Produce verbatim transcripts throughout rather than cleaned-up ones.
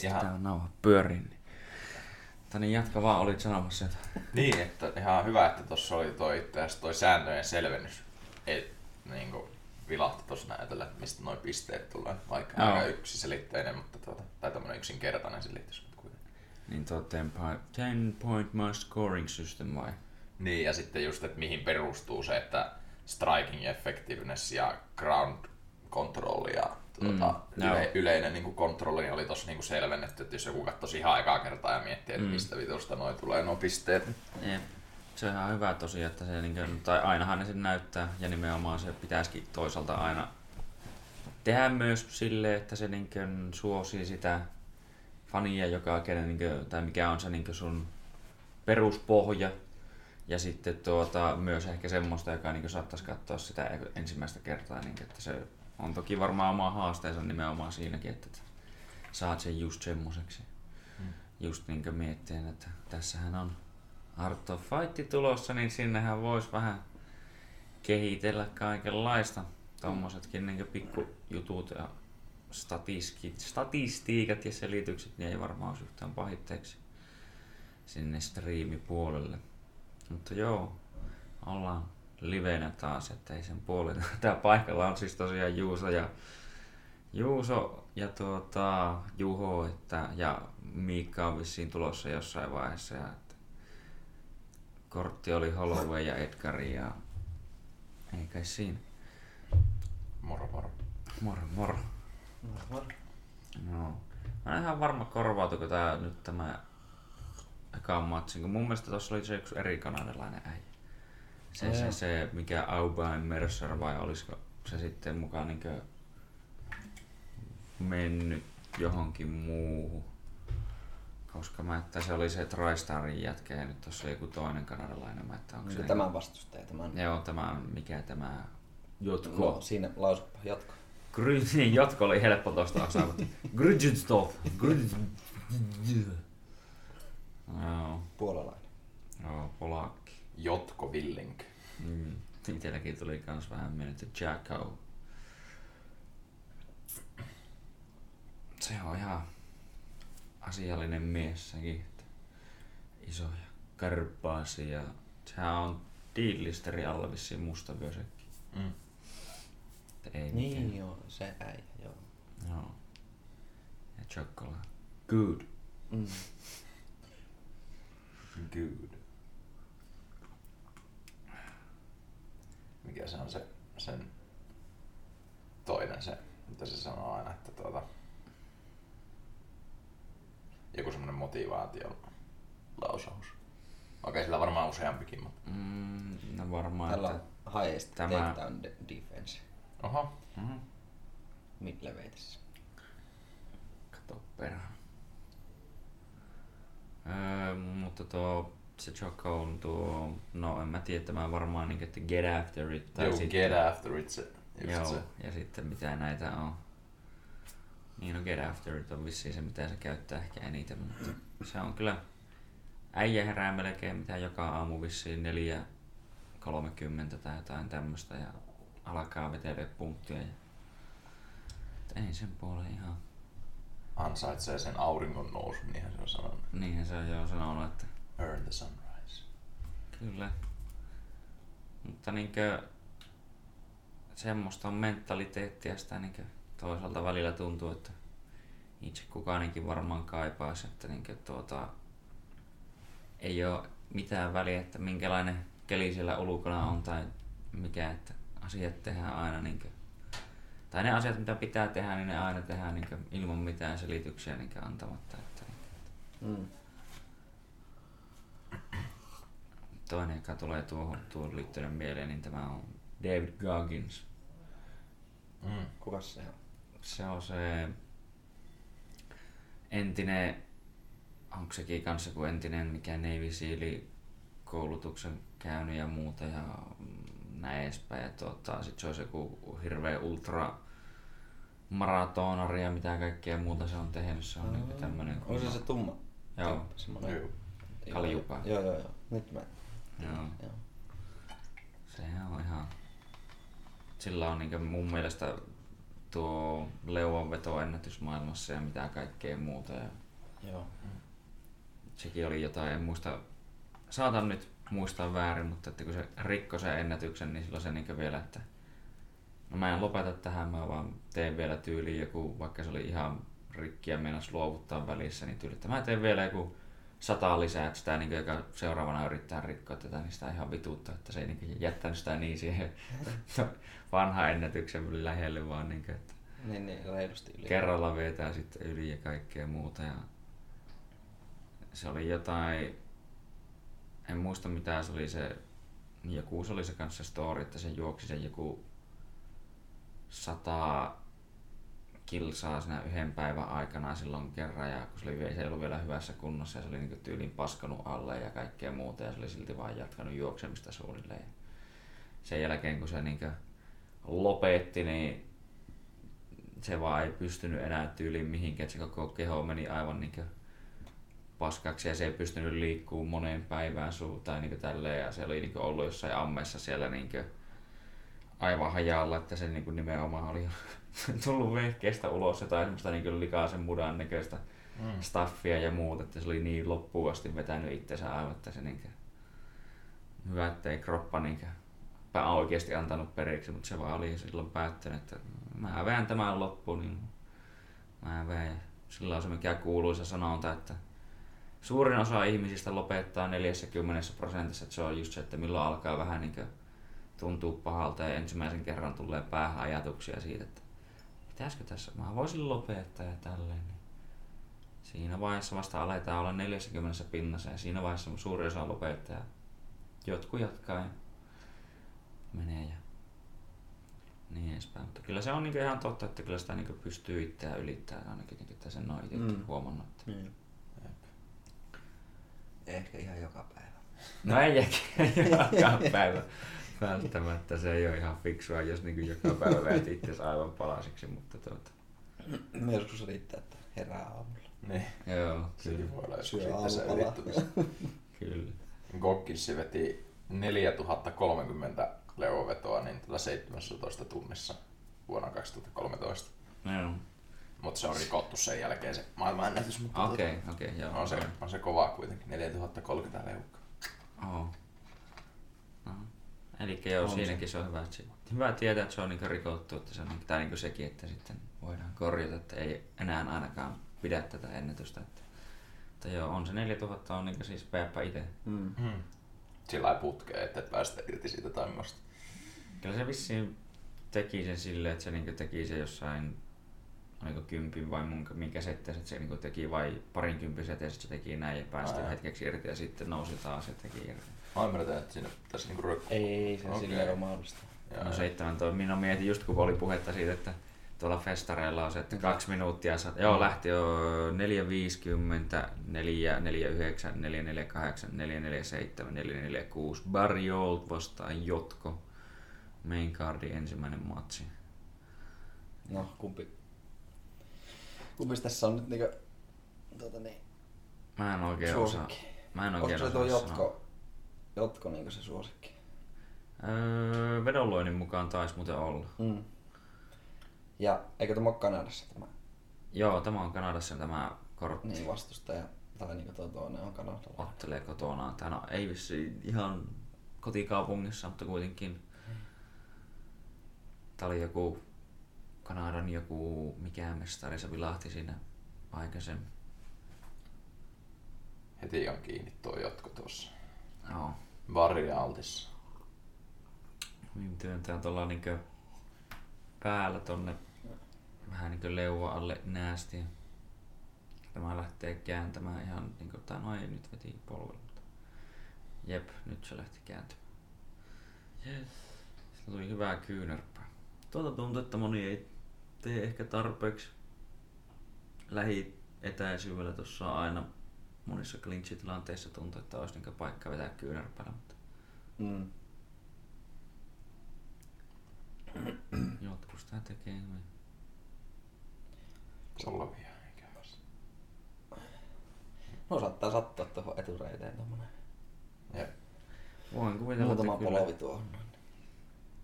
Sitten tää on nauha pyörin. Tänne jatka vaan, olit sanomassa jotain. Niin, että ihan hyvä, että tuossa oli toi, toi sääntöjen selvennys. Et niinku vilahti tuossa näytöllä, että mistä noi pisteet tulee. Vaikka no. aika yksiselitteinen, mutta tuota, tai tämmönen yksinkertainen selitys. Niin tuo ten point must scoring system vai? Niin, ja sitten just, että mihin perustuu se, että striking effectiveness ja ground control ja tuota, mm, no. yle, yleinen niin kuin kontrolli niin oli tossa niin kuin selvennetty, että jos joku katsoisi ihan ekaa kertaa ja miettii, että mm. mistä vitusta noi tulee nuo pisteet. Jep. Se on ihan hyvä tosiaan, että se, niin kuin, tai ainahan ne sen näyttää ja nimenomaan se pitäisikin toisaalta aina tehdä myös silleen, että se niin kuin, suosii sitä fania, joka kenen, niin kuin, tai mikä on se niin kuin sun peruspohja. Ja sitten tuota, myös ehkä semmoista, joka niin saattaisi katsoa sitä ensimmäistä kertaa. Niin, että se on toki varmaan oma haasteensa nimenomaan siinäkin, että saat sen just semmoiseksi. Mm. Just niin miettien, että tässähän on Art of Fight tulossa, niin sinnehän voisi vähän kehitellä kaikenlaista. Tuommoisetkin niin pikkujutut ja statistiikat ja selitykset, niin ei varmaan olisi yhtään pahitteeksi sinne striimipuolelle. Mutta joo, ollaan livenä taas, ettei sen puolella. Tää paikalla on siis tosiaan Juuso ja, Juuso ja tuota, Juho että, ja Miikka on vissiin tulossa jossain vaiheessa. Ja, että, kortti oli Holloway ja Edgar ja ei kai siinä. Moro moro. Moro moro. Moro moro. No, mä en ihan varma korvautuiko tää nyt tämä ekaan matsin, kun mun mielestä tossa oli se yksi eri kanadalainen äijä. Se, se, se mikä Aubin-Mercier vai olisiko se sitten mukaan niinkö mennyt johonkin muuhun. Koska mä että se oli se TriStarin jätkä ja nyt tossa oli joku toinen kanadalainen. Mä että onko se tämän niin vastustaja tämän? Joo, tämä on mikä tämä Jotko. No, siinä lausuppa Jotko. Niin, Jotko oli helppo tosta osaa, mutta Grudjutstov. No. Puolalainen. Joo, polakki. Jocko Willink. Mm. Itselläkin tuli kans vähän mieltä Jocko. Se on ihan asiallinen mies sekin. Isoja karpaasia. Sehän on diillisteri alla vissiin mustavyösekki. Mm. Ei niin mitään. Joo, se äijä joo. Joo. Ja Jocko good. Mm. Good. Mikä se on se, sen toinen se, mitä se sanoo aina, että tuota, joku semmonen motivaation lausaus. Okei, sillä varmaan useampikin, mutta mm, no varmaan, tällä on highest tämä takedown defense. Oho. Mm-hmm. Midlevetissä. Kato perään. Öö, mutta tuo, se Jocko on tuo, no en mä tiedä, että mä varmaan niin, että get after it. Tai joo, sitten, get after it se, joo, se. Ja sitten mitä näitä on. Niin no get after it on vissiin se mitä se käyttää ehkä eniten, mutta se on kyllä äijä herää melkein mitä joka aamu vissiin neljä kolmekymmentä tai jotain tämmöstä ja alkaa vetele punttia. Ei sen puoleen ihan. Ansaitsee sen auringon nousun, niinhän se on sanonut. Niinhän se on jo sanonut, että earn the sunrise. Kyllä. Mutta niinkö semmoista on mentaliteettia sitä niinkö toisaalta välillä tuntuu, että itse kukaankin varmaan kaipaisi, että niinkö tuota ei oo mitään väliä, että minkälainen keli siellä ulkona on tai mikä, että asiat tehdään aina niinkö tai ne asiat, mitä pitää tehdä, niin ne aina tehdään niin kuin ilman mitään selityksiä niin kuin antamatta. Että mm. Toinen, joka tulee tuohon, tuohon liittyen mieleen, niin tämä on David Goggins. Mm. Kuka se on? Se on se entinen, onko sekin kanssa kuin entinen, mikä Navy Seal-koulutuksen käynyt ja muuta. Ja näin edespäin. Ja tuota, sit se olisi joku hirveä ultramaratonari ja mitä kaikkea muuta se on tehnyt. Se on niinku tämmönen on se se tumma? Joo. Semmonen kaljupää. Joo joo joo. Nyt mä tiedän. Joo. Sehän on ihan sillä on niinku mun mielestä tuo leuanvetoennätys maailmassa ja mitä kaikkea muuta. Ja joo. Sekin oli jotain, en muista, saatan nyt muistaa väärin, mutta että kun se rikkoi sen ennätyksen, niin silloin se niin kuin vielä, että no mä en lopeta tähän, mä vaan teen vielä tyyliin joku, vaikka se oli ihan rikki ja meinas luovuttaa välissä, niin tyyli, että mä teen vielä joku sataa lisää, että sitä niin kuin, joka seuraavana yrittää rikkoa tätä, niin sitä ihan vituutta, että se ei niin kuin jättänyt sitä niin siihen vanhaan ennätyksen lähelle, vaan niin kuin, että niin, niin, reilusti yli. Kerralla vetää sitten yli ja kaikkea muuta. Ja se oli jotain, en muista mitä se oli se, joku se oli se kanssa se story, että se juoksi sen joku sata kilsaa siinä yhden päivän aikana silloin kerran ja kun se, oli, se ei ollut vielä hyvässä kunnossa ja se oli niin kuin tyylin paskanut alle ja kaikkea muuta ja se oli silti vaan jatkanut juoksemista suunnilleen. Sen jälkeen kun se niin kuin lopetti, niin se vaan ei pystynyt enää tyyliin mihinkään, että se koko keho meni aivan niin kuin paskaksi ja se ei pystynyt liikkuu moneen päivään suun tai niin kuin tälleen ja se oli niin kuin ollut jossain ammeessa siellä niin kuin aivan hajalla, että se niin kuin nimenomaan oli tullut vehkeestä ulos jotain semmoista niin kuin likaisen mudan näköistä mm. staffia ja muuta, että se oli niin loppuun asti vetänyt itsensä aivan, että se niin kuin hyvä, ettei kroppa niin kuin oikeasti antanut periksi, mutta se vaan oli silloin päättänyt, että mä veen tämän loppuun, niin mä veen. Sillä on se mikä kuuluisa sanonta, että suurin osa ihmisistä lopettaa neljäkymmentä prosentissa, että se on just se, että milloin alkaa vähän niin kuin tuntuu pahalta ja ensimmäisen kerran tulee päähän ajatuksia siitä, että pitäisikö tässä, mä voisin lopettaa ja tälleen. Siinä vaiheessa vasta aletaan olla neljäkymmentä pinnassa ja siinä vaiheessa suurin osa lopettaa ja jotkut jatkaa ja menee ja niin edespäin. Mutta kyllä se on niinku ihan totta, että kyllä sitä niinku pystyy itseään ylittämään, ainakin että sen on itsekin mm. huomannut. Mm. Ehkä ihan joka päivä. No ei ehkä joka päivä. Välttämättä se ei ole ihan fiksua, jos niinku joka päivä veet itseäsi aivan palasiksi, mutta tuota. Me joskus riittää, että herää aamulla. Niin. Joo. Kyllä voi olla joskus sitten se ylittymis. Kyllä. Goggins veti neljätuhatta kolmekymmentä leuanvetoa niin tällä seitsemäntoista tunnissa vuonna kaksituhattakolmetoista. Joo. Mut se on rikottu sen jälkeen se maailmanennätys. Okei, okei, okay, okay, joo. On se, on se kovaa kuitenkin, neljätuhatta kolmekymmentä leukkaa. Oho. No. Elikkä joo, on siinäkin se. se on hyvä, että, hyvä tietää, että se on niinku rikottu, että se on niinku, tai niinku sekin, että sitten voidaan korjata, että ei enää ainakaan pidä tätä ennätystä. Että, että joo, on se neljätuhatta, on niinku siis pääpä ite. Mm. Mm. Sillä ei putkea, ettei päästä irti siitä tammasta. Kyllä se vissiin teki sen silleen, että se niinku teki sen jossain oliko kympin vai minkä setteä, että se niinku teki vai parinkympin setteä, se teki näin ja pääsi hetkeksi irti ja sitten nousi taas ja teki irti. Mä ymmärrän, että siinä pitäisi niinku roikkuu. Ei, se okay. Sillä ei ole mahdollista. No seitsemäntoista, minä mietin just kun oli puhetta siitä, että tuolla festareilla on se, että kaksi minuuttia saat. Joo, lähti jo neljä viisikymmentä, neljä neljäkymmentäyhdeksän, neljä neljäkymmentäkahdeksan, neljä neljäkymmentäseitsemän, neljä neljäkymmentäkuusi. Barry Old vastaan Jotko. Main cardin ensimmäinen matsi. No, kumpi? Kumpi tässä on nyt niinku tuota niin. Mä en oikein suosikki. osaa. Mä en oikein osaa. Onko se tuo Jotko? Jotko niinku se suosikki. Öö, vedonluonnin mukaan taisi muuten olla. Mm. Ja eikö tämä ole Kanadassa tämä? Joo, tämä on Kanadassa tämä kortti. Niin vastustaja, tai niin kuin tuo ne on Kanadalla. Ottelee kotonaan. Tämä no, ei vissiin ihan kotikaupungissa, mutta kuitenkin. Tämä oli joku Kanadan joku, mikä mestari, se vilahti siinä aikaisemmin. Heti on kiinni tuo Jotko tuossa. Joo. Varialtissa. Niin työntää tuolla niinkö päällä tonne vähän niinku leua alle näästi. Tämä lähtee kääntämään ihan niinku tai no ei nyt veti polvelle. Jep, nyt se lähti kääntymään. Yes. Se tuli hyvää kyynärpää. Tuota tuntuu, että moni ei tee ehkä tarpeeksi lähietäisyydellä. Tuossa aina monissa clinchitilanteissa tuntuu, että olisi niinku paikka vetää kyynärpäällä. Mutta mm. Jotkut sitä tekee. Sallavia ei käydässä. No saattaa sattua tuohon etureiteen tommonen. Jep. Voin kuvitella, muutama polovi tuohon.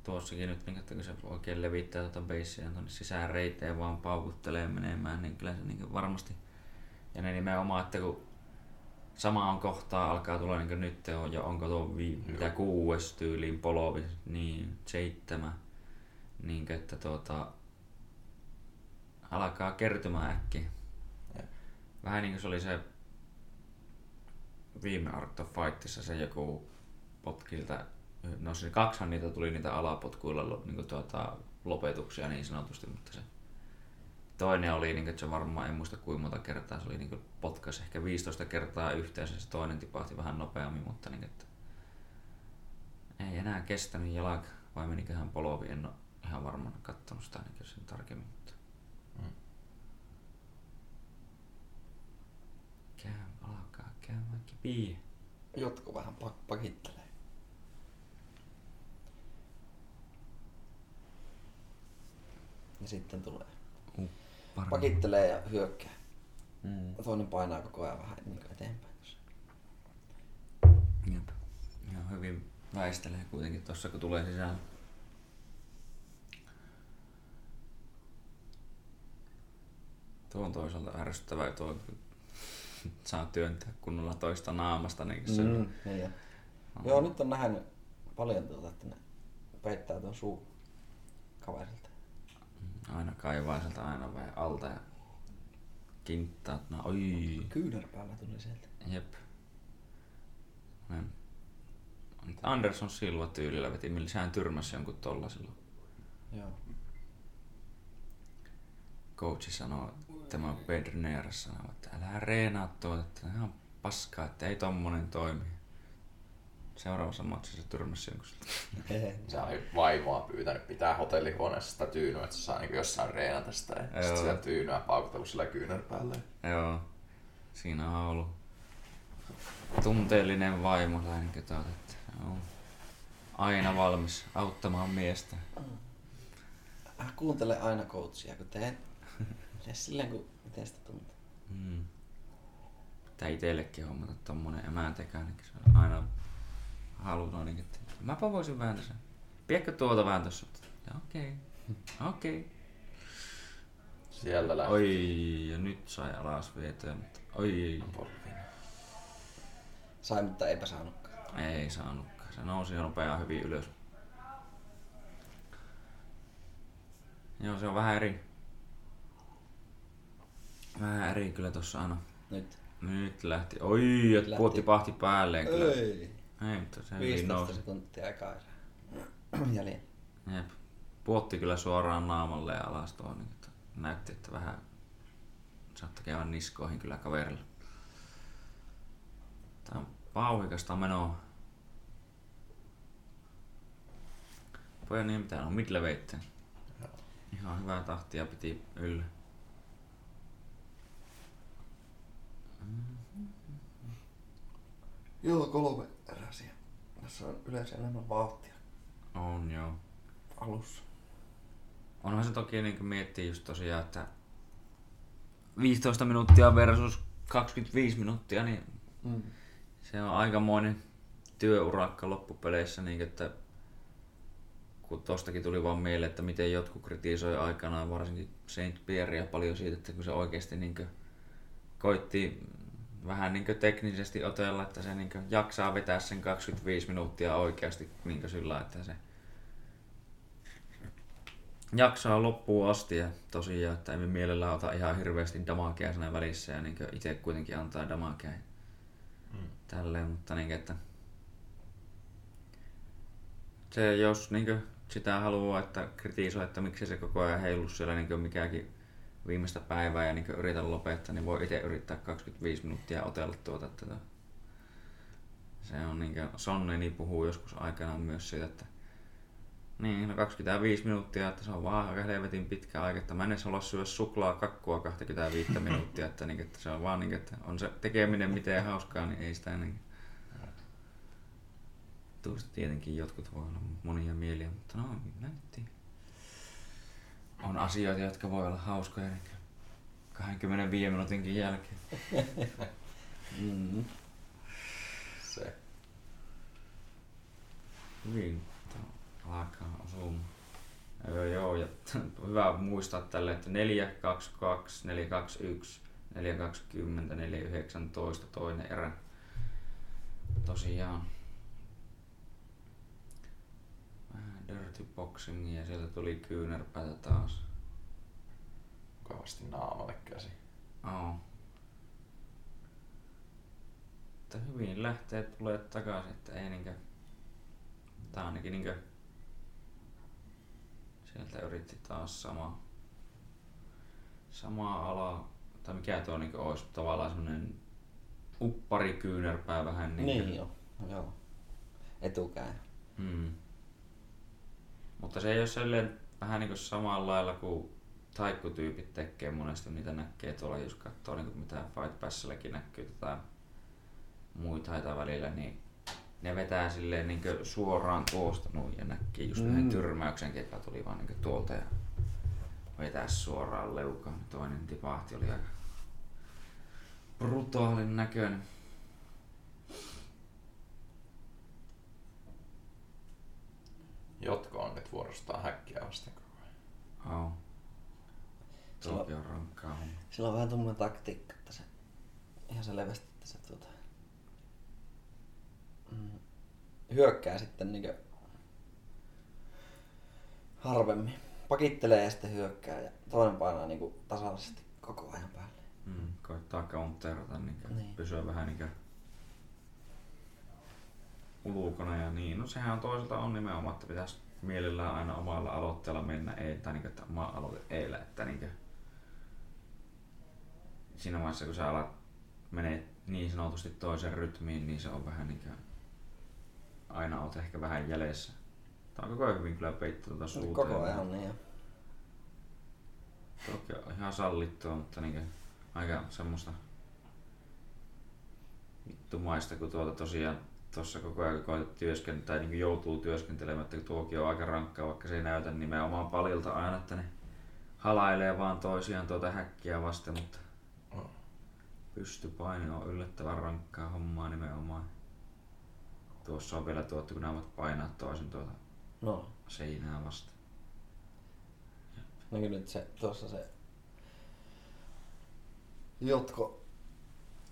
tuossakin nyt, niin että kun se oikein levittää tuota beissiä tuonne sisään reiteen vaan paukuttelee menemään, niin kyllä se niin varmasti, ja ne nimenomaan, että kun samaan kohtaan alkaa tulla niin nyt, ja onko tuo vi- mitä kuudes tyyliin polovi, niin seitsemän, niin että tuota, alkaa kertymään äkkiä. Vähän niin kuin se oli se viime Art of Fightissa se joku potkilta, no se kaksihan niitä tuli niitä alapotkuilla niin kuin tuota, lopetuksia niin sanotusti, mutta se toinen oli, niin kuin, että se varmaan en muista kuinka monta kertaa, se oli niin potkas ehkä viisitoista kertaa yhteensä, se toinen tipahti vähän nopeammin, mutta niin, että ei enää kestänyt jalka, vai meniköhän polovi, en ole ihan varmaan katsonut sitä ainakin sen tarkemmin. Mutta... Mm. Käy, alkaa käymään kipiä. Jotkut vähän pak- pakittelee. Ja sitten tulee. Uh, pakittelee ja hyökkää. Mm. Toinen painaa koko ajan vähän niin eteenpäin. Jep. Ja hyvin väistelee kuitenkin tossa kun tulee sisään. Tuo on toisaalta ärsyttävää, tuo saa työntää kunnolla toista naamasta. Niin se... mm, niin no. Joo, nyt on nähnyt paljon tuota, että ne peittää tuon suun kaverilta. Aina kaivaa sieltä aina vähän alta ja kinttaa. No, oi. Kyynärpäällä tuli sieltä. Jep. Anderson Silva tyylillä veti, millä sehän tyrmäsi jonkun tolla silloin. Joo. Coachi sanoi, tämä Pedner sanoi, että älä reenaa tuota, että ihan paskaa, että ei tommonen toimi. Seuraavassa matsissa se tyrmäsi jonkun siltä. Se on vaivaa pyytänyt pitää hotellihuoneessa sitä tyynyä, että se saa niin jossain reenata sitä ja sitten sitä tyynyä paukutellut sillä kyynärpäälle. Joo, siinä on ollut tunteellinen vaimo, että on aina valmis auttamaan miestä. Mä kuuntelen aina coachia, kun teen silleen, kun miten sitä tuntuu. Mm. Pitää itsellekin hommata tommonen emäntekään, niin se on aina halunnut, niin että mäpä voisin vähän tässä. Piekkä tuota vähän tossa. Okei, okay. okei. Okay. Siellä lähti. Oi, ja nyt sai alas vietyä, mutta oi. Sai, mutta eipä saanutkaan. Ei saanutkaan. Se nousi nopeaa hyvin ylös. Joo, se on vähän eri. Vähän eri kyllä tossa aina. Nyt. Nyt lähti. Oi, nyt lähti. Puotti pahti päälleen kyllä. Ei. Ei, mutta se viisitoista sekuntia aikaa jäljellä. Jep. Puotti kyllä suoraan naamalle ja alas tuohon. Niin, että näytti, että vähän saattaa käydä niskoihin kyllä kaverilla. Tää on pauhikasta menoa. Pojan niin mitään on midleveittejä. Ihan hyvää tahtia piti yllä. Mm-hmm. Joo, kolme eräsiä. Tässä on yleensä enemmän vauhtia. On joo. Alussa. Onhan se toki niin kuin miettii just tosiaan, että viisitoista minuuttia versus kaksikymmentäviisi minuuttia, niin mm. se on aikamoinen työurakka loppupeleissä, niin että kun tostakin tuli vaan mieleen, että miten jotkut kritisoi aikanaan, varsinkin Saint Pierreä paljon siitä, että kun se oikeasti niin kuin koitti vähän niin kuin teknisesti otella, että se niin kuin jaksaa vetää sen kaksikymmentäviisi minuuttia oikeasti niin kuin sillä, että se jaksaa loppuun asti ja tosiaan, että emme mielellään ota ihan hirveästi damagea siinä välissä ja niin kuin itse kuitenkin antaa damagea mm. tälleen, mutta niin kuin, että se jos niin kuin sitä haluaa, että kritisoi, että miksi se koko ajan heilu siellä niin mikäänkin viimeistä päivää ja niin yritä lopettaa, niin voi itse yrittää kaksikymmentäviisi minuuttia otella tuota. Tätä. Se on niin kuin Sonneni puhuu joskus aikanaan myös siitä, että niin, no kaksikymmentäviisi minuuttia, että se on vaan aika helvetin pitkä aika, että mä en edes halua syödä suklaa kakkua kaksikymmentäviisi minuuttia, että, niin, että se on vaan niin kuin, että on se tekeminen miten hauskaa, niin ei sitä niin tuosta tietenkin jotkut voi olla monia mieliä, mutta no, näytti. On asioita, jotka voi olla hauskoja kaksikymmentäviisi minuutinkin jälkeen. Mm. Se. Hyvin Aika osuu. Öö, joo, ja hyvä muistaa tälle, että neljä kaksi kaksi, neljä kaksi yksi, neljä kaksikymmentä, neljä yhdeksäntoista toinen erä. Tosiaan. Vähän dirty boxingia, sieltä tuli kyynärpäitä taas. Mukavasti naamalle käsi. Oh. Että hyvin lähtee tulee takaisin, että ei niinkö... Tää ainakin niinkö... Sieltä yritti taas sama... Samaa alaa... Tai mikä tuo niinkö ois tavallaan semmonen... Upparikyynärpää vähän niinkö... Niin joo, joo. Etukäin. Mm. Mutta se ei oo silleen vähän niinkö samalla lailla kuin taikkutyypit tekee monesti, niitä näkee tuolla, jos katsoo niinkö mitä Fight Passilläkin näkyy tätä muitaita välillä, niin ne vetää silleen niin suoraan tuosta noin ja näkee just yhden mm. tyrmäyksen, joka tuli vaan niin tuolta ja vetää suoraan leukaan. Toinen tipahti, oli aika brutaalin näköinen. Jotka on nyt vuorostaan häkkiä vastaan koko ajan. Oh. Tuokin on rankkaa. Sillä on vähän tommonen taktiikka, että se ihan selvästi, että se tuota hyökkää sitten niinkö harvemmin. Pakittelee ja sitten hyökkää ja toinen painaa niinku tasaisesti koko ajan päälle. Mm, koittaa counterata niinkö, niin. Pysyä vähän niinkö ulkona ja niin. No sehän on toisaalta on nimenomaan, että pitäisi mielellään aina omalla aloitteella mennä, ei, tai niinkö oma aloite eillä, että niinkö siinä vaiheessa kun sä alat menee niin sanotusti toisen rytmiin, niin se on vähän niinkö aina oot ehkä vähän jäljessä. Tää on koko ajan hyvin kyllä peittä tuota suuteen. Koko ajan niin jo. Toki on ihan sallittua, mutta niinkö aika semmoista vittumaista, kun tuota tosiaan tossa koko ajan koetet työskentää tai niinku joutuu työskentelemättä, kun tuokin on aika rankkaa, vaikka se ei näytä nimenomaan paljolta aina, että ne halailee vaan toisiaan tuota häkkiä vasten, mutta pystypaini on yllättävän rankkaa hommaa nimenomaan. Tuossa on vielä tuottu, kun nämä voit painaa toisen tuota no. seinää vasta. Näkyy nyt se, tuossa se Jotko,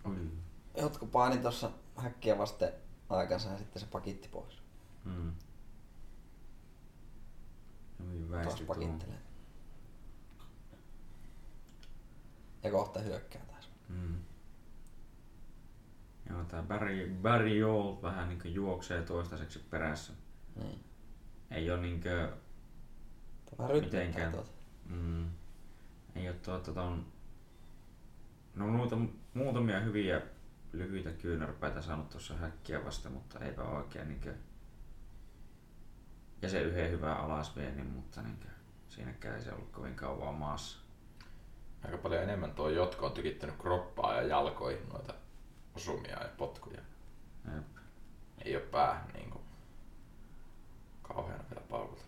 mm. Jotko paini tuossa häkkiä vasten aikansa ja sitten se pakitti pois. Mm. No, tuossa pakittelee. Ja kohta hyökkää taas. Mm. Joo, tää Barry, Barry Old vähän niinku juoksee toistaiseksi perässä. Niin. Ei oo niinkö... Tämä rytmittää tuota. Mm, ei oo tuota ton... No muuta, muutamia hyviä lyhyitä kyynärpäitä saanut tuossa häkkiä vasta, mutta eipä oikein niinkö... Ja se yhden hyvän alasvienin, mutta niinkö... Siinäkään ei se ollut kovin kauan maassa. Aika paljon enemmän tuo Jotko on tykittänyt kroppaa ja jalkoihin noita osumia ja potkuja. Jep. Ei oo päähän niinku kauheena vielä paukuta.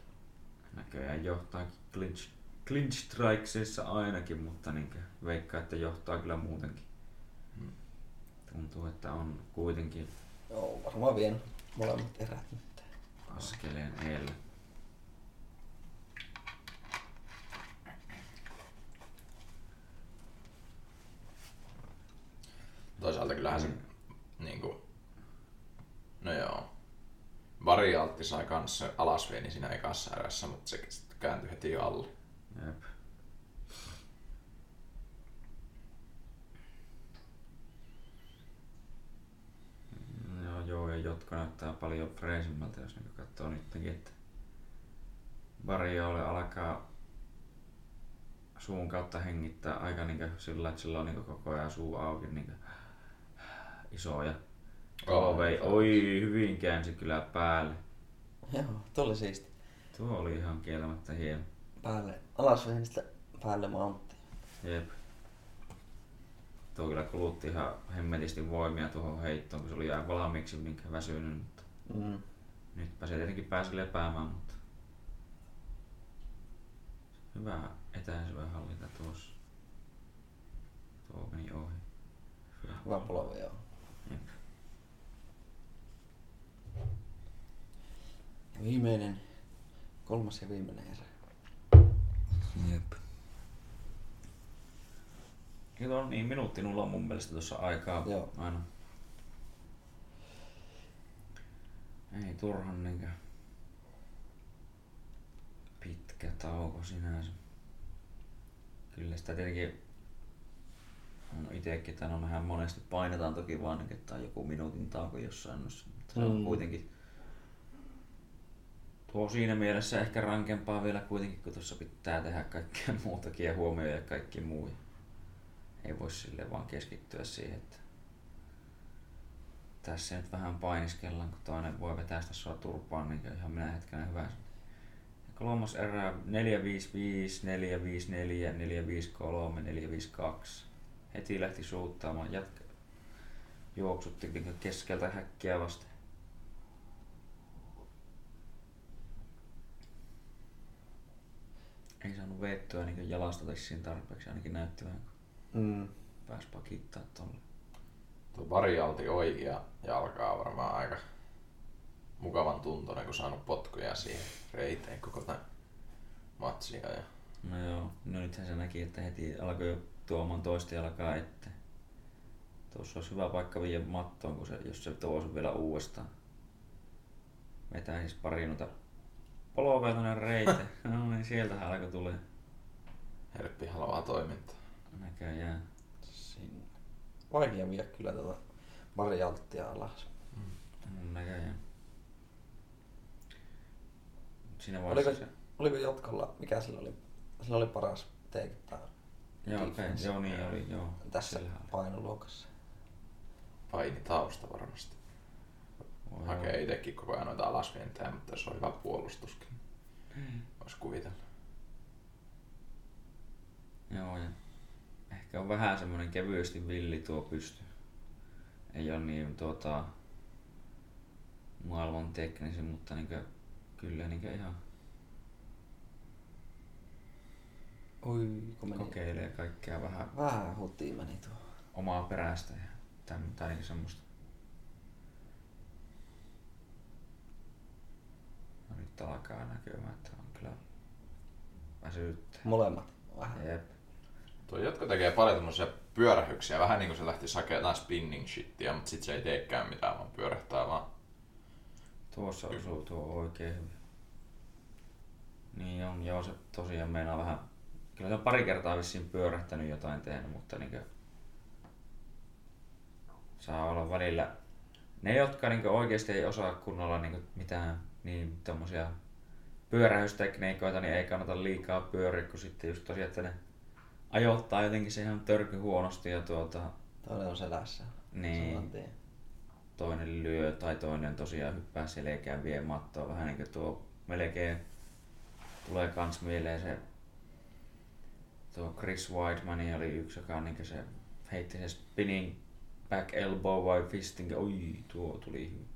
Näköjään johtaa clinch, clinch strikesissa ainakin, mutta niinkö veikkaa, että johtaa kyllä muutenkin. Hmm. Tuntuu, että on kuitenkin... Joo, varmaan vien molemmat erät nyt. Askeleen edellä. Toisaalta kyllähän se mm. niinku... No joo. Varialtti sai kanssa alasvieni siinä ekassa erässä, mutta se kääntyi heti jo alle. Jep. Joo, joo, ja Jotko näyttää paljon freesimmältä, jos niinku katsoo nytkin, että... Variolle alkaa suun kautta hengittää aika niinku sillä, että sillä on niinku koko ajan suu auki niinku... Isoja. Holloway, oh, oi hyvin käänsi kyllä päälle. Joo, tuo oli siisti. Tuo oli ihan kieltämättä hieno. Päälle, alasvenistä päälle mountti. Jep. Tuo kyllä kulutti ihan hemmetisti voimia tuohon heittoon, kun se oli ihan valmiiksi minkä väsynyt. Mutta... Mm. Nytpä se tietenkin pääsi lepäämään, mutta... Hyvä etäisyyden hallinta tuossa. Tuo meni ohi. Hyvä polvi, joo. Jep. Viimeinen Kolmas ja viimeinen erä. Jep. Kyllä on niin minuutti nulla mun mielestä tuossa aikaa. Joo. Aina. Ei turhan niinkö pitkä tauko sinänsä. Kyllä sitä tietenkin on itsekin tämän on vähän monesti painetaan toki vaan, että on joku minuutin tauko jossain. Se on mm. kuitenkin tuo siinä mielessä ehkä rankempaa vielä kuitenkin, kun tuossa pitää tehdä kaikkea muutakin ja huomioida kaikki muu. Ei voi silleen vaan keskittyä siihen, että tässä nyt vähän painiskellaan, kun toinen voi vetästä sua turpaan, niin ihan minä hetkenä hyvänsä. Kolmas erää neljä viisi viisi, neljä viisi neljä, neljä viisi kolme, neljä viisi kaksi. Heti lähti suuttaamaan, jatka juoksutti keskeltä häkkiä vasten. Ei saanut veettyä niin jalasta tessiin tarpeeksi, ainakin näytti vähän, kun mm. pääsi pakittaa tuolle. Tuo varialti oikea jalka on varmaan aika mukavan tuntuinen, kun saanut potkuja siihen reiteen koko tämän matsia. Ja... No joo, no nythän se näki, että heti alkoi jo tuomaan toista jalkaa eteen. Tuossa olisi hyvä paikka viedä mattoon, kun se, jos se tuosi vielä uudestaan. Vetää siis pari noita poloveltainen reite. No niin, sieltähän alkoi tulee. Herppi haluaa toimintaa. Näköjään. Sinne. Vaikea viedä kyllä tuota varialttia alas. Mm. Näköjään. Siinä oliko, oliko jatkolla, mikä sillä oli? Sillä oli paras take-down. Joo, okay. Joo, niin oli. Joo. Tässä painoluokassa. Paini tausta varmasti. Voi hakee olla. Itekin koko ajan noita alasvientejä, mutta se on hyvä puolustuskin. Hmm. Vois kuvitella. Joo, ja ehkä on vähän semmoinen kevyesti villi tuo pysty. Ei ole niin tuota, maailman teknisin, mutta niinkö kyllä niinkö ihan oi, kokeilee kaikkea vähän. Vähän hutiin meni tuo. Omaa perästä ja tämän, tai semmoista. No nyt alkaa näkymään, että on kyllä väsyttää. Molemmat vähän. Jep. Tuo jotkut tekee paljon tämmöisiä pyörähyksiä, vähän niinku se lähtisi hakea jotain spinning shittiä, mutta sit se ei teekään mitään, vaan pyörähtää vaan. Tuossa osuu tuo oikein hyvin. Niin on, joo, se tosiaan meinaa vähän. Kyllä se on pari kertaa vissiin pyörähtänyt jotain tehnyt, mutta niinkö saa olla välillä. Ne, jotka niinkö oikeesti ei osaa kunnolla niinkö mitään niin tommosia pyörähystekniikoita, niin ei kannata liikaa pyöriä, kun sitten just tosiaan, että ne ajoittaa jotenkin se ihan törky huonosti ja tuota... Toinen on selässä. Niin. Toinen lyö tai toinen tosiaan hyppää selkään, vie mattoa. Vähän niinkö tuo melkein tulee kans mieleen se... Tuo Chris Weidman oli yksi, joka niinkö se heitti sen spinning back elbow vai fisting. Oi, tuo tuli hyvin.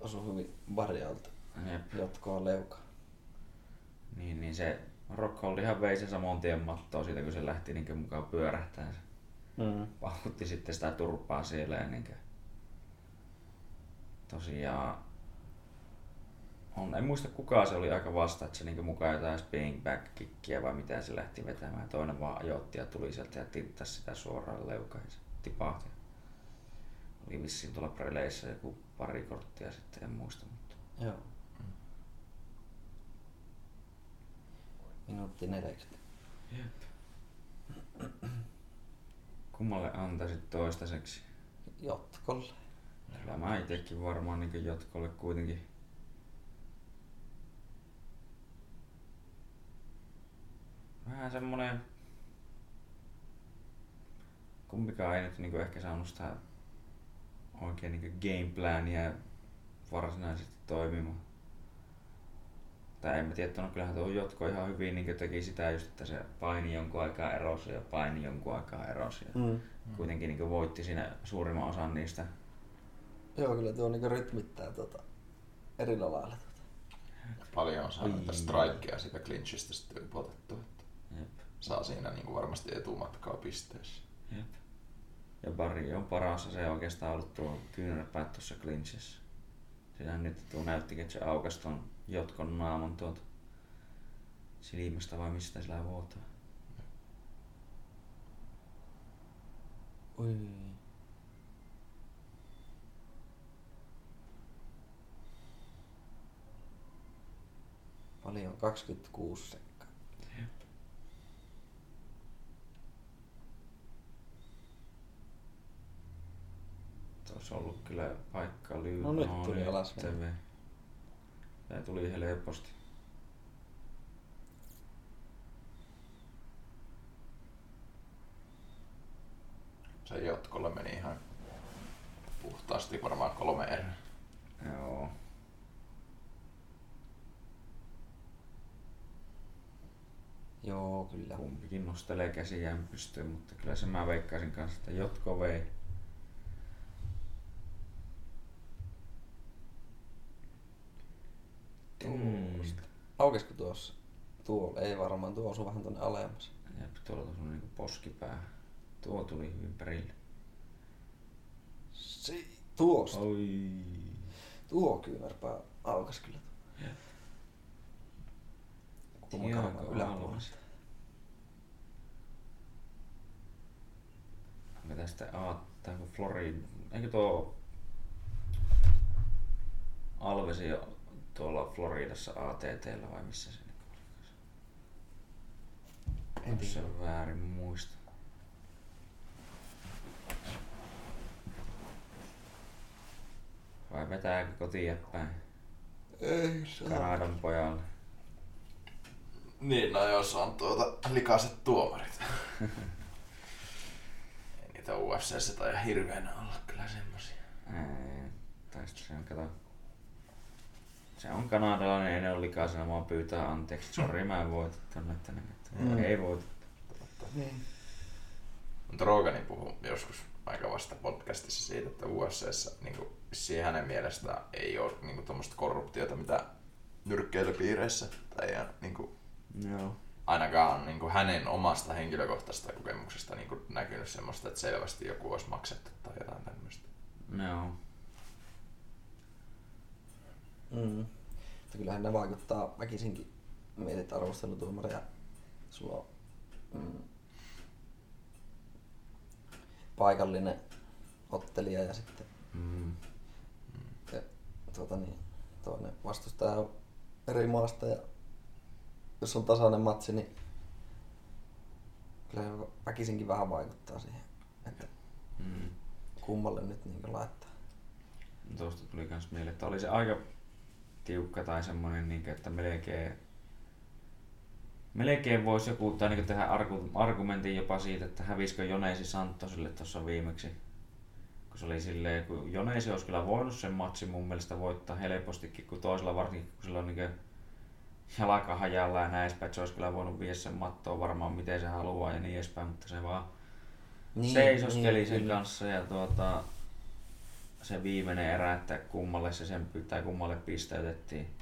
Osui hyvin varjalta. Jep. Jatkoa leukaan. Niin, niin se Rockhold ihan vei sen saman tien mattoon siitä, kun se lähti niinkö mukaan pyörähtään. Mm. Pahutti sitten sitä turpaa siellä ja niinkö... Tosiaan... On, en muista kuka se oli aika vasta, että se niinku mukaan jotain spinning back kickiä vai mitä se lähti vetämään. Toinen vaan ajoitti ja tuli sieltä ja tinttasi sitä suoraan leukaan ja se tipahti. Oli vissiin tuolla preleissä joku pari korttia sitten, en muista. Mutta... Joo. Mm. Minuutti neljäkymmentä. Jep. Kummalle antaisit toistaiseksi? Jotkolle. Kyllä mä itekin varmaan niin jotkolle kuitenkin. Vähän semmonen... Kumpikaan ei nyt niinku ehkä saanut sitä oikein niinku gameplania varsinaisesti toimimaan. Tai en mä tiedä, no kyllähän tuo jotko ihan hyvin niinku teki sitä just, että se paini jonkun aikaa erosi ja paini jonkun aikaa erosi. Mm. Kuitenkin niinku voitti siinä suurimman osan niistä. Joo, kyllä tuo niinku rytmittää tota erillä lailla. Paljon on saanut tästä strikea siitä clinchistä sitten ypotettu. Saa siinä niinku varmasti etumatkaa pisteissä. Jep. Ja Barry on parassa, se ei oikeastaan ollut tuo kyynärpäät tuossa clinchissä. Siinähän nyt tuo näyttikin, että se aukasi ton jotkon naaman tuolta silmästä vai mistä sillä vuotaa. Oi. Paljon, kaksikymmentäkuusi sekkaa. Tois ollut kyllä paikka lyy. No nyt tuli alas. Tää tuli helposti. Se jatkolla meni ihan puhtaasti varmaan kolme erää. Joo. Joo, kyllä. Kumpikin nostelee käsiään pystyyn, mutta kyllä sen mä veikkaisin kanssa, että Jotko vei. Mm. Aukesko tuossa? Tuo ei varmaan, tuo osuu vähän tuonne alemmas. Jep, tuolla tuossa on niinku poskipää. Tuo tuli hyvin perille. Se, tuosta. Oi. Tuo kyynärpää aukas kyllä. Jep. Tiaanko alueesta? Onko tästä aattaa, kun Florida... Eikö tuo... Alvesi jo tuolla Floridassa A T T:llä vai missä se nyt oli? Onko se väärin muista? Vai vetääkö kotiin päin? Ei saa. Kanadan pojalle. Niin, no jos on tuota likaiset tuomarit. Ei niitä U F C:ssä tai ihan hirveenä olla kyllä semmosia. Ei, tai sitten se on, kato. Se on kanadalainen, ei ne ole likaisena, vaan pyytää anteeksi. Sori, mä en voitu tonne, että ne mm. ei voitu. Niin. Mutta Rogani puhui joskus aika vasta podcastissa siitä, että U F C:ssä niinku siihen hänen mielestään ei oo niinku tommoista korruptiota, mitä nyrkkeilypiireissä tai ihan niinku no. Ainakaan niin kuin hänen omasta henkilökohtaisesta kokemuksesta niin kuin näkynyt semmoista, että selvästi joku olisi maksettu tai jotain tämmöistä. No. Mm. Kyllähän ne vaikuttaa väkisinkin. Mietit arvostelutuomaria. Sulla on mm, paikallinen ottelija ja sitten mm. ja, tuota niin, toinen vastustaja on eri maasta. Ja jos on tasainen matsi, niin kyllä väkisinkin vähän vaikuttaa siihen, että mm. kummalle nyt niin laittaa. Tuosta tuli myös mieleen, että oli se aika tiukka tai semmoinen, että melkein, melkein voisi joku tai tehdä argumentin jopa siitä, että hävisikö Joneisi Santosille tuossa viimeksi. Kun se oli silleen, kun Joneisi olisi kyllä voinut sen matsin mun mielestä voittaa helpostikin, kun toisella varsinkin, kun sillä on niin jalka hajalla ja näin päin, se olisi kyllä voinut viedä sen mattoon varmaan miten se haluaa ja niin edespäin, mutta se vaan niin, seisoskeli niin, sen kyllä. kanssa ja tuota, se viimeinen erä, että kummalle se sen pyytää, kummalle pisteytettiin,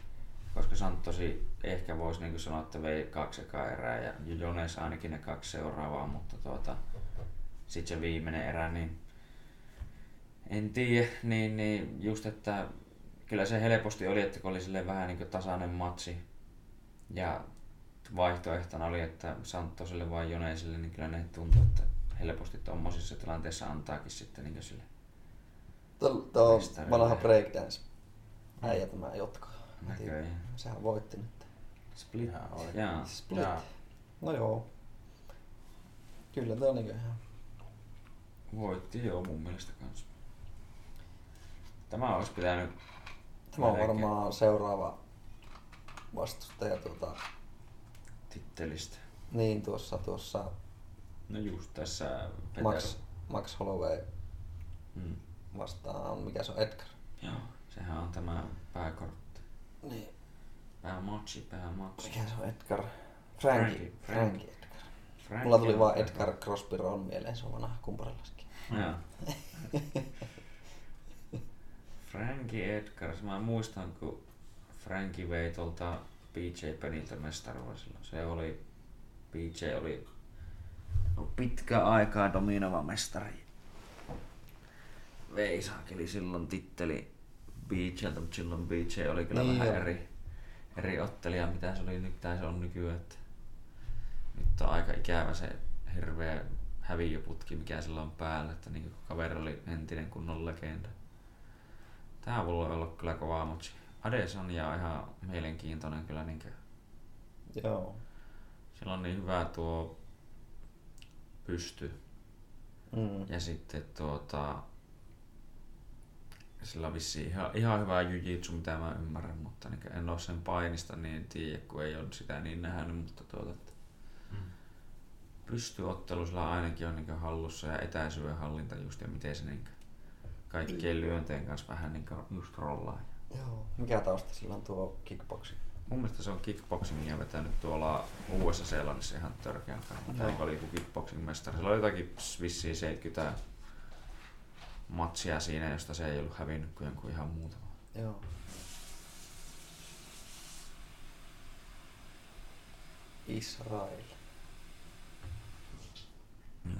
koska Santosi ehkä voisi niin sanoa, että vei kaksi ekaa erää ja Jones ainakin ne kaksi seuraavaa, mutta tuota, sitten se viimeinen erä, niin en tiedä, niin, niin just, että kyllä se helposti oli, että kun oli silleen vähän niin tasainen matsi, ja vaihtoehtona oli, että Santoselle vai Jonesille, niin kyllä ne tuntuu, että helposti tuommoisissa tilanteissa antaakin sitten niin sille. Tuo on vanha breakdance. Äijä tämä Jotka. Näköjään. Sehän voitti nyt. Split. Jaa. Split. Jaa. No joo. Kyllä tuo näköjään. Voitti joo mun mielestä kanssa. Tämä olisi pitänyt... Tämä on varmaan seuraava vastustaja tuota... tittelistä. Niin, tuossa tuossa... No just tässä... Peter. Max, Max Holloway hmm. vastaan, mikä se on, Edgar. Joo, sehän on tämä pääkortti. Niin. Päämatsi, päämatsi. Mikä se on Edgar? Frankie, Frankie, Frankie Edgar. Frankie Mulla tuli Edgar. Vaan Edgar Crosby Ron mieleen, se on vanha kumparilaskin. Joo. Frankie Edgar, mä muistan kun... Frankie vei tuolta B J Penniltä mestaruuden silloin. Se oli, B J oli pitkä aikaa dominoiva mestari. Vei saakeli silloin titteli B J:ltä, mutta silloin B J oli kyllä niin vähän jo. eri, eri ottelia, mitä se oli nyt tai se on nykyään. Että nyt on aika ikävä se hirveä häviöputki, mikä sillä on päällä, että niin kaveri oli entinen kunnon legenda. Tää voi olla kyllä kovaa, mutta Adesanya on ihan mielenkiintoinen kyllä. Niin joo. Sillä on niin hyvä tuo pysty. Mm. Ja sitten tuota, sillä on vissiin ihan, ihan hyvä jujitsu, mitä mä ymmärrän, mutta niin en ole sen painista niin tiedä, kun ei ole sitä niin nähnyt, mutta tuota, mm. pystyottelu sillä ainakin on niin hallussa ja etäisyyden hallinta just ja miten se niin kaikkien lyönteen kanssa vähän niin just rollaa. Joo. Mikä tausta sillä on tuo kickboxing? Mun mielestä se on kickboxingia vetänyt tuolla uudessa Seelannissa ihan törkeän kanssa. Tai oli joku kickboxing-mestari. Sillä oli jotakin vissiin seitsemänkymmentä matsia siinä, josta se ei ollut hävinnyt kuin ihan muutama. Joo. Israel.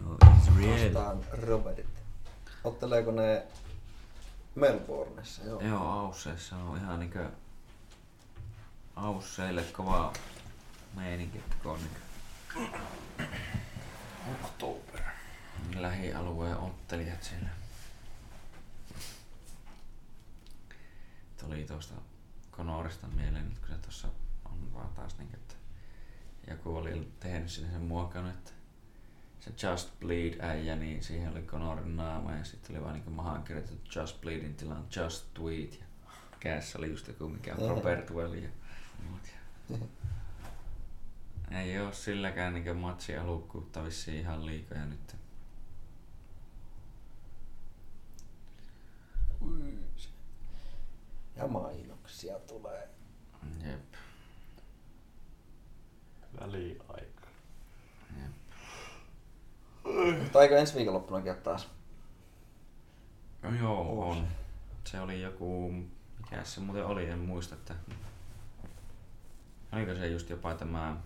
No, Israel. Vastaan Robertit. Otteleeko ne Melbourneissa? Joo, joo Ausseissa on ihan niinkö Ausseille kova meininki, kun on niinkö October. Lähialueen ottelijat siellä. Tuli tuosta Conorista mieleen, nyt kun se tuossa on vaan taas niinkö, että joku oli tehnyt sinne sen muokan, että se Just Bleed-äijä, niin siihen oli Conorin naama ja sitten oli vaan niinku mahaan kirjoitettu Just Bleedin tilaan Just Tweet ja kädessä oli just joku mikä on Robert Well ja muut. Ei oo silläkään niinku matsia halukkuutta vissiin ihan liikoja nyt. Ja mainoksia tulee. Jep. Väliaika. Mutta aika ensi viikonloppunakin taas? No joo, on. Se oli joku... Mikä se muuten oli, en muista, että... Oliko se just jopa tämä...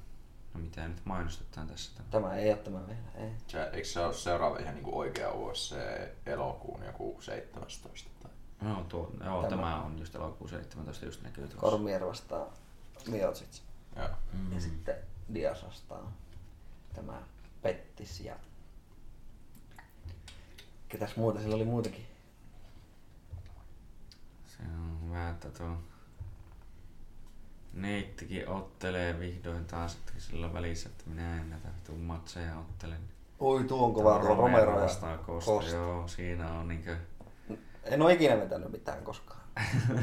No mitä nyt mainostetaan tässä? Tämä, tämä ei ole tämä vielä, ei. Se, eikö se ole seuraava ihan niinku oikea U F C elokuun joku seitsemästoista tai? No tuo, joo, tämä, tämä on just elokuun seitsemästoista just näkyy tuossa. Cormier vastaa Miocic. Joo. Mm-hmm. Ja sitten Diaz vastaa tämä Pettis ja... Ketäs muuta? Sillä oli muutakin. Se on hyvä, että tuo neittikin ottelee vihdoin taas, että sillä välissä, että minä en näitä vitun matseja ottelen. Oi, tuo on kova Romero vastaa Costa. Joo, siinä on niinkö... En oo ikinä vetänyt mitään koskaan.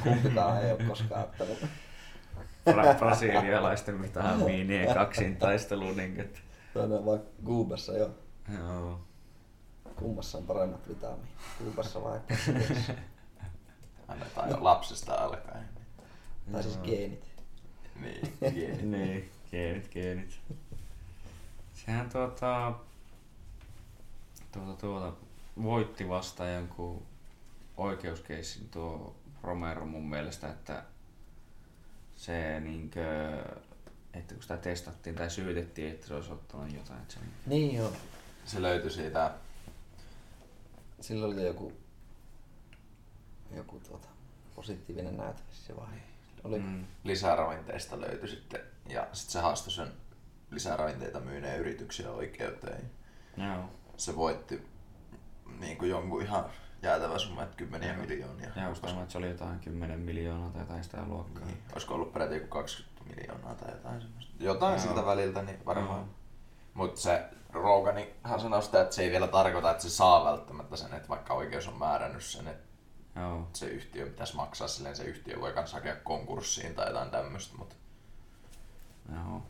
Kumpikaan ei oo koskaan ottanut. Brasilialaisten mitään miinien kaksintaistelu niinkö. Tämä on vaan Kuubassa, joo. Joo. Kummassa on paremmat vitamiinit? Kuubassa vai Brasiliassa? Annetaan jo lapsesta alkaen. Tai siis geenit. Niin, geenit. niin, geenit, geenit. Sehän tuota... Tuota tuota... Voitti vasta jonkun oikeuskeissin tuo Romero mun mielestä, että... Se niinkö... Että kun sitä testattiin tai syytettiin, että se olisi ottanut jotain. Se... Niin joo. Se löytyi siitä... Sillä oli joku joku tuota positiivinen näytö se vai. Oli mm. lisäravinteista löytyi sitten ja sitten se haastoi sen lisäravinteita myyneen yrityksen oikeuteen. Joo. Se voitti niinku jonkun ihan jäätävä summa, että kymmeniä ja miljoonia. Ja uskoisin, että se oli jotain kymmenen miljoonaa tai jotain sitä luokkaa. Niin. Olisiko ollut peräti joku kaksikymmentä miljoonaa tai jotain semmoista. Jotain joo. Siltä väliltä niin varmaan. Joo. Mut se Roganihan sanoi sitä, että se ei vielä tarkoita, että se saa välttämättä sen, että vaikka oikeus on määrännyt sen, että joo. Se yhtiö pitäisi maksaa silleen, se yhtiö voi kans hakea konkurssiin tai jotain tämmöstä, mut... Joo.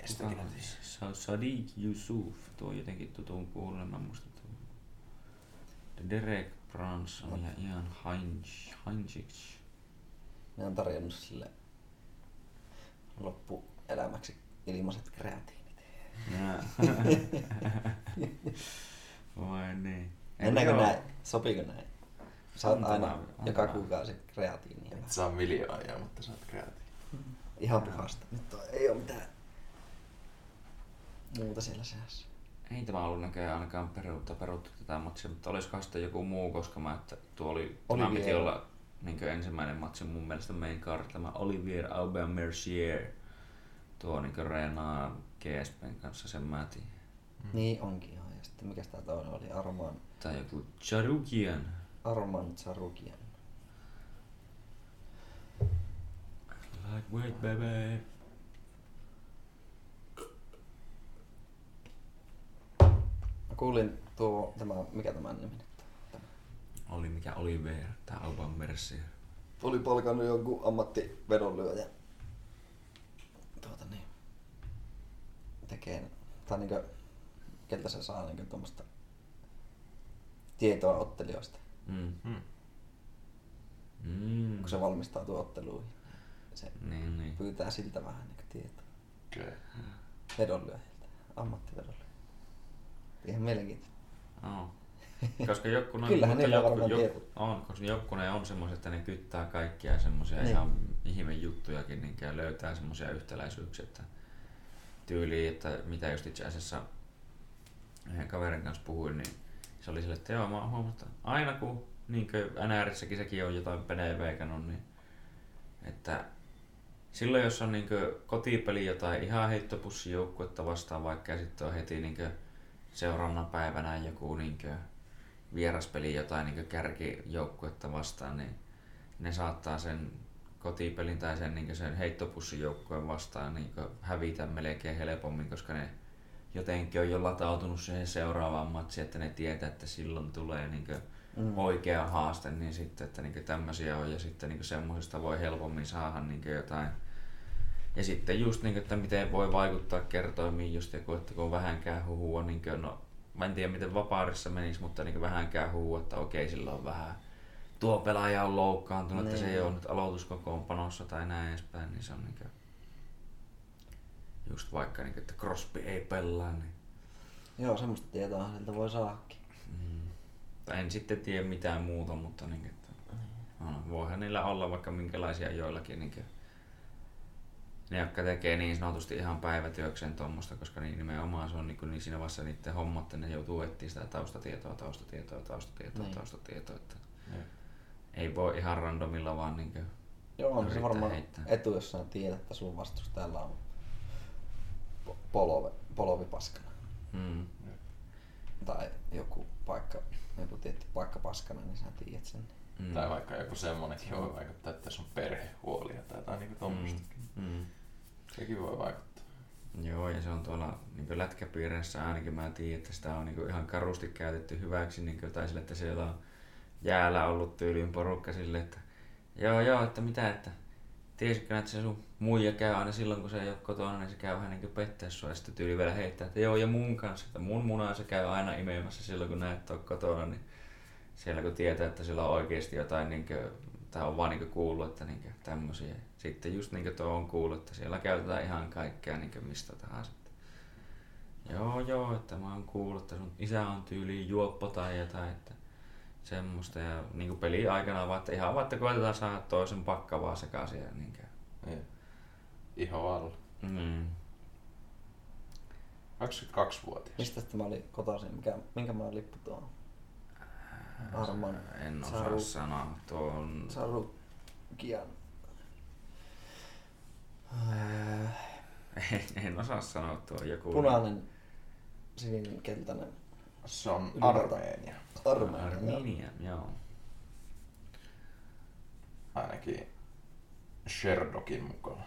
Ei sitä tiedä. Sadiq Yusuf, tuo jotenkin tutun kuulen, mä muistan tuon. Derek Branson ja Ian Heinzic. Ne on tarjonnut sille loppuelämäksi ilmaiset kreatiivit. Vai niin. Mennäänkö näin? Sopiiko näin? Saat aina joka kuukausi kreatiinia. Et saa miljoonia, mutta saat kreatiinia. Ihan puhasta. Nyt on, ei oo mitään muuta siellä seassa. Ei tämä ollut näköjään ainakaan peruutta peruttu tätä matsia, mutta olisikohan sitten joku muu, koska mä, että tuo oli, tämä piti olla niinkö ensimmäinen matsi mun mielestä main card, tämä Olivier Aubin-Mercier, tuo niinkö Renaan G S P:n kanssa sen mätin. Mm. Niin onkin ihan. Ja sitten mikäs tää toinen oli? Arman... Tai joku Tsarukyan. Arman Tsarukyan. Lightweight baby. Mä kuulin tuo, tämä, mikä tämän nimi nyt? Oli mikä Oliver tai Aubin-Mercier. Oli palkannut jonkun ammattivedonlyöjä. Tuota niin. Tekee, tai niinkö, keltä se saa niinkö tuommoista tietoa ottelijoista. Mm-hmm. Mm. Kun se valmistautuu otteluihin. Se niin, niin. Pyytää siltä vähän niinkö tietoa. Kyllä. Vedonlyöjiltä, ammattivedonlyöjiltä. Ihan mielenkiintoista. No. Koska jokkunen jok, on, koska jokkunen on semmoisia, että ne kyttää kaikkia semmoisia niin. Ihan ihmeen juttujakin niin ja löytää semmoisia yhtäläisyyksiä, että tyyliin, että mitä just itse asiassa yhden kaverin kanssa puhuin, niin se oli sille, että joo, mä oon huomannut, että aina kun niin N R-säkin sekin on jotain penejä veikannut, niin että silloin jos on niin kotipeli jotain ihan heittopussijoukkuetta vastaan, vaikka ja sitten on heti niin seuraavana päivänä joku niinkö vieraspeli jotain niinkö kärkijoukkuetta vastaan, niin ne saattaa sen kotipelin tai sen niinkö sen heittopussijoukkueen vastaan niinkö hävitä melkein helpommin, koska ne jotenkin on jo latautunut siihen seuraavaan matsiin, että ne tietää, että silloin tulee niinkö mm. oikea haaste, niin sitten että niinkö tämmöisiä on ja sitten niinkö semmoisesta voi helpommin saada niinkö jotain. Ja sitten just niin, että miten voi vaikuttaa kertoimiin just joku, että kun vähänkään huhua, niin kuin, no mä en tiedä miten vapaarissa menisi, mutta niin vähänkään huhua, että okei sillä on vähän tuo pelaaja on loukkaantunut, ne, että se ei ole nyt aloituskokoonpanossa tai näin edespäin, niin se on niin kuin, just vaikka, niin kuin, että Crosby ei pelaa. Niin... Joo, semmoista tietoa siltä voi saadakin. Mm. En sitten tiedä mitään muuta, mutta niin kuin, että, no, voihan niillä olla vaikka minkälaisia joillakin. Niin kuin, ne, jotka tekee niin sanotusti ihan päivätyökseen tuommoista, koska niin nimenomaan se on niin, niin siinä vasta niiden hommat, että ne joutuu etsiä sitä taustatietoa, taustatietoa, taustatietoa, niin. taustatietoa. Että niin. Ei voi ihan randomilla vaan niin kuin joo, on se varmaan heittää. Etu, jos sä tiedät, että sun vastustajalla on polove, polovipaskana. Mm. Tai joku paikka, joku tietty paikka paskana, niin sä tiedät sen. Mm. Tai vaikka joku semmonenkin voi vaikuttaa, että tässä on perhehuolia tai jotain niin tuommoistakin. Mm. Mm. Sekin voi vaikuttaa. Joo, ja se on tuolla niin lätkäpiirissä ainakin mä tiedän, että sitä on niin ihan karusti käytetty hyväksi. Niin tai sille, että siellä on jäällä ollut tyyliin porukka silleen, että joo joo, että mitä, että tiesitkö, että se sun muija käy aina silloin, kun se ei ole kotona, niin se käy vähän niin pettää sua. Ja sitten tyyli vielä heittää, että joo ja mun kanssa, että mun munaa se käy aina imemässä silloin, kun näet ole kotona. Niin siellä kun tietää, että sillä on oikeasti jotain, niin kuin, tai on vaan niin kuullut, että niin tämmöisiä. Sitten just niin tuo on kuullut, että siellä käytetään ihan kaikkea niin mistä tahansa. Joo joo, että mä oon kuullut, että sun isä on tyyliin juoppo tai jotain, että semmoista. Ja niin peli aikana vaan, että ihan vaan, että koetetaan saada toisen pakka vaan sekaisin. Niin niin. Iho alla. Mm. kaksikymmentäkaksivuotias. Mistä mä olin kotoisin? Mikä, minkä mä olin lippu tuohon? Arman en osaa Tsaru... sanoa tuon... Tsarukyan. En, en osaa sanoa tuon joku... Punainen, sininen, keltainen. Se on Armeenia. Armeenia. Armeenia, joo. Ainakin Sherdokin mukaan.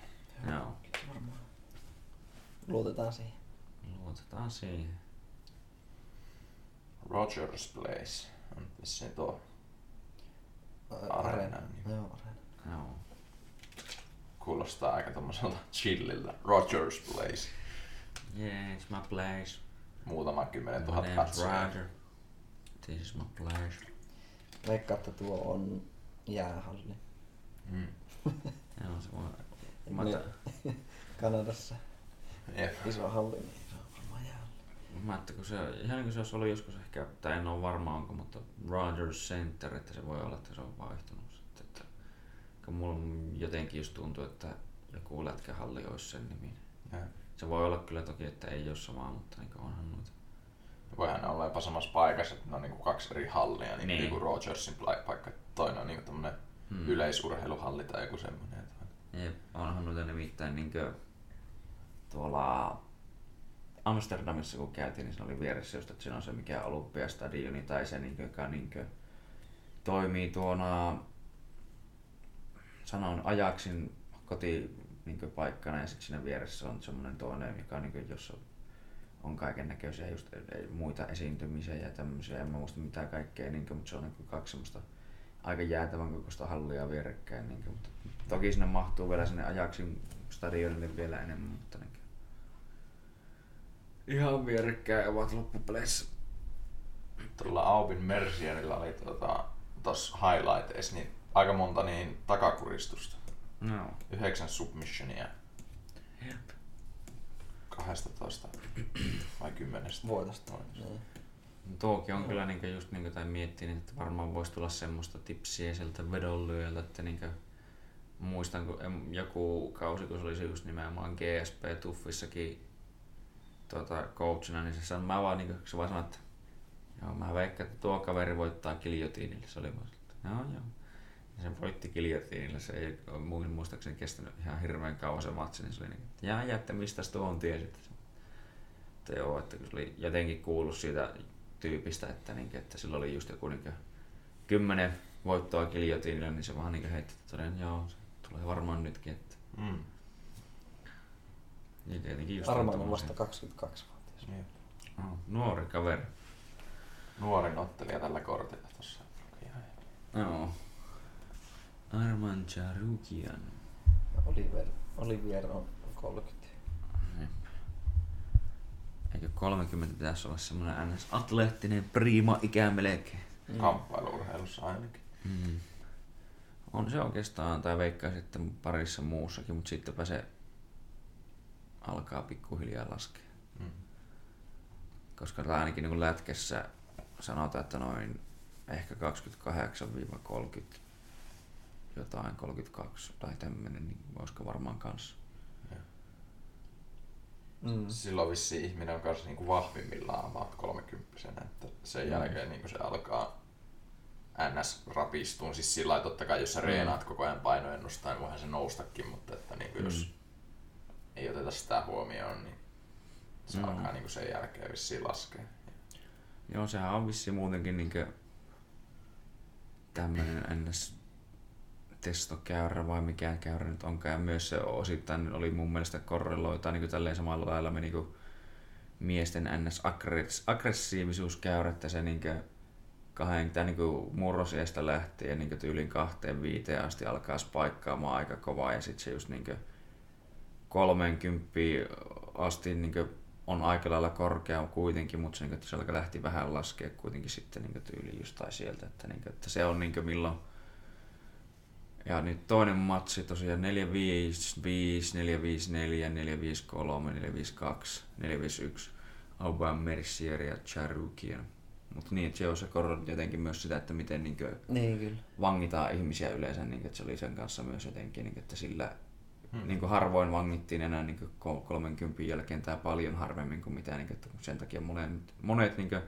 Joo. Varmaan. Luotetaan siihen. Luotetaan siihen. Rogers Place. Missä se tuo? Areena. Joo, areena. Joo. Kuulostaa aika tommoselta chilliltä. Rogers Place. Yeah, it's my place. Muutama kymmenen tuhat katsoja. This is my place. Veikkaa, että tuo on jäähalli. Mm. Joo, se voi... Mata... Kanadassa. Yeah. Iso halli. Mutta kun se, ihan niin kuin se olisi ollut joskus ehkä, tai en ole varma onko, mutta Rogers Center, että se voi olla, että se on vaihtunut sitten. Että, kun mulla jotenkin just tuntuu, että joku lätkähalli olisi sen nimi. Se voi olla kyllä toki, että ei ole samaa, mutta niin onhan noita. Voihan ne olla jopa samassa paikassa, että ne on niin kuin kaksi eri hallia, niin, niin. Niin kuin Rogersin paikka. Toinen on niin kuin tämmöinen mm. yleisurheiluhalli tai joku semmoinen. Jep, onhan noita nimittäin niinkö tuolla Amsterdamissa kun käytiin, niin se oli vieressä just, että siinä on se mikä Olympiastadioni tai se niinkö, joka niinkö toimii tuona sanon Ajaxin koti niinkö paikkana ja sitten siinä vieressä on semmoinen toinen, joka niinkö jossa on kaiken näköisiä just muita esiintymisiä ja tämmöisiä, en muista mitään kaikkea, niinkö, mutta se on niinkö kaksi semmoista aika jäätävän kokoista hallia vierekkäin, niinkö, mutta toki sinne mahtuu vielä sinne Ajaxin stadionille vielä enemmän, mutta niinkö ihan vierekkäin ovat loppupeleissä. Tuolla Aubin-Mercierillä oli tuota, tossa highlighteissa niin aika monta niin takakuristusta. No. Yhdeksän submissionia. Jep. kaksitoista vai kymmenestä. Voitosta. Tuokin on no. kyllä niinku just niinku tai miettii, että varmaan voisi tulla semmoista tipsiä sieltä vedonlyöjältä, että niinku muistan kun joku kausi, kun se oli se just nimenomaan G S P Tuffissakin tuota coachina, niin se sanoi, mä vaan niinku se vaan sanoi, että joo, mä veikkaan, että tuo kaveri voittaa giljotiinille. Se oli vaan siltä, joo joo. Ja se voitti giljotiinille, se ei muistaakseni kestänyt ihan hirveän kauan se matsi, niin se oli niin, että jää, jää, että mistäs tuohon tiesit. Mutta joo, että kun se oli jotenkin kuullut siitä tyypistä, että, niin, että sillä oli just joku niin, kymmenen voittoa giljotiinille, niin se vaan niin, heitti, että toden, joo, se tulee varmaan nytkin. Että. Mm. Arman on vasta kaksikymmentäkaksivuotias. Niin. Oh, nuori kaveri. Nuorin ottelija tällä kortilla tuossa. No. Arman Tsarukyan. Olivier, Olivier on kolmekymmentä. Jep. Eikö kolmekymmentä pitäisi olla semmoinen ns. Atleettinen priima ikä melkein? Mm. Kamppailurheilussa ainakin. Mm. On se oikeastaan, tai veikkaa sitten parissa muussakin, mutta sittenpä se alkaa pikkuhiljaa laskea. Mm. Koska tämä ainakin niin lätkessä sanotaan, että noin ehkä kaksikymmentäkahdeksan kolmekymmentä jotain, kolmekymmentäkaksi tai tämmöinen, niin olisiko varmaan kanssa. Mm. Silloin vissiin ihminen on kanssa niin vahvimmillaan about kolmekymppisenä, että sen mm. jälkeen niin se alkaa ns rapistuun. Siis sillä lailla totta kai, jos sä reenaat koko ajan painoennusta, niin voihan se noustakin, mutta että niin mm. jos ei oteta sitä huomioon, niin se no. alkaa niin sen jälkeen vissiin laskea. Joo, sehän on vissiin muutenkin niinkö tämmönen ns testokäyrä vai mikään käyrä nyt onkaan, ja myös se osittain oli mun mielestä korreloitaa niinku tälleen samalla lailla me niinku miesten ns aggressiivisuuskäyrä, että se niinkö kahden tai niinku murrosiästä lähtee ja niinku tyylin kahteen viiteen asti alkaa spaikkaamaan aika kovaa, ja sit se just niinkö kolmeenkymmeneen asti niinkö on aika lailla korkea kuitenkin, mutta se, niin se alkaa lähti vähän laskea kuitenkin sitten niin tyyliin jostain sieltä. Että, niin kuin, että se on niin milloin. Ja nyt toinen matsi tosiaan neljä viisi viisi, neljä viisi neljä, neljä viisi kolme, neljä viisi kaksi, neljä viisi yksi Aubin-Mercier ja Tsarukyan. Mutta niin, se on se korot jotenkin myös sitä, että miten niin kuin, niin, vangitaan ihmisiä yleensä. Niin kuin, että se oli sen kanssa myös jotenkin, niin kuin, että sillä Hmm. Niin kuin harvoin vangittiin enää niin kuin kolmenkymmenen jälkeen tai paljon harvemmin kuin mitään. Niin kuin sen takia monet, monet niin kuin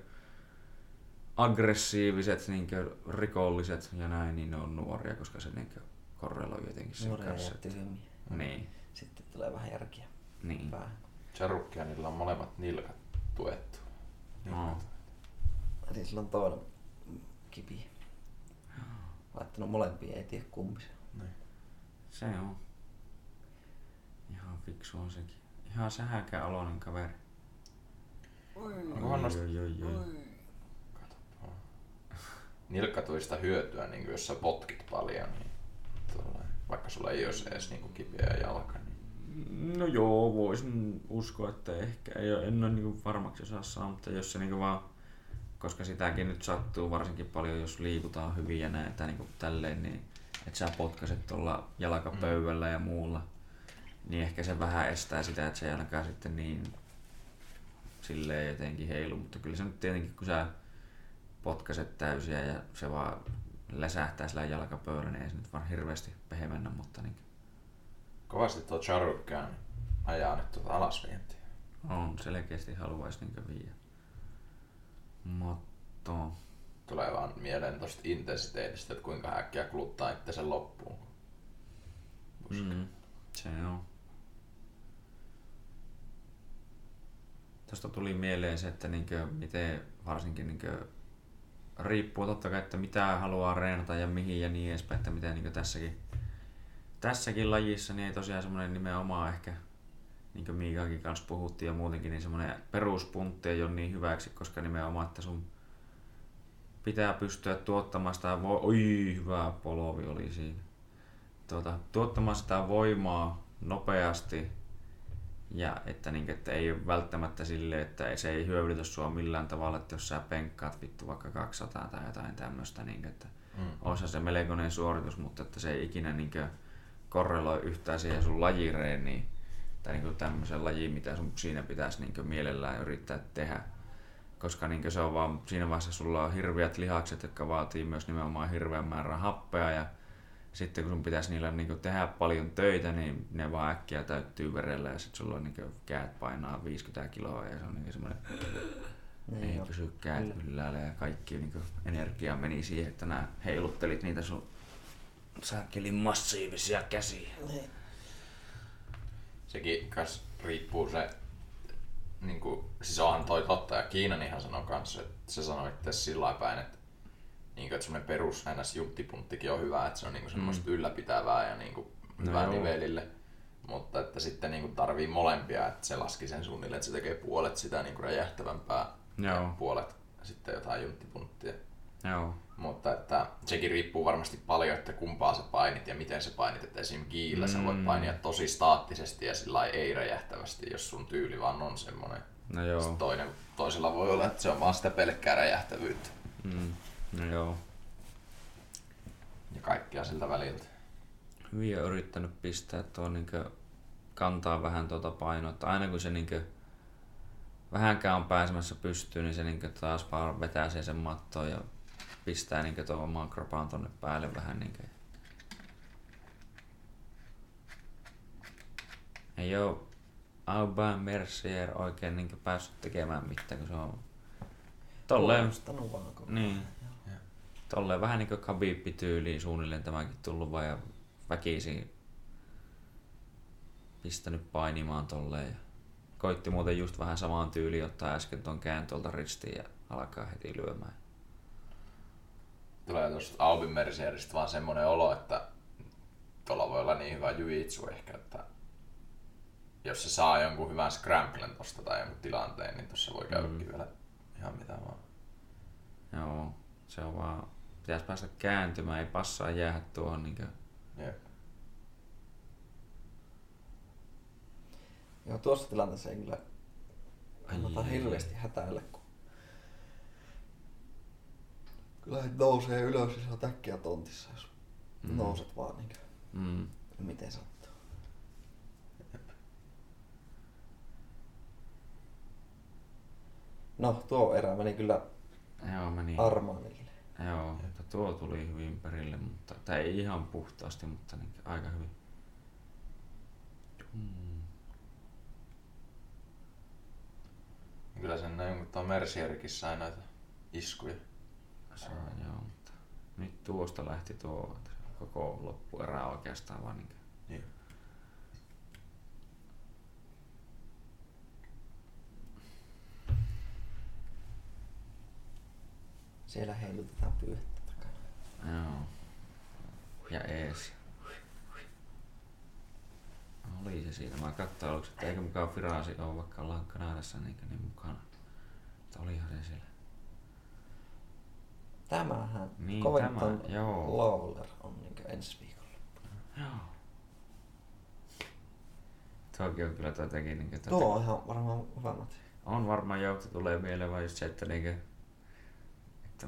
aggressiiviset niin kuin rikolliset ja näin, niin ne on nuoria, koska se niin kuin korreloi jotenkin sen nuoria kanssa. Nuoria ja tyhmiä. Niin. Sitten tulee vähän järkiä niin päähän. Tsarukyanilla on molemmat nilkat tuettu. No. Eli sillä on toinen kipi. Laittanut molempia, ei tiedä kumpi se on. Se on. Ihan fiksu on sekin. Ihan sähäkä oloinen kaveri. Oi, no. Oi, oi, oi, oi. Katsotaan. Nilkkatuista hyötyä, niin jos sä potkit paljon, niin tuolla, vaikka sulla ei olisi edes niin kuin kipeä jalka. Niin. No joo, voisin uskoa, että ehkä ei ole, en ole niin kuin varmaksi osaa saa, mutta jos se niin vaan, koska sitäkin nyt sattuu varsinkin paljon, jos liikutaan hyvin ja näitä niin kuin tälleen, niin että sä potkaset tuolla jalkapöydällä ja muulla, niin ehkä se vähän estää sitä, että se ei ainakaan sitten niin silleen jotenkin heilu, mutta kyllä se nyt tietenkin, kun sä potkaset täysiä ja se vaan läsähtää sillä jalkapöydällä, niin ei se nyt vaan hirveästi pehmennä, mutta niin. Kovasti tuo Tsarukyan ajaa nyt tuota alasvientiä. On, selkeästi haluaisi niinkö viiä. Mutta tulee vaan mieleen tosta intensiteetistä, että kuinka äkkiä kuluttaa itse sen loppuun. Mm, se on. Tuosta tuli mieleen se, että niinkö, miten varsinkin niinkö, riippuu totta kai, että mitä haluaa reenata ja mihin ja niin edespäin, että miten niinkö, tässäkin, tässäkin lajissa niin ei tosiaan semmoinen nimenomaan ehkä, niin kuin Miikakin kanssa puhuttiin ja muutenkin, niin semmoinen peruspuntti ei ole niin hyväksi, koska nimenomaan, että sun pitää pystyä tuottamaan sitä vo- Oi, hyvä polvi oli siinä. Tuota, tuottamaan sitä voimaa nopeasti ja että, niin, että ei ole välttämättä silleen, että se ei hyödytä sua millään tavalla, että jos sä penkkaat vittu vaikka kaksisataa tai jotain tämmöistä, niin, että mm. on se melkoinen suoritus, mutta että se ei ikinä niin kuin korreloi yhtään siihen sun lajireeniin tai niin kuin tämmöisen lajiin, mitä sun siinä pitäisi niin kuin mielellään yrittää tehdä. Koska niin se on vaan, siinä vaiheessa sulla on hirveät lihakset, jotka vaatii myös nimenomaan hirveän määrän happea. Ja sitten kun sun pitäisi niillä niin tehdä paljon töitä, niin ne vaan äkkiä täyttyy verellä ja sitten sulla on niin käät painaa viisikymmentä kiloa ja se on niin semmoinen, ei pysy käät ylläällä ja kaikki niin energia meni siihen, että nää heiluttelit niitä sun sääkelin massiivisia käsiä. Ne. Sekin kas riippuu se, niin kuin, siis onhan toi totta, ja Kiinanihan sanoi kanssa, että se sanoi itse sillä päin, että, niin kuin, että semmoinen perus N S-junttipunttikin on hyvä, että se on niin kuin, semmoista mm. ylläpitävää ja niin kuin, hyvää no nivelille, mutta että sitten niin kuin, tarvii molempia, että se laski sen suunnilleen, että se tekee puolet sitä niin kuin, räjähtävämpää Joo. ja puolet sitten jotain junttipunttia. Joo. Mutta että sekin riippuu varmasti paljon, että kumpaa sä painit ja miten sä painit. Että esimerkiksi giillä mm. sä voit painia tosi staattisesti ja sillä ei räjähtävästi, jos sun tyyli vaan on semmoinen. No joo. Toinen, toisella voi olla, että se on vaan sitä pelkkää räjähtävyyttä. Mm. No joo. Ja kaikkea siltä väliltä. Hyvin on yrittänyt pistää tuo niinkö kantaa vähän tuota painoa, että aina kun se niinkö vähänkään on pääsemässä pystyyn, niin se niinkö taas vaan vetää sen, sen mattoon ja pistää niinkö tuon oman kropaan tonne päälle vähän niinkö. Ei oo Aubin-Mercier oikein niinkö päässyt tekemään mitään, kun se on tolleen niin. Tolleen vähän niinkö Khabib-tyyliin suunnilleen tämäkin tullut vaan ja väkisin pistänyt painimaan tolleen ja koitti muuten just vähän samaan tyyliin ottaa äsken ton kääntöltä ristiin ja alkaa heti lyömään. Tulee tuosta Aubin-Mercieristä vaan semmoinen olo, että tuolla voi olla niin hyvä jiu-jitsu ehkä, että jos se saa jonkun hyvän scramblen tosta tai jonkun tilanteen, niin tuossa voi käydä mm. vielä ihan mitä vaan. Joo, se on vaan, pitäisi päästä kääntymään, ei passaa jäädä tuohon niinkö. Jep. Joo, tuossa tilanteessa ei kyllä kannata hirveästi hätäillä, kun kyllä nousee ylös ja saa täkkiä tontissa, jos mm. nouset vaan niinkö, mm. miten sattuu. No, tuo erä meni kyllä Joo, meni. Armanille. Joo, että tuo tuli hyvin perille, mutta, tai ei ihan puhtaasti, mutta niinkö, aika hyvin. Mm. Kyllä sen näin, kun tuo Mercierikin sai näitä iskuja. Saan, joo, mutta nyt tuosta lähti tuo koko loppuerä oikeastaan vaan niinkö. Niin. Siellä heilutetaan pyyhettä takana. Joo. Ja ees. Oli se siinä. Mä katsoin aluksi, että eikö mukaan Firaasi ole, vaikka ollaan Kanadassa niinkö niin mukana. Mutta olihan se siellä. Tämähän niin, Covington tämä, Lawler on niin ensi viikonloppuna. Joo. Tuokin on kyllä tuo teki niin tuota, tuo on ihan varmaan hyvä matri. On varmaan joutu tulee mieleen vaan just se, että, niin kuin, että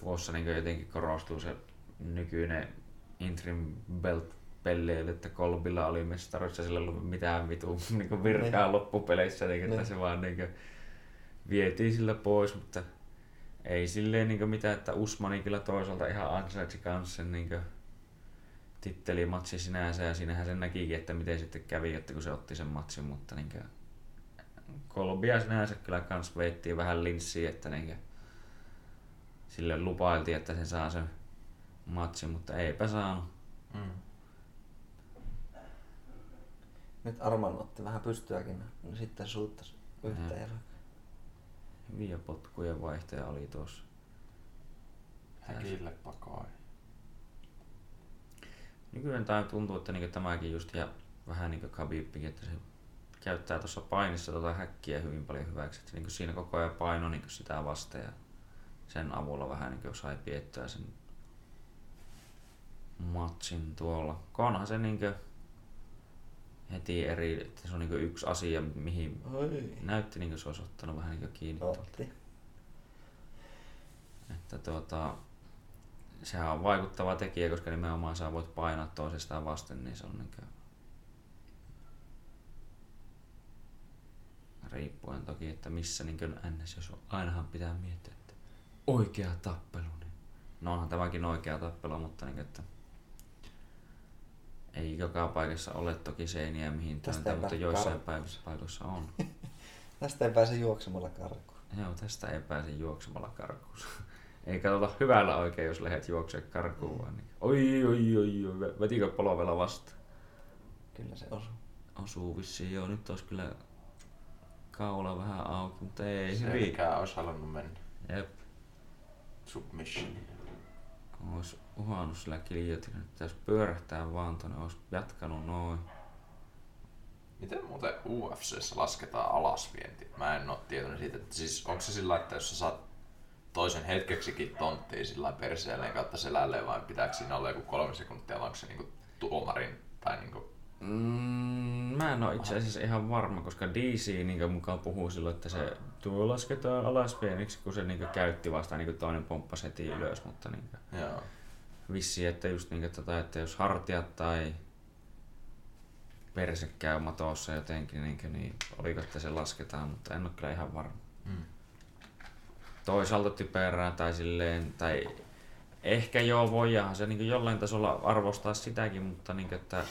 tuossa niin jotenkin korostuu se nykyinen interim belt pelleily, että Kolbilla oli mestaruus ja sillä ei ollut mitään vitu niin virkaa loppupeleissä, niin, että ne. Se vaan niin kuin, vietiin sillä pois, mutta ei silleen niinku mitään, että Usmani kyllä toisaalta ihan ansaitsi kans sen niinku tittelimatsi sinänsä ja siinähän sen näkikin, että miten sitten kävi, että kun se otti sen matsin, mutta niinku Kolbia sinänsä kyllä kans veittiin vähän linssiin, että niinku sille lupailtiin, että se saa sen matsin, mutta eipä saanut. Mm. Nyt Arman otti vähän pystyäkin, niin sitten suuttasi yhtä eroa. Hyviä potkujen vaihtoja oli tuossa. Häkille pakai. Nykyään tämä tuntuu, että niinku tämäkin just ja vähän niinku Khabibkin, että se käyttää tuossa painissa tuota häkkiä hyvin paljon hyväksi. Että niinku siinä koko ajan paino niinku sitä vasta ja sen avulla vähän niinku sai piettää sen matsin tuolla. Onhan se niinku heti eri, että se on niinku yksi asia, mihin Oi. näytti niinku se olisi ottanut vähän niinku kiinni. Otti. Että tuota, sehän on vaikuttava tekijä, koska nimenomaan sä voit painaa toisestaan vasten, niin se on niinkö riippuen toki, että missä niinkö ns, jos ainahan pitää miettiä, että oikea tappelu, niin no onhan tämäkin oikea tappelu, mutta niinkö, että ei joka paikassa ole toki seiniä mihin työntää, mutta joissain päivissä paikoissa on. Tästä ei pääse juoksemalla karkuun. Joo, tästä ei pääse juoksemalla karkuun. Ei katsota hyvällä oikein, jos lähdet juoksemaan karkuun, vaan niin. Oi, oi, oi, oi, vetikö polvella vastaan? Kyllä se osuu. Osuu vissiin, joo. Nyt olisi kyllä kaula vähän auki, mutta ei. Selkää olisi halunnut mennä. Jep. Submission. Olisi uhannut sillä kiljoitilla. Nyt pitäisi pyörähtää vaan tuonne. Olisi jatkanut noin. Miten muuten U F C:ssä lasketaan alasvienti? Mä en oo tietoinen siitä, että siis onko se sillä, että jos sä saat toisen hetkeksikin tonttiin sillä perseelleen kautta selälleen, vai pitääkö siinä olla joku kolme sekuntia, vai onko se niinku tuomarin tai niinku... Mm, mä en oo itse asiassa ihan varma, koska D C niinku mukaan puhuu silloin, että se tuo lasketaan alasvieniksi, kun se niinku käytti vastaan, niinku toinen pomppasi heti ylös, mutta niinku... Joo. Vissiin, että just niinku tota, että jos hartiat tai... perse käy matossa jotenkin, niin, niin oliko, että se lasketaan, mutta en ole kyllä ihan varma. Mm. Toisaalta typerää tai silleen, tai ehkä joo, voidaan se niin jollain tasolla arvostaa sitäkin, mutta niin, että, äh,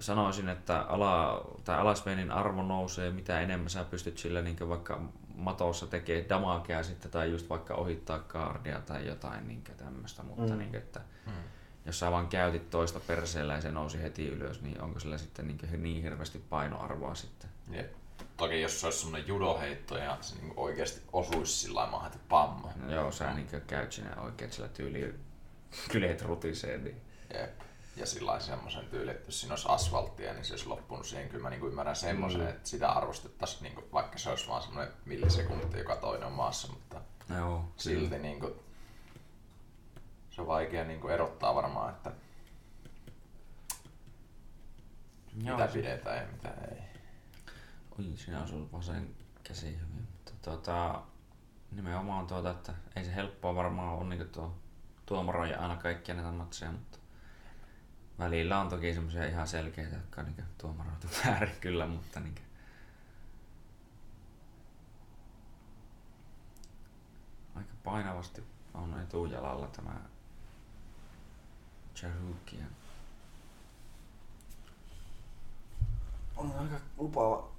sanoisin, että ala, tai alasvenin arvo nousee, mitä enemmän sä pystyt sillä niin vaikka matossa tekee damagea sitten, tai just vaikka ohittaa kaardia tai jotain niin tämmöistä, mutta mm. niin, että mm. jos sä vaan käytit toista perseellä ja se nousi heti ylös, niin onko sillä sitten niin, niin hirveästi painoarvoa sitten? Ja, toki jos se olisi semmoinen judoheitto ja se niin oikeasti osuisi sillä lailla, että pamma. No, joo, sä niin käyt sinä oikein sillä tyyliin kyleet rutiseen. Niin. Jep. Ja sillä lailla semmoisen tyyliin, että jos siinä olisi asfalttia, niin se olisi loppunut siihen. Kyllä mä niin ymmärrän semmoisen, mm. että sitä arvostettaisiin, niin kuin, vaikka se olisi vaan semmoinen millisekunti, joka toinen on maassa, mutta joo, silti niin kuin, se on vaikea niin kuin erottaa varmaan, että joo, mitä pidetään ja mitä ei. Oi, siinä on ollut vasen käsi hyvin, mutta tuota, nimenomaan tuota, että ei se helppoa varmaan ole niin tuo, tuomaroja aina kaikkia näitä matseja, mutta välillä on toki semmoisia ihan selkeitä, jotka on niin tuomaroitu väärin kyllä, mutta niin aika painavasti on etujalalla tämä Tsarukyan. On aika lupaava,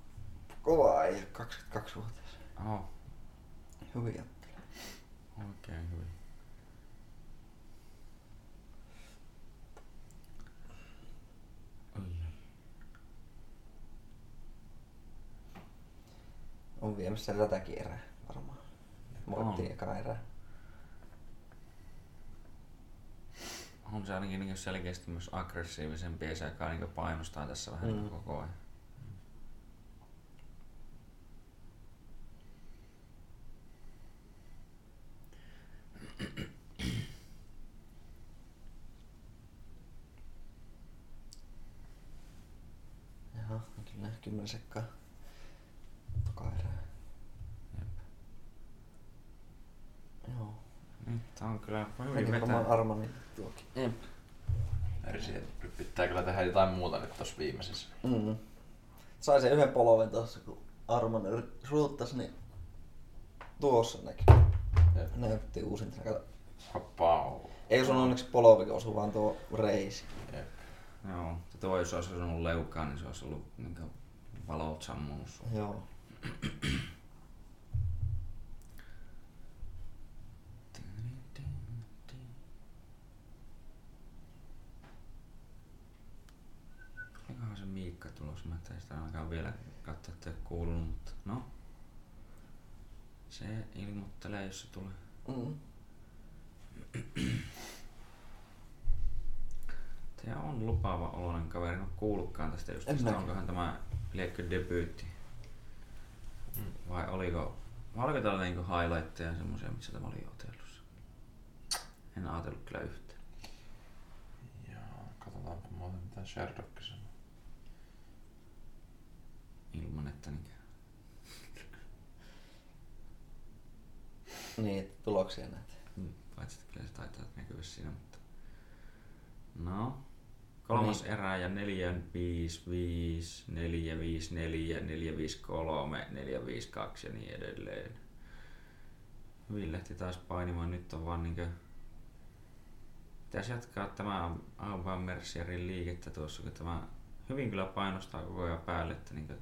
kova äijä, kaksikymmentäkaksivuotias. Oh. Hyvin jättilä. Oikein hyvin. Oi. On viemässä tätäkin erää varmaan. Voitti eka erää. On se ainakin niin selkeästi myös aggressiivisempi ja se alkaa niin painostaa tässä vähän mm. koko ajan. Jaha, kyllä kymmenen sekkaa toka erää. Joo. Nyt on kyllä hyvin vetää. Armanin tuokin. Jep. Pitää kyllä tehdä jotain muuta nyt tossa viimeisessä. Mm. Sai sen yhden polven tossa, kun Arman suuttas, niin tuossa näki. Jep. Näytti uusinta. Kato. Ei sun onneksi polvi osu, vaan tuo reisi. Jep. Joo. Tuo jos olisi osunut leukaan, niin se olisi ollut niinku valot sammunut sun. Joo. tiukka tulos. Mä en sitä alkaa vielä katsoa, ettei kuulunut, mutta no. Se ilmoittelee, jos se tulee. Mm. Tämä on lupaava oloinen kaveri. En ole kuullutkaan tästä just tästä. Onkohan tämä liekkö debyytti? Vai oliko, vai oliko täällä niinku highlightteja semmosia, missä tämä oli otellussa? En ajatellut kyllä yhtään. Joo, katsotaanpa muuten mitä Sherdocki sanoo. Ilman että niinkään. Niin, että tuloksia näet. Mm, paitsi että kyllä se taitaa näkyä siinä, mutta... No, kolmas niin. Erää ja neljä viisi viisi, neljä viisi neljä, neljä viisi kolme, neljä viisi kaksi ja niin edelleen. Hyvin lähti taas painimaan, nyt on vaan niinkö... Pitäisi jatkaa tämä Aubin-Mercierin liikettä tuossa, kun tämä hyvin kyllä painostaa koko ajan päälle, että niinkö...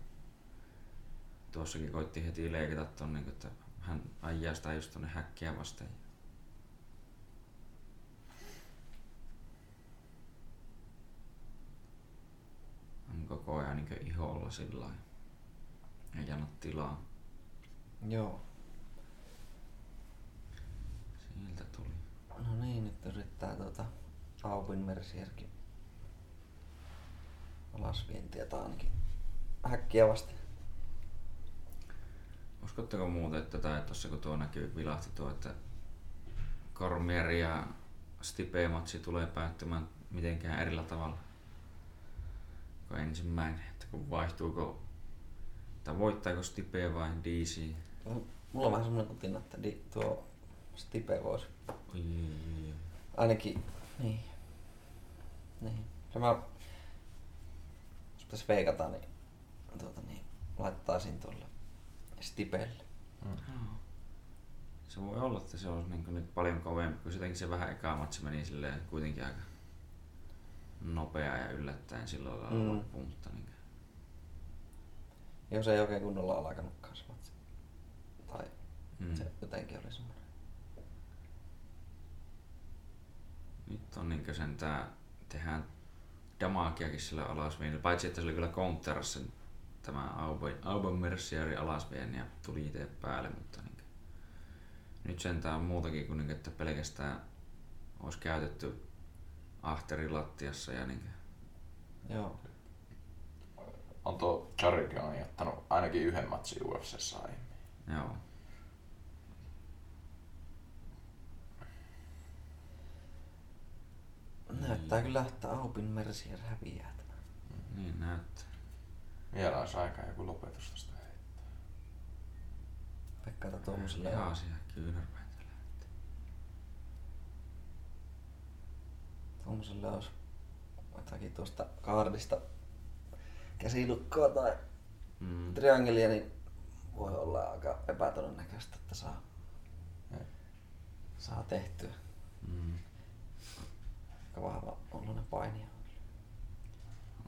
Tuossakin koitti heti leikata tuon niinkö, että hän ajaa sitä just tuonne häkkiä vastaan. On koko ajan niinkö iholla sillain. Ei jäänyt tilaa. Joo. Sieltä tuli. No niin, nyt yrittää tuota Aubin-Mercierkin alasvientiä tai ainakin häkkiä vasten. Uskotteko muuten, että tai tuossa kun tuo näkyy vilahti tuo, että Cormier ja Stipe-matsi tulee päättymään mitenkään erillä tavalla? Kuin ensimmäinen, että kun vaihtuuko, tai voittaako Stipe vai D C? Mulla on vähän semmoinen kutina, että tuo Stipe voisi. Oi, oi, oi. Ainakin, niin. Niin. Se mä, jos pitäisi veikata, niin, tuota, niin laittaisin tuolle Stipelle. Mm. Se voi olla, että se olisi niin nyt paljon kovempi, kun jotenkin se vähän eka matsi meni silleen kuitenkin aika nopea ja yllättäen silloin lailla mm. loppuun, mutta niinkö. Joo, se ei oikein kunnolla alkanut kasvatsi. Tai mm. se jotenkin oli semmoinen. Nyt on niinkö sen tää, tehdään damagiakin sillä alasvienillä, paitsi että se oli kyllä counterassa sen tämä Aubin-Mercierin alasvien ja tuli itse päälle, mutta niinkö. Nyt sentään on muutakin kuin niinkö, että pelkästään olisi käytetty ahteri lattiassa ja niinkö. Joo. On tuo Tsarukyan on jättänyt ainakin yhden matsin U F C:ssä aiemmin. Joo. Näyttää kyllä, että Aubin-Mercier häviää tämän. Niin näyttää. Vielä olisi aikaa joku lopetus tästä heittää. Pekkaata tuollaiselle. Jaa, siellä kyynärpäin. Tuommoiselle olisi jotakin tuosta kaardista käsilukkoa tai mm. triangelia, niin voi olla aika epätodennäköistä, että saa, mm. saa tehtyä. Mm. Aika vahva ollainen painija.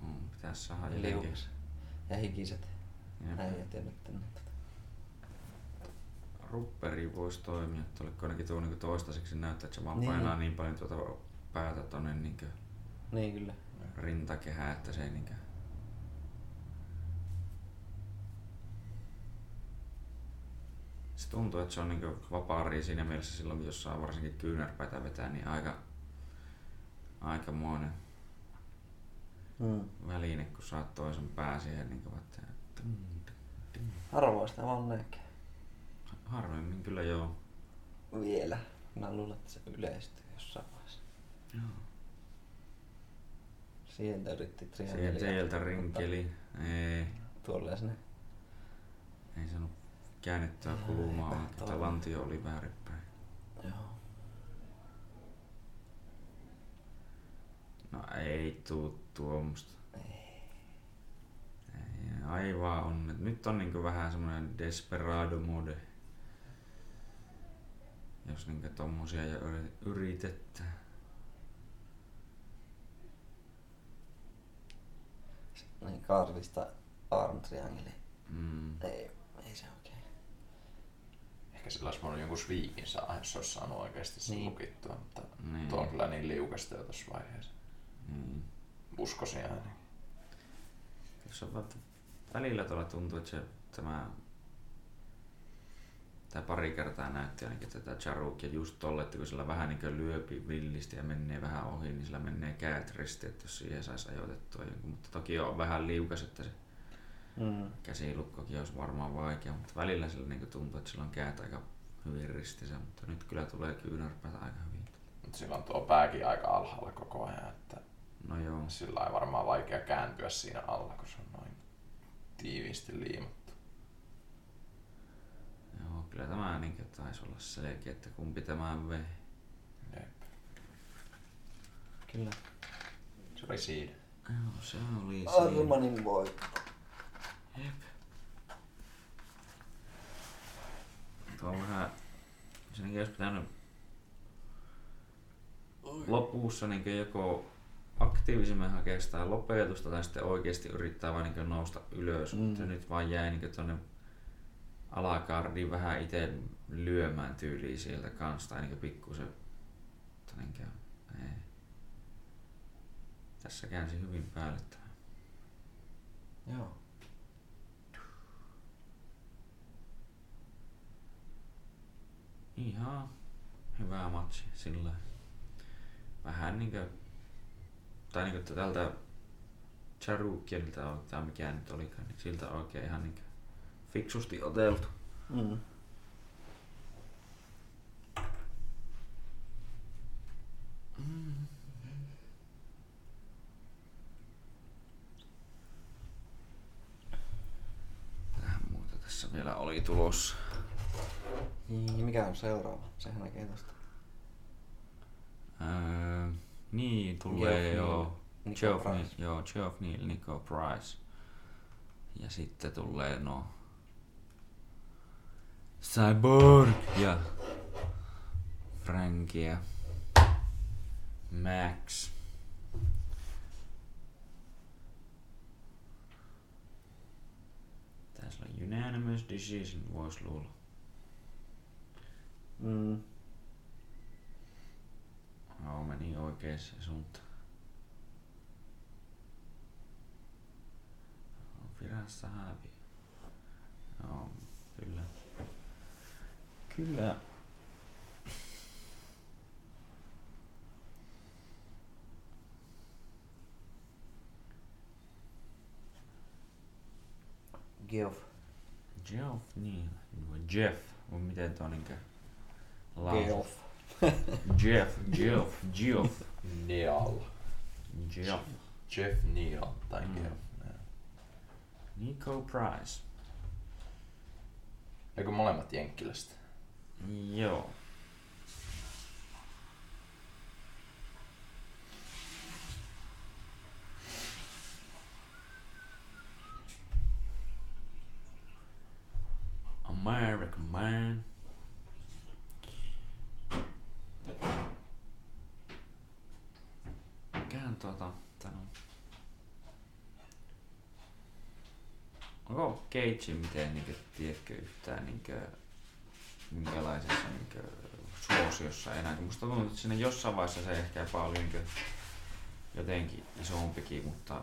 Mm, pitäisi saada jotenkin. Ja hikiset. Äijät ja nyt tänne. Rupperi voisi toimia. Oliko ainakin tuo niin toistaiseksi näyttää, että se vaan niin painaa niin paljon tuota päätä tonne niinkö niin kyllä rintakehää, että se ei niinkö se tuntuu, että se on niinkö vapaaria siinä mielessä silloin, jos saa varsinkin kyynärpäitä vetää, niin aika aikamoinen mm. väline, kun saat toisen pää siihen niinkö vetää. Harvoin sitä vaan näkee. Harvemmin kyllä joo. Vielä. Mä luulen, että se yleistyy jossain vaiheessa. Joo. Sieltä yritti triangeliä. Sieltä rinkeli. Ei. Tuolla sinne. Ei saanut käännettyä kulumaan, että lantio oli väärinpäin. Joo. No ei tuu tuommoista. Ei. Ei aivan on. Nyt on niinku vähän semmoinen desperado mode. Jos niinku tommosia jo yritetään. Niin kaardista arm triangeli. Mm. Ei, ei se oikein. Ehkä sillä olisi voinut jonkun sviikin saa, jos se olisi saanut oikeasti sen niin lukittua, mutta niin tuo on kyllä niin liukasta jo tuossa vaiheessa. Mm. Uskoisin ainakin. se on välillä tuolla tuntuu, että se, tämä, tämä pari kertaa näytti ainakin tätä Tsarukia just tolle, että kun sillä vähän niin lyöpi villisti ja menee vähän ohi, niin sillä menee kädet risti, että jos siihen saisi ajoitettua jonkun. Mutta toki on vähän liukas, että se mm. käsilukkokin olisi varmaan vaikea, mutta välillä sillä niin tuntuu, että sillä on kädet aika hyvin ristissä, mutta nyt kyllä tulee kyynärpäät aika hyvin. Sillä on tuo pääkin aika alhaalla koko ajan, että no joo. Sillä on varmaan vaikea kääntyä siinä alla, kun se on noin tiiviisti liimattu. Joo, kyllä tämä niinkin taisi olla selkeä, että kumpi tämä vei. Jep. Kyllä. Se oli siinä. Joo, se oli siinä. Armanin voitto. Jep. Tuo on vähän... Sinäkin olisi pitänyt lopussa niin joko aktiivisemmin hakea sitä lopetusta tai sitten oikeasti yrittää vaan niin nousta ylös, mm. mutta nyt vaan jäi niin tuonne alakaardiin vähän itse lyömään tyyliin sieltä kanssa tai niin pikkusen. Niin tässä käänsi hyvin päälle tämä. Joo. Ihan hyvä matsi sillä. Vähän niinkö, tai niinkö tältä Tsarukyanilta tai mikä nyt olikaan, niin siltä oikein ihan niinkö fiksusti oteltu. Mm. Mm. Tähän muuta tässä vielä oli tulossa. Niin, mikä on seuraava? Sehän näkee tosta. Öö, niin, tulee jo Geoff Neal, joo, Geoff Neal, Niko Price. Ja sitten tulee no... Cyborg ja Frankie ja Max. Tässä on unanimous decision, voisi luulla. Mm. Joo, meni oikein se suuntaan. Virassa häviä. Joo, kyllä. Kyllä. Geoff. Geoff, niin. Geoff, on miten tuo niinkö lausut? Geoff, Geoff, Geoff Neal. Geoff. Geoff Neal tai mm. Geoff. Niko Price. Eikö molemmat Jenkkilästä? Joo. American man. Mikään tuota... Onko Cage miten niinkö tiedätkö yhtään niinkö minkälaisessa niinkö suosiossa enää? Musta tuntuu, että siinä jossain vaiheessa se ehkä jopa oli niinkö jotenkin isompikin, mutta...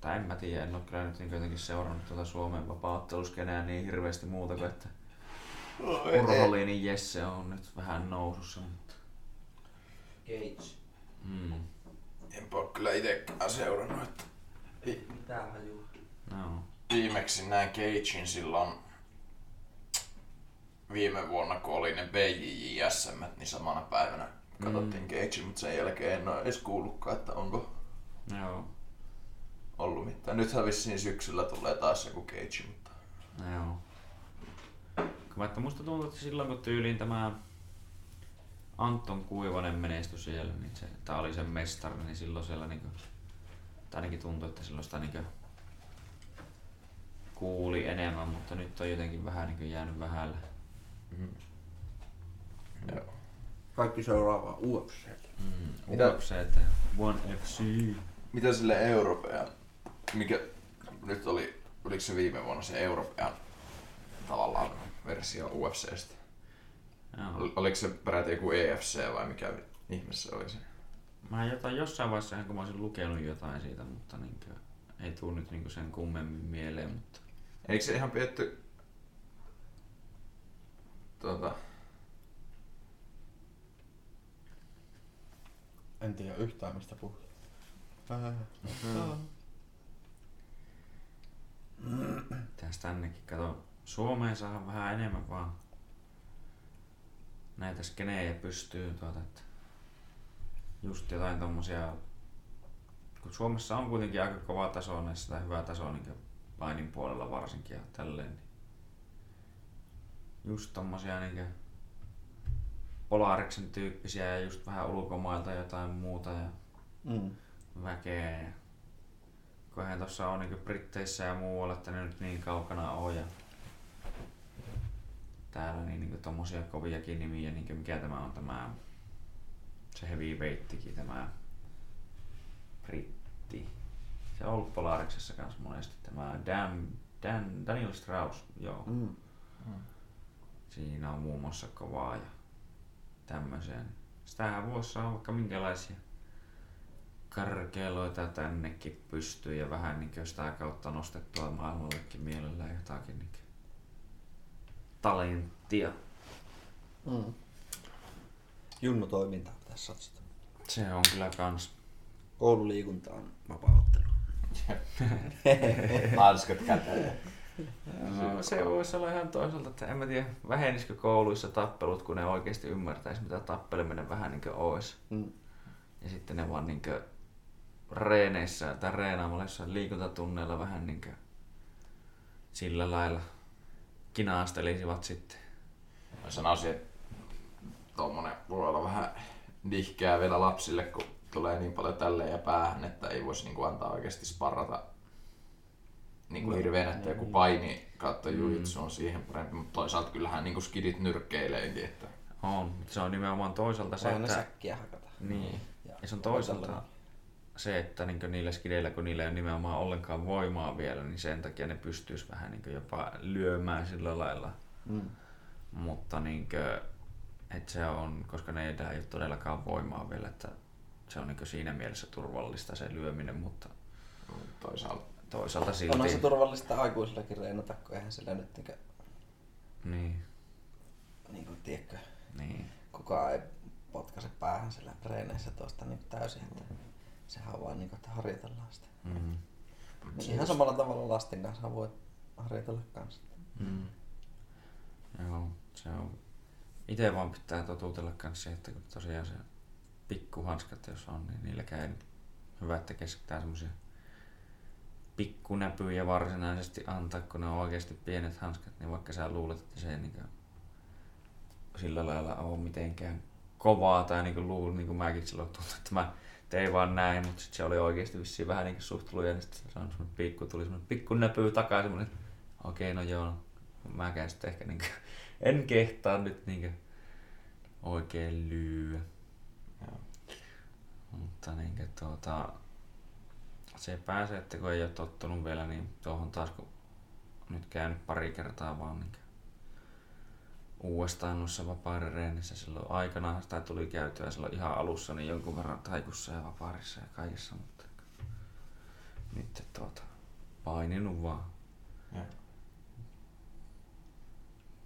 Tai en mä tiedä, en oo kyllä nyt niinkö jotenkin seurannut tuota Suomen vapaa-otteluskenää niin hirveesti muuta kuin että... Urholinin Jesse on nyt vähän nousussa, mutta... Cage. Mm. Enpä oo kyllä itekään seurannut, että... Ei mitään hajua. No. Viimeksi näin Cagein silloin viime vuonna, kun oli ne B J J S M, niin samana päivänä katsottiin mm. Cagein, mutta sen jälkeen en ole edes kuullutkaan, että onko Joo. ollut mitään. Nythän vissiin syksyllä tulee taas joku Cage, mutta... Joo. Vaikka musta tuntuu, että silloin kun tyyliin tämä Anton Kuivonen menestyi siellä, niin se, tämä oli sen mestari, niin silloin siellä niinku... Tai ainakin tuntui, että silloin sitä niinku... Kuuli enemmän, mutta nyt on jotenkin vähän niin jäänyt vähällä. Mm. Joo. Kaikki seuraava U F C. Mm, U F C, One F C. Mitä sille Euroopan, mikä nyt oli, oliko se viime vuonna se Euroopan tavallaan versio U F C:stä? No. Oliko se peräti joku E F C vai mikä ihmeessä oli se? Mä jotain jossain vaiheessa, kun mä olisin lukenut jotain siitä, mutta niinkö... ei tule nyt niinku sen kummemmin mieleen, mutta... Eikö se ihan pietty... Tuota... En tiedä yhtään mistä puhuu. Mitäs tännekin, kato. Suomeen saadaan vähän enemmän vaan näitä skenejä pystyy tuota, että just jotain tommosia, kun Suomessa on kuitenkin aika kova taso näissä tai hyvä taso niin painin puolella varsinkin ja tälleen, niin just tommosia niin Polariksen tyyppisiä ja just vähän ulkomailta jotain muuta ja mm. väkeä ja kun eihän tossa on niin Britteissä ja muualla, että ne nyt niin kaukana on ja täällä niin, niin tommosia koviakin nimiä, niin mikä tämä on tämä se heavyweighttikin tämä britti. Se on ollut Polariksessa kans monesti tämä Dan, Dan, Daniel Strauss, joo. Mm. Mm. Siinä on muun muassa kovaa ja tämmöiseen. Sitähän vuossa on vaikka minkälaisia karkeiloita tännekin pystyy ja vähän niin sitä kautta nostettua maailmallekin mielellään jotakin niin talenttia. Mm. Junnutoimintaa pitäisi satsata. Se on kyllä kans. Koululiikunta on vapaa-ottelu. Lanskot käteen. No, se voisi olla ihan toisaalta, että en mä tiedä, vähenisikö kouluissa tappelut, kun ne oikeesti ymmärtäis mitä tappeleminen vähän niinkö ois. Mm. Ja sitten ne vaan niinkö reeneissä tai reenaamalla jossain liikuntatunneilla vähän niinkö sillä lailla kinaastelisivat sitten. Mä sanoisin, että tommonen voi olla vähän nihkeää vielä lapsille, kun tulee niin paljon tälleen ja päähän, että ei voisi niinku antaa oikeasti sparrata niinku hirveen, että joku paini kautta jujitsu on siihen parempi, mutta toisaalta kyllähän niinku skidit nyrkkeileekin. Että... On, mutta se on nimenomaan toisaalta se, että... säkkiä hakata. Niin. Ja, ja se on toisaalta on se, että niinku niillä skideillä, kun niillä ei ole nimenomaan ollenkaan voimaa vielä, niin sen takia ne pystyis vähän niinku jopa lyömään sillä lailla. Mm. Mutta niinku... Et se on, koska ne ei ole todellakaan voimaa vielä, että se on niin siinä mielessä turvallista se lyöminen, mutta toisaalta, toisaalta silti... Onhan se turvallista aikuisillakin reenata, kun eihän sillä nyt niinkö... Niin. Niin kuin tiedätkö, niin. Kukaan ei potkaise päähän sillä treeneissä tuosta niin täysin, että sehän on vaan niin kuin, että harjoitellaan sitä. Mm-hmm. Niin ihan samalla tavalla lasten kanssa voi harjoitella kanssa. Mm. Joo, se on... Itse vaan pitää totutella myös siihen, että kun tosiaan se pikkuhanskat jos on, niin niilläkään ei hyvä, että keskittää semmoisia pikkunäpyjä varsinaisesti antaa, kun ne on oikeasti pienet hanskat, niin vaikka sä luulet, että se ei niin sillä lailla ole mitenkään kovaa tai niin luulet, niin kuin mäkin silloin tuntuu, että mä tein vaan näin, mutta sitten se oli oikeasti vissiin vähän niin suht luja, niin sitten se on semmoinen pikku, tuli semmoinen pikkunäpy takaa, semmoinen, okei okay, no joo, mäkään sitten ehkä niin kuin, en kehtaa nyt niinkö oikein lyö. Joo. Mutta niinkö tuota... Se pääsee, että kun ei ole tottunut vielä, niin tuohon taas kun nyt käynyt pari kertaa vaan niinkö uudestaan noissa vapaiden reenissä. Silloin aikanaan sitä tuli käytyä silloin ihan alussa niin jonkun verran taikussa ja vapaarissa ja kaikessa, mutta... Nyt tuota... Paininut vaan. Ja.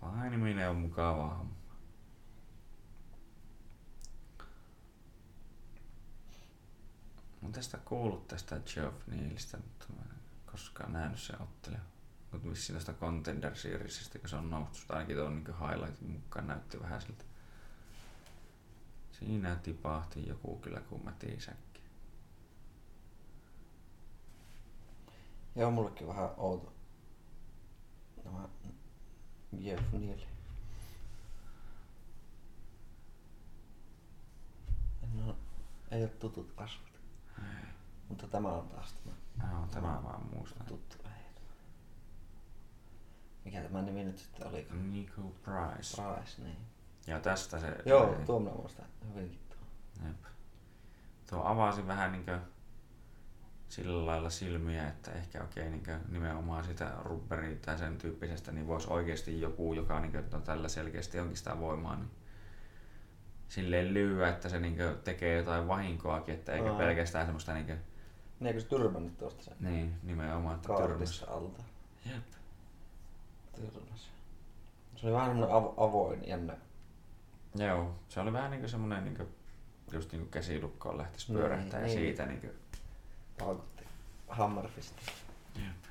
Painiminen on mukavaa homma. Olen tästä kuullut tästä Geoff Nealista, mutta mä en koskaan nähnyt sen ottelemaan. Mutta vissiin tästä Contender Seriesistä, kun se on noussut, ainakin tuon niin highlightin mukaan näytti vähän siltä. Siinä tipahti joku kyllä kummetin säkki. Joo, mullekin vähän outo. No, mä... Geoff Neal. No, ei oo tutut kasvot. Ei. Mutta tämä on taas tämä. No, tämä on vaan muista. Tuttu äijä. Mikä tämä nimi nyt sitten olikaan? Niko Price. Price, niin. Joo, tästä se... Joo, tuo minä muistan. Hyvinkin tuo. Jep. Tuo avasi vähän niinkö sillä lailla silmiä, että ehkä okei, niin nimenomaan sitä rubberia tai sen tyyppisestä, niin voisi oikeasti joku, joka niin kuin, no, tällä selkeästi onkin sitä voimaa, niin silleen lyö, että se niin kuin, tekee jotain vahinkoakin, että eikä Aa. pelkästään semmoista niin kuin, Niin eikö se tyrmännyt tuosta sen? Niin, nimenomaan, että tyrmäs. Kaartissa alta. Jep. Tyrmäs. Se oli vähän semmoinen av- avoin, jännä. Joo, se oli vähän niinku semmoinen niinku just niinku käsilukkoon lähtis pyörähtää no, ja niin. Siitä niinku paukutti hammerfisti. Jep.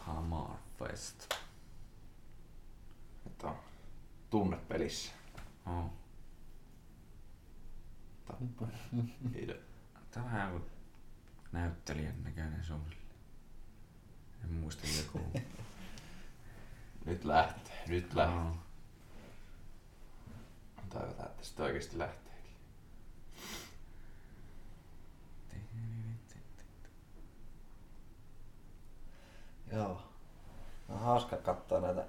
Hammerfest. Että on tunne pelissä. Oh. Tappaa. Tämä on vähän joku näyttelijän näköinen sulle. En muista joku. Nyt lähtee, nyt lähtee. No. Toivotaan, että se oikeesti lähteekin. Joo. On hauska katsoa näitä,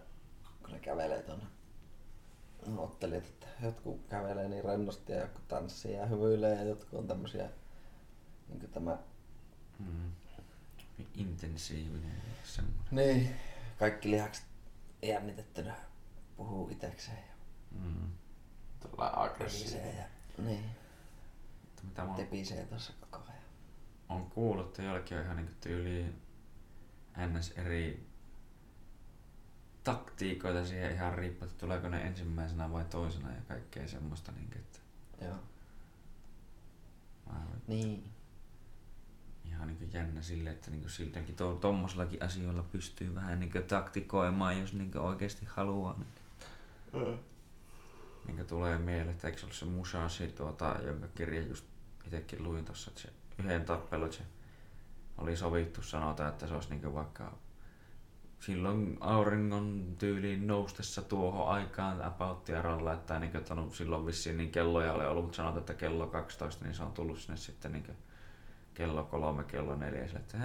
kun ne kävelee tuonne. Ottelin, että jotkut kävelee niin rennosti ja jotkut tanssii ja hymyilee ja jotkut on tämmösiä niinku tämä... Mm. Intensiivinen semmoinen. Niin. Kaikki lihakset jännitettynä puhuu itsekseen. Mm. Tulee aggressiivinen. Ja... Niin. Olen... Tepisee tuossa koko ajan. Olen kuullut, että jollakin on ihan niinku tyyliin ns eri taktiikoita siihen ihan riippuu, että tuleeko ne ensimmäisenä vai toisena ja kaikkea semmoista niinkö, että... Joo. Niin. Ihan niinku jännä sille, että niinku siltäkin to- tommosellakin asioilla pystyy vähän niinku taktikoimaan, jos niinku oikeesti haluaa. Mm. Niinku tulee mieleen, että eikö se ollut se Musashi, tuota, jonka kirja just itekin luin tossa, että se yhden tappelun se oli sovittu sanotaan, että se olisi niinku vaikka silloin auringon tyyliin noustessa tuohon aikaan apauttiaralla, että niin on silloin vissiin niin kelloja oli ollut, mutta sanotaan, että kello kaksitoista, niin se on tullut sinne sitten niin kello kolme, kello neljä, sille, että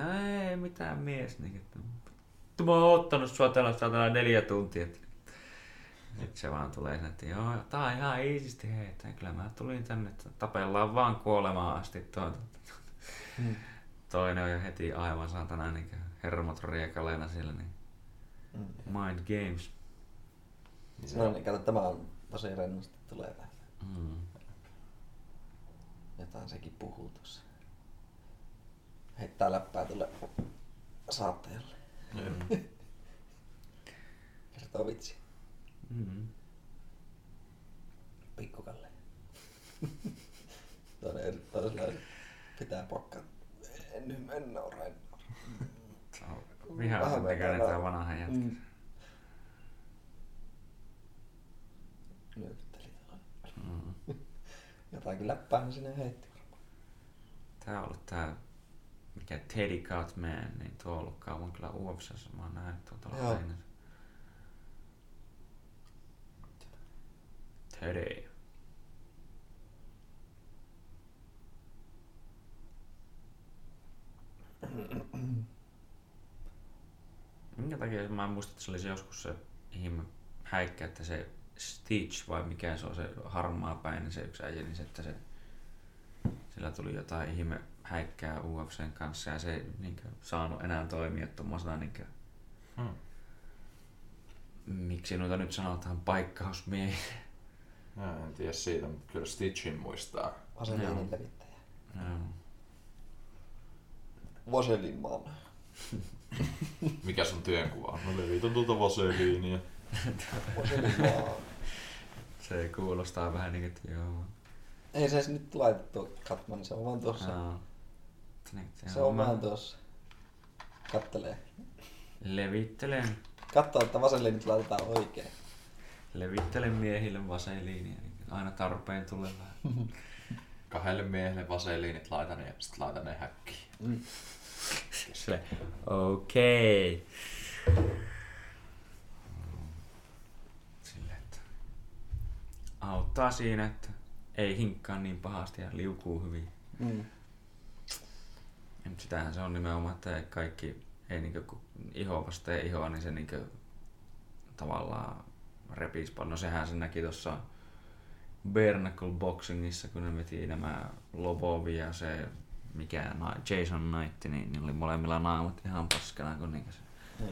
ei mitään mies, niin, että mä oon ottanut sua tällä neljä tuntia. Sitten se vaan tulee sinne, että joo, tää on ihan iisisti, hei, että kyllä mä tulin tänne, että tapellaan vaan kuolemaan asti. Hmm. Toinen on jo heti aivan saatana niin hermot riekaleena siellä, niin mm. Mind games. No niin, kato, tämä on tosi rennosti tulee vähän. Mm. Jotain sekin puhuu tuossa. Heittää läppää tuolle saatteelle. Mm. Kertoo vitsi. Mm. Pikkukalle. Toinen toisella pitää pokkaa. En mennä orain. Vihaisen näköinen tää vanhan jätkä. Mm. Nyökytteli tuohon. Mm. Jotakin läppäähän sinne heitti varmaan. Tää on ollut tää, mikä Teddy Cutman, niin tuo on ollut kauan kyllä U F C:ssä. Mä oon nähnyt tuon tuolla aina. Teddy. Minkä takia mä en muista, että se olisi joskus se ihme häikkä, että se Stitch vai mikä se on se harmaa päin, se yksi äijä, niin että se, sillä tuli jotain ihme häikkää U F C:n kanssa ja se ei niinkö saanut enää toimia tuommoisena niinkö... Hmm. Miksi noita nyt sanotaan paikkausmiehiä? No, en tiedä siitä, mutta kyllä Stitchin muistaa. Vaselinin levittäjä. Vaselin man. Mikä sun työnkuva on? Mä levitän tuota vaseliinia. Se kuulostaa vähän niin, että joo. Ei se edes nyt laitettu katman, se on vaan tuossa. No. Se on vaan tuossa. Kattelee. Levittelen. Katsoo, että vaseliinit laitetaan oikein. Levittelen miehille vaseliinia. Aina tarpeen tulee vähän. Kahdelle miehelle vaseliinit laitan ja sitten laitan ne häkkiin. Mm. Okei. Okay. Sille, että auttaa siinä, että ei hinkkaa niin pahasti ja liukuu hyvin. Mm. Sitähän se on nimenomaan, että kaikki ei niinku, kun iho vasteen ihoa, niin se niinku tavallaan repisi paljon. No sehän se näki tuossa Bernacle Boxingissa, kun ne veti nämä Lobovi ja se mikä Jason Knight, niin niillä oli molemmilla naamat ihan paskana kuin niinkä se. Mm.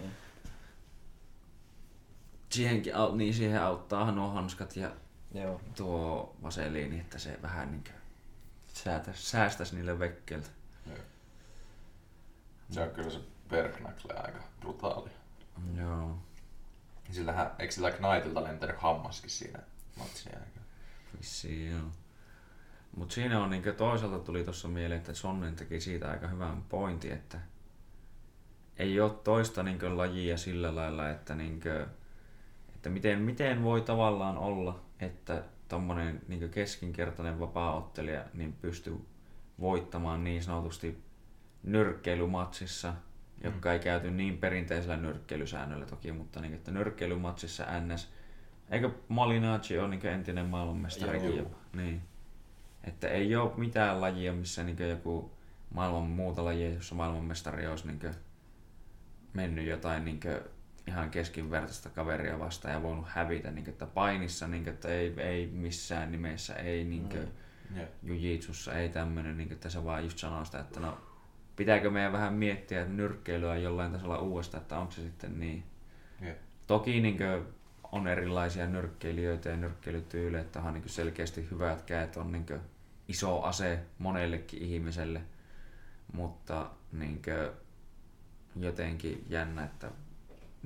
Siihenkin niin siihen auttaa nuo hanskat ja joo. Tuo vaseliini, että se vähän niinkö säästäisi niille vekkeiltä. Se on kyllä se Berknakselle aika brutaali. Joo. Sillähän, eikö sillä Knightilta lentänyt hammaskin siinä matsin jälkeen? Vissiin joo. Mut siinä on niinkö toisaalta tuli tuossa mieleen, että Sonnen teki siitä aika hyvän pointin, että ei ole toista niinkö lajia sillä lailla, että niinkö, että miten, miten voi tavallaan olla, että tommonen niinkö keskinkertainen vapaaottelija niin pystyy voittamaan niin sanotusti nyrkkeilymatsissa, jotka ei käyty niin perinteisellä nyrkkeilysäännöllä toki, mutta niin, että nyrkkeilymatsissa N S, eikö Malinaci ole niin entinen maailmanmestarikin jopa? Niin. Että ei ole mitään lajia, missä niin joku maailman muuta lajia, jossa maailmanmestari olisi niin mennyt jotain niin ihan keskinvertaista kaveria vastaan ja voinut hävitä niin, että painissa, niin, että ei, ei missään nimessä, ei niin mm. jujitsussa, ei tämmöinen, niin, että se vaan just sanoo sitä, että no, pitääkö meidän vähän miettiä nyrkkeilyä jollain tasolla uudestaan, että onko se sitten niin. Yeah. Toki niin kuin, on erilaisia nyrkkeilijöitä ja nyrkkeilytyylejä, että on niin selkeästi hyvät kädet on niin kuin, iso ase monellekin ihmiselle, mutta niin kuin, jotenkin jännä, että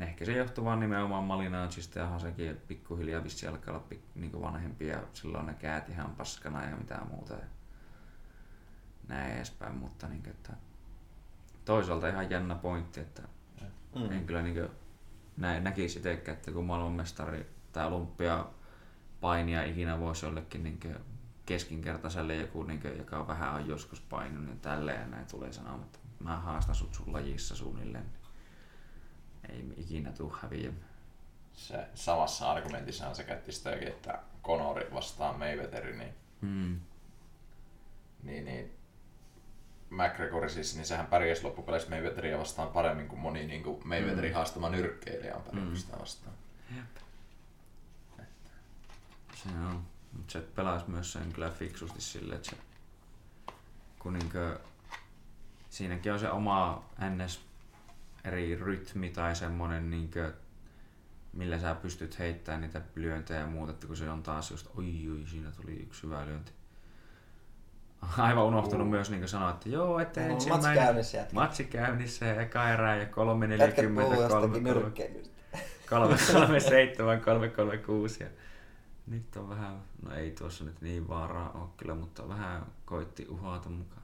ehkä se johtuu vaan nimenomaan Malinacista ja Hasekin pikkuhiljaa vissi alkaa olla niin vanhempi ja silloin ne kädet ihan paskana ja mitään muuta. Näin edespäin, mutta niin, että toisaalta ihan jännä pointti, että mm. en kyllä niin, näin näkisi itsekään, että kun maailmanmestari tai olympiapainia ikinä voisi jollekin niin keskinkertaiselle joku, niin, joka vähän on joskus painunut ja tälleen ja näin tulee sanomaan, että mä haastan sut sun lajissa suunnilleen, niin ei ikinä tule häviämään. Se samassa argumentissa se käytti sitäkin, että Conori vastaan Mayweatheri, niin mm. Niin, niin. McGregor siis, niin sehän pärjäsi loppupeleissä Mayweatheria vastaan paremmin kuin moni niin kuin Mayweatherin mm. haastama nyrkkeilijä on pärjännyt mm. sitä vastaan. Jep. Että. Se on. Mut se pelasi myös sen kyllä fiksusti silleen, että se, kun niinkö, siinäkin on se oma ns eri rytmi tai semmonen niinkö, millä sä pystyt heittämään niitä lyöntejä ja muuta, että kun se on taas just oi oi, siinä tuli yksi hyvä lyönti. Aivan unohtunut uh. myös niin sanoa, että joo, että no, ensimmäinen matsi käynnissä, jätkä. Matsi käynnissä ja eka erää ja kolme neljäkymmentä kolme kolme seitsemän kolme kolme kuusi. Nyt on vähän, no ei tuossa nyt niin vaaraa ole kyllä, mutta vähän koitti uhata mukaan.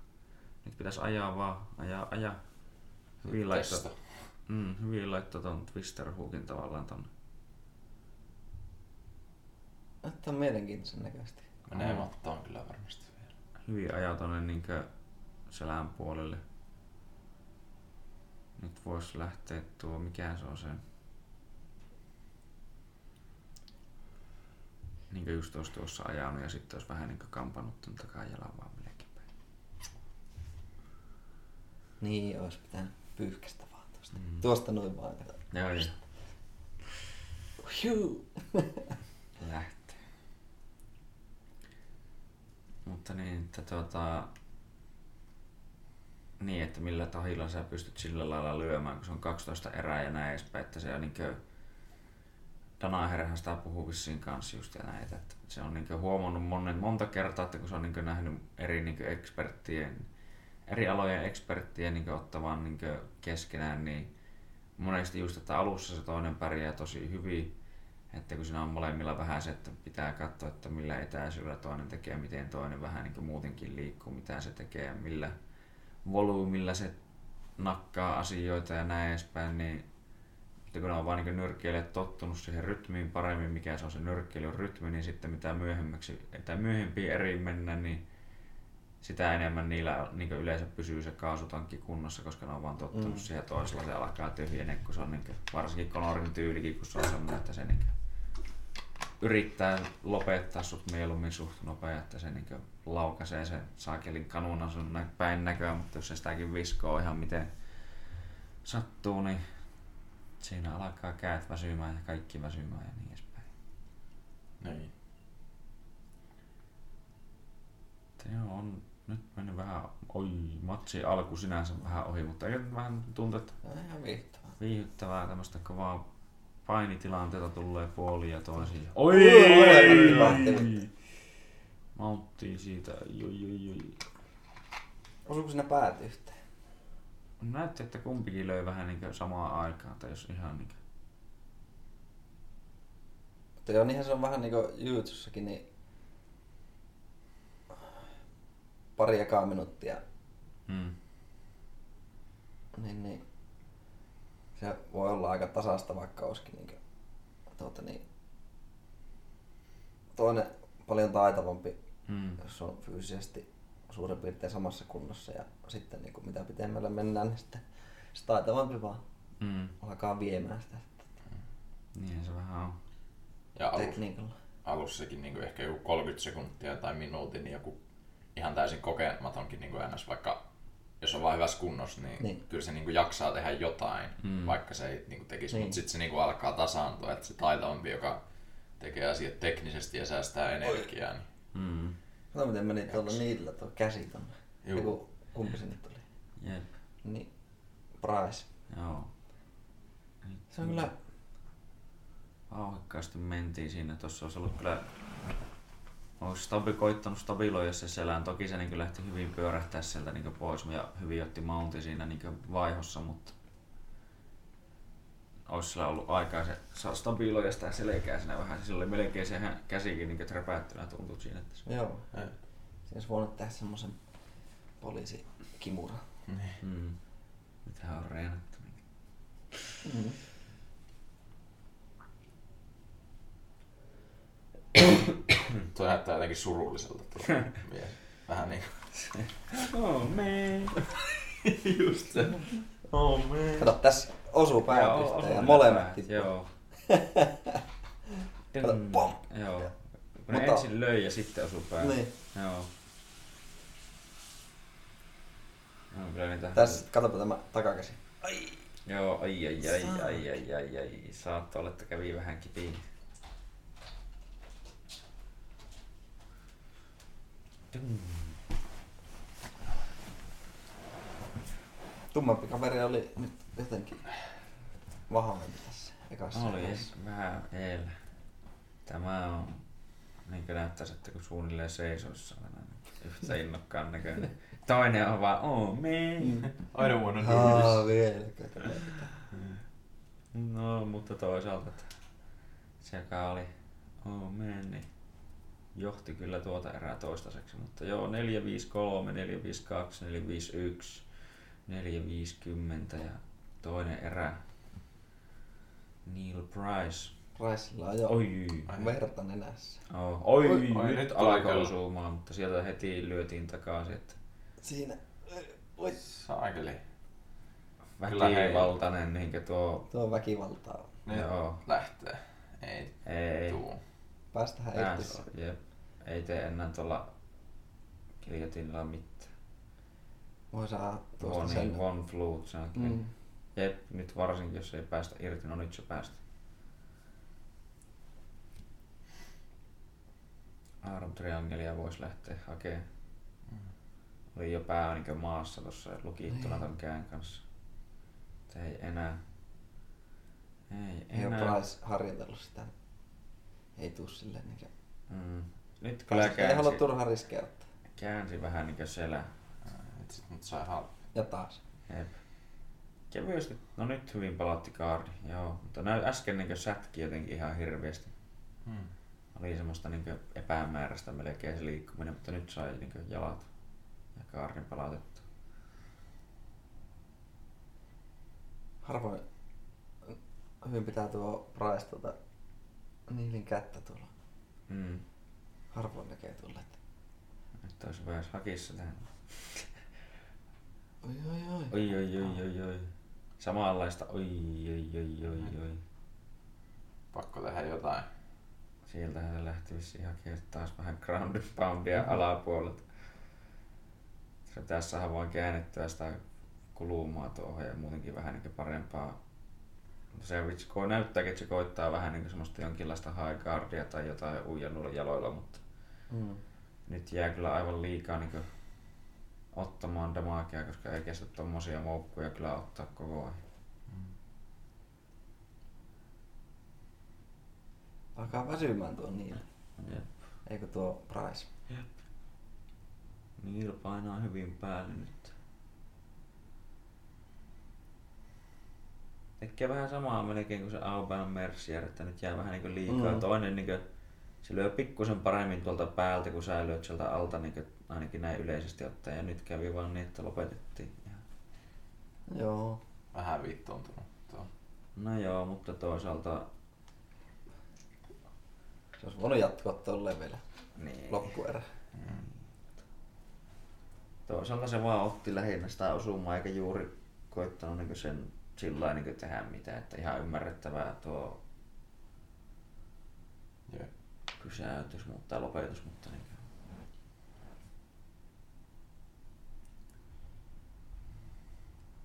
Nyt pitäisi ajaa vaan, ajaa, ajaa. Hyvin laitto, mm, hyvin laitto ton Twisterhookin tavallaan tonne. Tämä on mielenkiintoisen näköisesti. Menee mattaan kyllä varmasti. Hyvin ajaa tuonne niinkö selän puolelle. Nyt voisi lähteä tuo, mikä se on se. Niinkö just olisi tuossa ajanut ja sitten olisi vähän niinkö kampannut tuon takajalan vaan melkein päin. Niin, olisi pitänyt pyyhkästä vaan tuosta. Mm. Tuosta noin vaan. Joo, joo. Juu! Lähtee. Mutta niin, että tuota, niin, että millä tahilla sä pystyt sillä lailla lyömään, kun se on kaksitoista erää ja näin edespäin, että se on niinkö, Danaherhan sitä puhuu vissiin kanssa just ja näitä, että se on niinkö huomannut monen, monta kertaa, että kun se on niinkö nähnyt eri niinkö eksperttien, eri alojen eksperttien niinkö ottavan niinkö keskenään, niin monesti just, että alussa se toinen pärjää tosi hyvin. Että kun siinä on molemmilla vähän se, että pitää katsoa, että millä etäisyydellä toinen tekee, miten toinen vähän niin kuin muutenkin liikkuu, mitä se tekee, millä volyymilla se nakkaa asioita ja näin edespäin, niin kun on vaan niin nyrkkeilijät tottunut siihen rytmiin paremmin, mikä se on se nyrkkeilyn rytmi, niin sitten mitä myöhemmäksi, että myöhempiin eriin mennä, niin sitä enemmän niillä niin yleensä pysyy se kaasutankki kunnossa, koska ne on vaan tottunut mm. siihen toisella, se alkaa tyhjenee, kun se on niin kuin, varsinkin Conorin tyylikin, kun se on semmoinen, että se niin kuin, yrittää lopettaa sut mieluummin suht nopea, että se niin kuin, laukaisee sen saakelin kanunan sun päin näköä, mutta jos se sitäkin viskoo ihan miten sattuu, niin siinä alkaa kädet väsymään ja kaikki väsymään ja niin edespäin. Näin. Joo, on nyt mennyt vähän, oi, matsi alku sinänsä vähän ohi, mutta ei vähän tuntuu, että viihdyttävää. viihdyttävää tämmöistä kovaa painitilanteita tulee puoliin ja toisiin. Oi! Oi! Mauttiin siitä. Osuuko sinne päät yhteen? Näytti, että kumpikin löi vähän niin samaan aikaan, tai jos ihan niin kuin... Mutta joo, niinhän se on vähän niin kuin YouTussakin, niin pari ekaa minuuttia. Hmm. Niin, niin. Se voi olla aika tasasta, vaikka olisikin niin kuin, tuota, niin... toinen paljon taitavampi, hmm. jos on fyysisesti suurin piirtein samassa kunnossa, ja sitten niin kuin mitä pitemmälle mennään, niin sitten se taitavampi vaan mm. alkaa viemään sitä. Niinhän se vähän on. Ja alus, alussakin niin kuin ehkä joku kolmekymmentä sekuntia tai minuutin, niin joku ihan täysin kokematonkin niin kuin ennäs, vaikka jos on vaan hyvässä kunnossa, niin, niin kyllä se niin kuin jaksaa tehdä jotain, mm. vaikka se ei niin kuin tekisi, niin. Mutta sitten se niin kuin alkaa tasaantua, että se taitavampi, joka tekee asiat teknisesti ja säästää energiaa. Niin... Mm. No miten meni tuolla niillä tuo käsi tuonne, joku kumpi sinne tuli. Jep. Niin, Price. Joo. Se on kyllä... Auhekkaasti mentiin siinä, tossa olisi ollut kyllä... Olisi stabi koittanut stabiloida se selän, toki se niin lähti hyvin pyörähtää sieltä niin pois ja hyvin otti mountin siinä niin vaihossa, mutta... Olisi sillä ollut aikaa se stabiloida sitä selkää siinä vähän. Sillä oli melkein se käsikin niin träpäyttynä tuntui siinä. Että... Joo. Siinä olisi voinut tehdä semmoisen poliisikimuran. Mm. Mitähän on reenattu. Mm. Tuo näyttää jotenkin surulliselta tuo mies. Vähän niin kuin... Oh man! Just se. Oh man! Kato tässä. Osuu päivän yhteen ja molemmat tippuu. Joo. Pom! Joo. Ne ensin löi ja sitten osuu päivän. Niin. Joo. No, tässä katsopa tämä takakäsi. Ai! Joo, ai ai ai Saat. ai ai ai ai. Saattaa olla, että kävi vähän kipiin. Tummempi kaveri oli nyt jotenkin vahvempi tässä ekassa. Oli edes vähän eellä. Tämä on, niin kuin näyttäisi, että kun suunnilleen seisossa on yhtä innokkaan näköinen. Toinen on vaan, oh man, I don't wanna do this. No, mutta toisaalta, että se joka oli, oh man, niin johti kyllä tuota erää toistaiseksi. Mutta joo, neljä viisi kolme, neljä viisi kaksi, neljä viisi yksi. neljä viisikymmentä ja toinen erä. Neil Price. Pricella on jo Oi. verta nenässä. Oh. Oi, Oi. Oi, nyt alkaa osumaan, mutta sieltä heti lyötiin takaisin. Että... Siinä. Oi. Saakeli. Väkivaltainen niinkö tuo... Tuo väkivaltaa. Joo. Lähtee. Ei, ei. tuu. Päästähän irti. Jep. Ei tee enää tuolla kiljotinilla mitään. Voi saa tuosta one, sen. One flute, se onkin. Mm. Jep, nyt varsinkin jos ei päästä irti, no nyt se päästä. Arm triangelia voisi lähteä hakemaan. Mm. Oli jo pää niin kuin maassa tuossa lukittuna ton kään kanssa. Mutta ei enää. Ei enää. Ei ole Price harjoitellut sitä. Ei tuu silleen niinkään. Mm. Nyt kyllä käänsi. Ei halua turhaa riskejä ottaa. Käänsi vähän niinkö selää. Mut sai halpia. Ja taas. Jep. Kevyesti. No nyt hyvin palautti kaardi. Joo. Mutta näy äsken niinkö sätki jotenkin ihan hirveesti. Hmm. Oli semmoista niinkö epämääräistä melkein se liikkuminen, mutta nyt sai niinkö jalat ja kaardin palautettua. Harvoin hyvin pitää tuo Price tuota Niilin kättä tuolla. Hmm. Harvoin näkee tuolla. Nyt olisi vähän hakissa tähän. Oi oi oi. Oi oi oi oi oi. Samanlaista. Oi oi oi oi oi. Pakko tehdä jotain. Sieltähän se lähti vissiin hakemaan taas vähän ground and poundia alapuolelta. Se tässähän vaan käännettyä sitä kulumaa tuohon ja muutenkin vähän niin parempaa. Se näyttääkin, että se koittaa vähän niin semmoista jonkinlaista high guardia tai jotain uijannut jaloilla, mutta mm. nyt jää kyllä aivan liikaa niin ottamaan damagea, koska ei kestä tommosia moukkuja kyllä ottaa koko ajan. Mm. Alkaa väsymään tuon niille. Eikö tuo Price? Jep. Niillä painaa hyvin päälle nyt. Tekee vähän samaa melkein kuin se Aubin-Mercier, että nyt jää vähän niinku liikaa. Mm. Toinen niinku, se lyö pikkusen paremmin tuolta päältä, kun sä lyöt sieltä alta, niinku, ainakin näin yleisesti ottaen. Ja nyt kävi vaan niin, että lopetettiin. Joo. Vähän vittuuntunut tuo. No joo, mutta toisaalta... Se olisi voinut jatkoa tolleen vielä niin. Loppuerä. Mm. Toisaalta se vaan otti lähinnä sitä osumaa eikä juuri koittanut niinku sen sillä niinku tehdä mitään, että ihan ymmärrettävää tuo yeah. pysäytys tai lopetus, mutta niinku.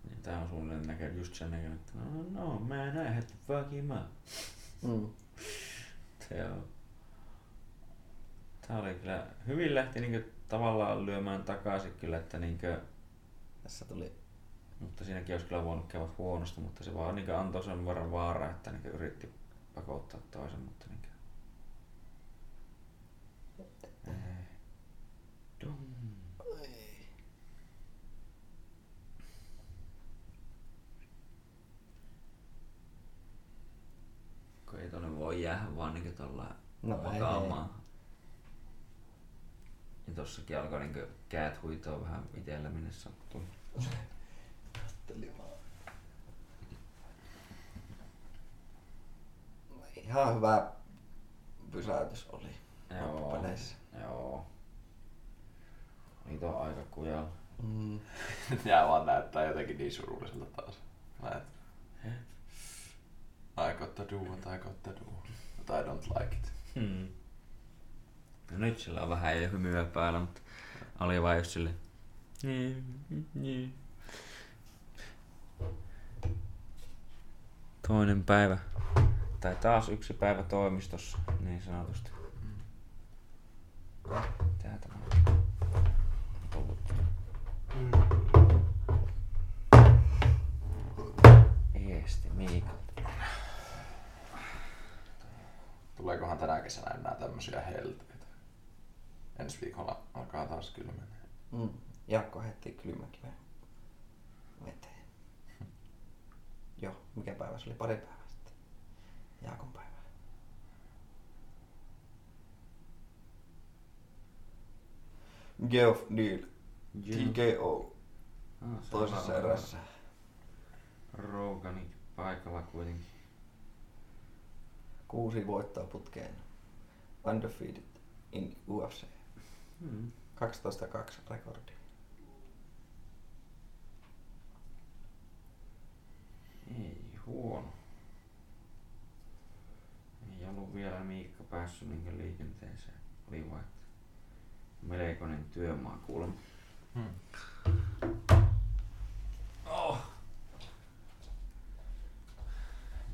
Niin tää on suunnilleen näkö, just sen näköinen, että no no man, I had to fuck him up. Mm. Tää oli kyllä, hyvin lähti niinku tavallaan lyömään takaisin kyllä, että niinkö... Tässä tuli... Mutta siinäkin olisi kyllä voinut käydä huonosti, mutta se vaan niinkö antoi sen verran vaaraa, että niinkö yritti pakottaa toisen, mutta niinkö... Ei. Dum. Ei. Kun ei tonne voi jäädä vaan niinkö tollaan no, vakaamaan. Ei, ei. Ja tossakin alkoi niinku käät huitoa vähän itellä minne sattui. Ihan hyvä pysäytys oli loppupeleissä. Joo. Niitä on aika kujalla. Mm. Jää vaan näyttää jotenkin niin surulliselta taas. Näet. I got to do what I got to do, but I don't like it. Mm. No nyt sillä on vähän ei hymyä päällä, mutta oli vaan just silleen. Toinen päivä. Tai taas yksi päivä toimistossa, niin sanotusti. Tää tämä on. Jeesti, Miikalta. Tuleekohan tänä kesänä enää tämmösiä heltiä? Ensi viikolla alkaa taas kylmänä. Mm. Jaakko heti kylmäkiveen veteen. Joo, mikä päivä se oli? Pari päivää sitten. Jaakon päivä. Geoff Neal. T K O. Ah, toisessa erässä. Roganin paikalla kuitenkin. Kuusi voittaa putkeen. Undefeated in U F C. Hmm. kaksitoista kaksi rekordi. Ei huono. Ei ollut vielä Miikka päässyt niinkö liikenteeseen. Oli vaan, että melkoinen työmaa kuulemma. Hmm. Oh.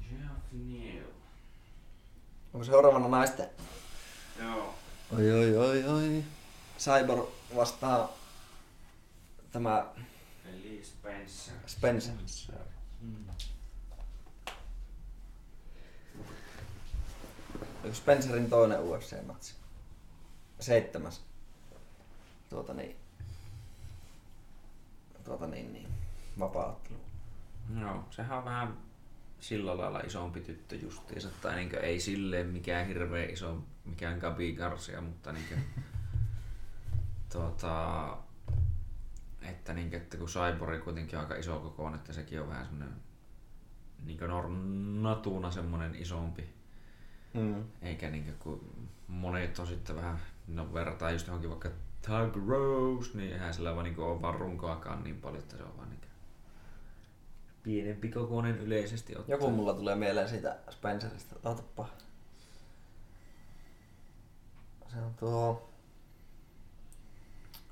Geoff Neal. Onko seuraavana naisten? Joo. Oi oi oi oi. Cyborg vastaa tämä... Eli Spencer. Spencer. Spencer. Mm. Spencerin toinen U F C-matsi. Seitsemäs. Tuota niin... Tuota niin niin... Vapaattelu. No, sehän on vähän sillä lailla isompi tyttö justiinsa. Tai niinkö ei silleen mikään hirveä iso... Mikään Gabi Garcia, mutta niinkö... Tuota, että, niin, että kun Cyborg kuitenkin on aika iso kokoon, että sekin on vähän semmoinen niin natuna semmoinen isompi. Mm. Eikä niin kuin monet on sitten vähän, no verrataan just johonkin vaikka Thug Rose, niin eihän sillä vaan niin ole vaan runkoakaan niin paljon, että se on vaan niin pienempi kokoinen yleisesti ottaen. Joku mulla tulee mieleen siitä Spencerista, otapa. Se on tuo...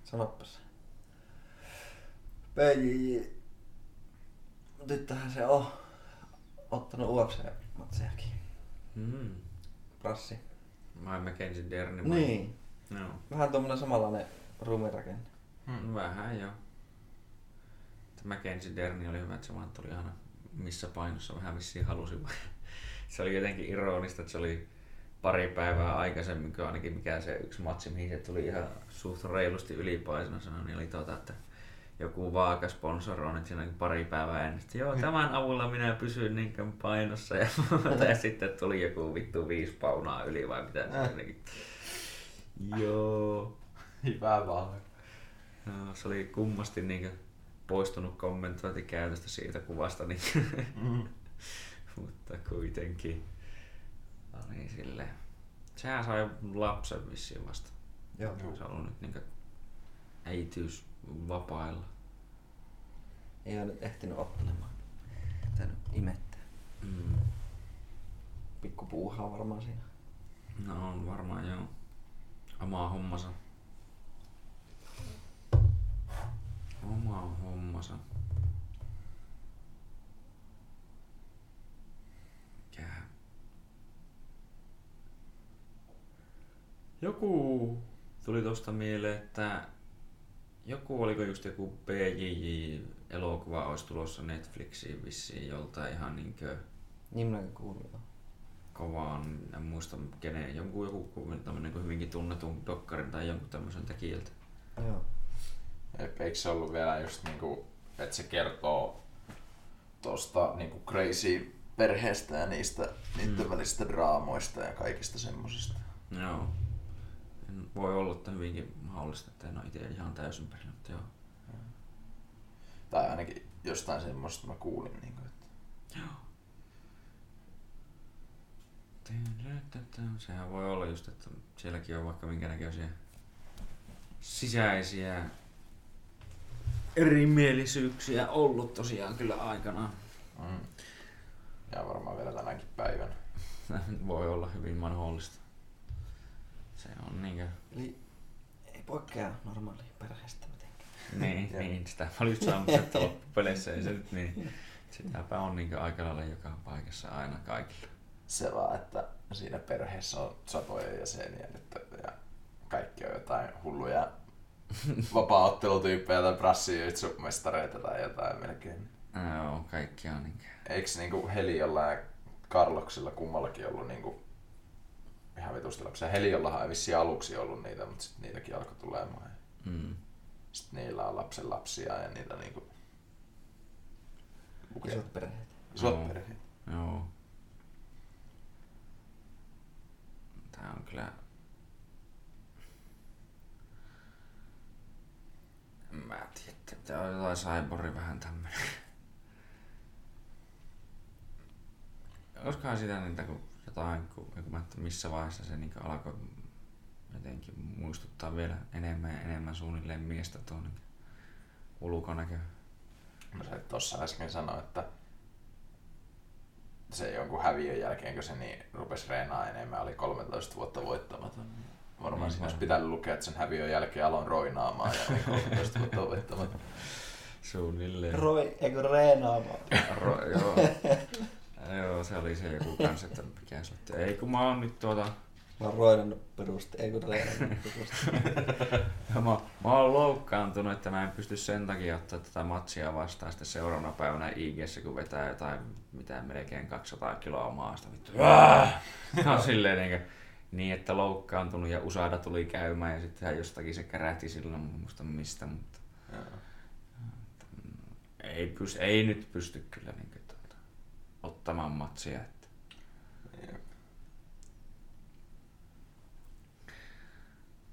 Sanoppas. B J... Tyttöhän se on ottanut U F C-matsejakin. Mm. Brassi. Mä en McKenzie Derni. Niin. No. Vähän tuommoinen samanlainen ruumirakenne. Hmm. Vähän joo. McKenzie Derni oli hyvä, että se vaan tuli aina missä painossa vähän vissiin halusi. Se oli jotenkin ironista, että se oli pari päivää aikaisemmin, kun ainakin mikä se yksi matsi, mihin se tuli ihan suht reilusti ylipaisena sanoa, niin oli tuota, että joku vaaka sponsoroi siinä pari päivää ennen, että joo, tämän avulla minä pysyn niinkään painossa ja, ja sitten tuli joku vittu viisi paunaa yli vai mitä se jotenkin. Joo. Hyvä vaan. No, se oli kummasti niinkö poistunut kommentointikäytöstä siitä kuvasta, niin mm. mutta kuitenkin. No niin, silleen. Sehän sai lapsen vissiin vasta. Joo. Se on ollut nyt niinkö äitiysvapailla. Ei ole nyt ehtinyt ottelemaan. Täytyy imettää. Mm. Pikku puuhaa varmaan siinä. No on varmaan joo. Oma hommansa. Oma hommansa. Jää. Joku tuli tosta mieleen, että joku, oliko just joku B J J-elokuva olisi tulossa Netflixiin vissiin joltain ihan niinkö... Niin minäkin kuulin. Kovaan, en muista keneen, jonkun joku tämmönen kuin hyvinkin tunnetun dokkarin tai jonkun tämmöisen tekijältä. Joo. Eikö se ollut vielä just niinku, että se kertoo tosta niinku crazy perheestä ja niistä niiden välisistä draamoista ja kaikista semmosista. Joo. Voi olla, että hyvinkin mahdollista, että en ole itse ihan täysin perillä, mutta joo. Tai ainakin jostain semmoista mä kuulin niinku, että... Joo. Sehän voi olla just, että sielläkin on vaikka minkä näköisiä sisäisiä erimielisyyksiä ollut tosiaan kyllä aikanaan. Mm. Ja varmaan vielä tänäkin päivänä. Voi olla hyvin mahdollista. Se on niinkö... Eli ei poikkea normaalia perheestä mitenkään. Niin, niin, sitä paljon saamisetta loppupeleissä ei se nyt niin. Sitäpä on niinkö aika lailla joka paikassa aina kaikilla. Se vaan, että siinä perheessä on satoja jäseniä nyt ja kaikki on jotain hulluja vapaa-ottelutyyppejä tai brassijutsu-mestareita tai jotain melkein. Joo, kaikki on niinkään. Eikö niinku Heliolla ja Karloksilla kummallakin ollut niinku ihan vitusti lapsia? Heliollahan ei vissiin aluksi ollut niitä, mutta sitten niitäkin alkoi tulemaan. Mm. Sitten niillä on lapsen lapsia ja niitä niinku... Isot perheet. Isot perheet. Joo. Tää on kyllä... En mä tiedä, että on jotain Cyborg vähän tämmönen. Olisikohan sitä niitä kun jotain, kun, kun missä vaiheessa se niin alkoi jotenkin muistuttaa vielä enemmän ja enemmän suunnilleen miestä tuon ulkonäköön. Mä sä tossa äsken sanoa, että se jonkun häviön jälkeen, kun se niin rupesi reenaa enemmän, oli kolmetoista vuotta voittamaton. Varmaan niin, siinä olisi pitänyt lukea, että sen häviön jälkeen aloin roinaamaan ja oli kolmetoista vuotta voittamaton. Suunnilleen. Roi, eikö reenaamaan? Ro, joo. Joo, se oli se joku kans, että mikä sotti. Ei kun mä oon nyt tuota... Mä oon roinannut perusti, eikö reenannut perusti. mä, mä oon loukkaantunut, että mä en pysty sen takia ottaa tätä matsia vastaan sitten seuraavana päivänä I G:ssä, kun vetää jotain mitään melkein kaksisataa kiloa maasta. Vittu. No silleen niinkö... Niin, että loukkaantunut ja Usada tuli käymään ja sitten jostakin se kärähti silloin, muista mistä, mutta... Ja. Ei, pysty, ei nyt pysty kyllä niin kuin, tuota, ottamaan matsia. Että.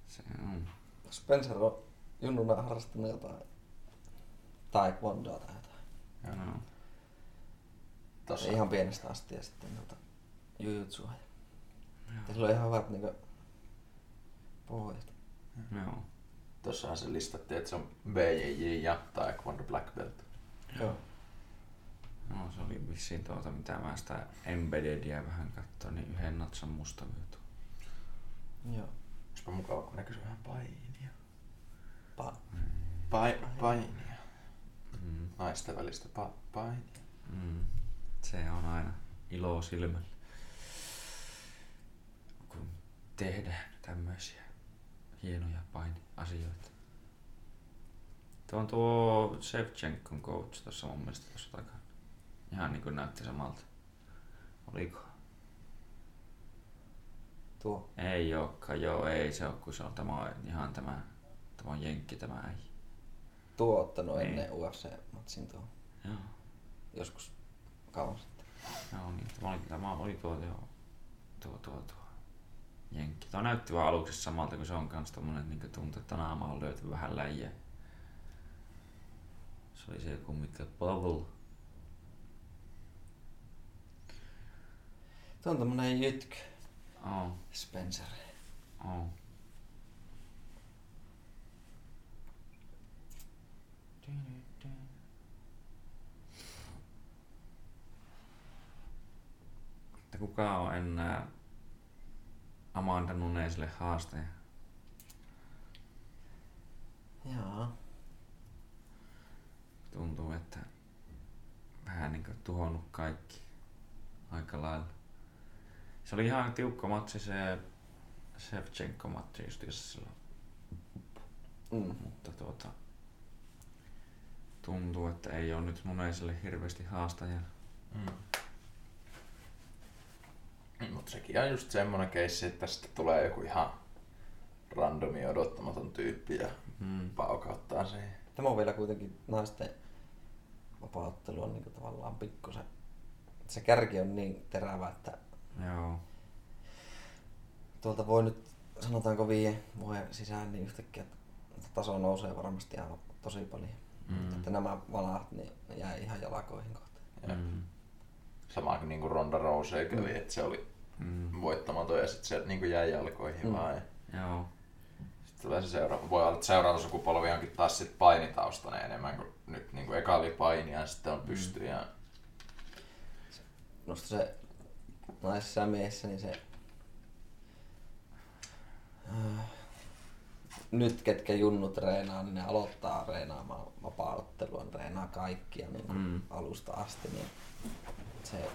Se on. Spencer on junnuna harrastanut jotain taekwondoa tai jotain. No. Tossa ihan pienestä asti ja sitten tuota, jujutsua. Sillä on ihan hyvät niinku pohjat. Joo. Tossahan se listattiin, että se on B J J ja Taekwondo Black Belt. Joo. No se oli vissiin tuota, mitä mä sitä Embeddediä vähän katsoin, niin yhden natsan musta myötu. Joo. Olisipa mukava, kun näkyisi vähän painia. Pa- pa- painia. Mm. Naisten välistä pa- painia. Mm. Se on aina ilo silmällä. Tehdään tämmöisiä hienoja painiasioita. Tuo on tuo Shevchenkon coach tuossa mun mielestä tuossa takana. Ihan niin kuin näytti samalta. Oliko? tuo? Ei olekaan, joo, ei se ole, kun se on, tämä on ihan tämä, tämä on jenkki tämä äijä. Tuo ottanut niin ennen U F C-matsin tuo. Joo. Joskus kauan sitten. Joo, niin, tämä oli, tämä oli tuo, joo, tuo, tuo, tuo jenkki. Tuo näytti vaan aluksi samalta, kun se on kans tommonen, niin tuntuu, että naama on löytynyt vähän läjiä. Se oli se joku mikä bubble. Tuo on tommonen jytky. Oh. Spencer. Oh. Että kukaan on enää Amanda Nunesille haasteen. Joo. Tuntuu, että vähän niinku tuhonnut kaikki aika lailla. Se oli ihan tiukka matsi se Shevchenko-matsi justiinsa silloin. Mm. Mutta tuota, tuntuu, että ei ole nyt Nunesille hirveästi haastajalla. Mm. Mutta sekin on just semmoinen keissi, että tästä tulee joku ihan randomi odottamaton tyyppi ja mm. paukauttaa siihen. Tämä on vielä kuitenkin naisten vapaaottelu on niinku tavallaan pikkusen. Se kärki on niin terävä, että joo. Tuolta voi nyt, sanotaanko viiden vuoden sisään, niin yhtäkkiä taso nousee varmasti aivan tosi paljon. Mm. Että nämä valaat niin jää ihan jalakoihin kohta. Mm. Sama kuin niinku Ronda Rousey kävi, mm. että se oli mm. voittamaton ja sitten se niinku jäi jalkoihin mm. vaan. Joo. Sitten tulee se seuraava. Voi olla, että seuraava sukupolvi onkin taas sit painitaustainen enemmän kuin nyt. Niinku eka oli painia ja sitten on pystyy. Ja nosta se naisessa ja miehessä, niin se nyt ketkä junnut treenaa, niin ne aloittaa treenaamaan vapaa-ottelua, treenaa kaikkia niin mm. alusta asti, niin se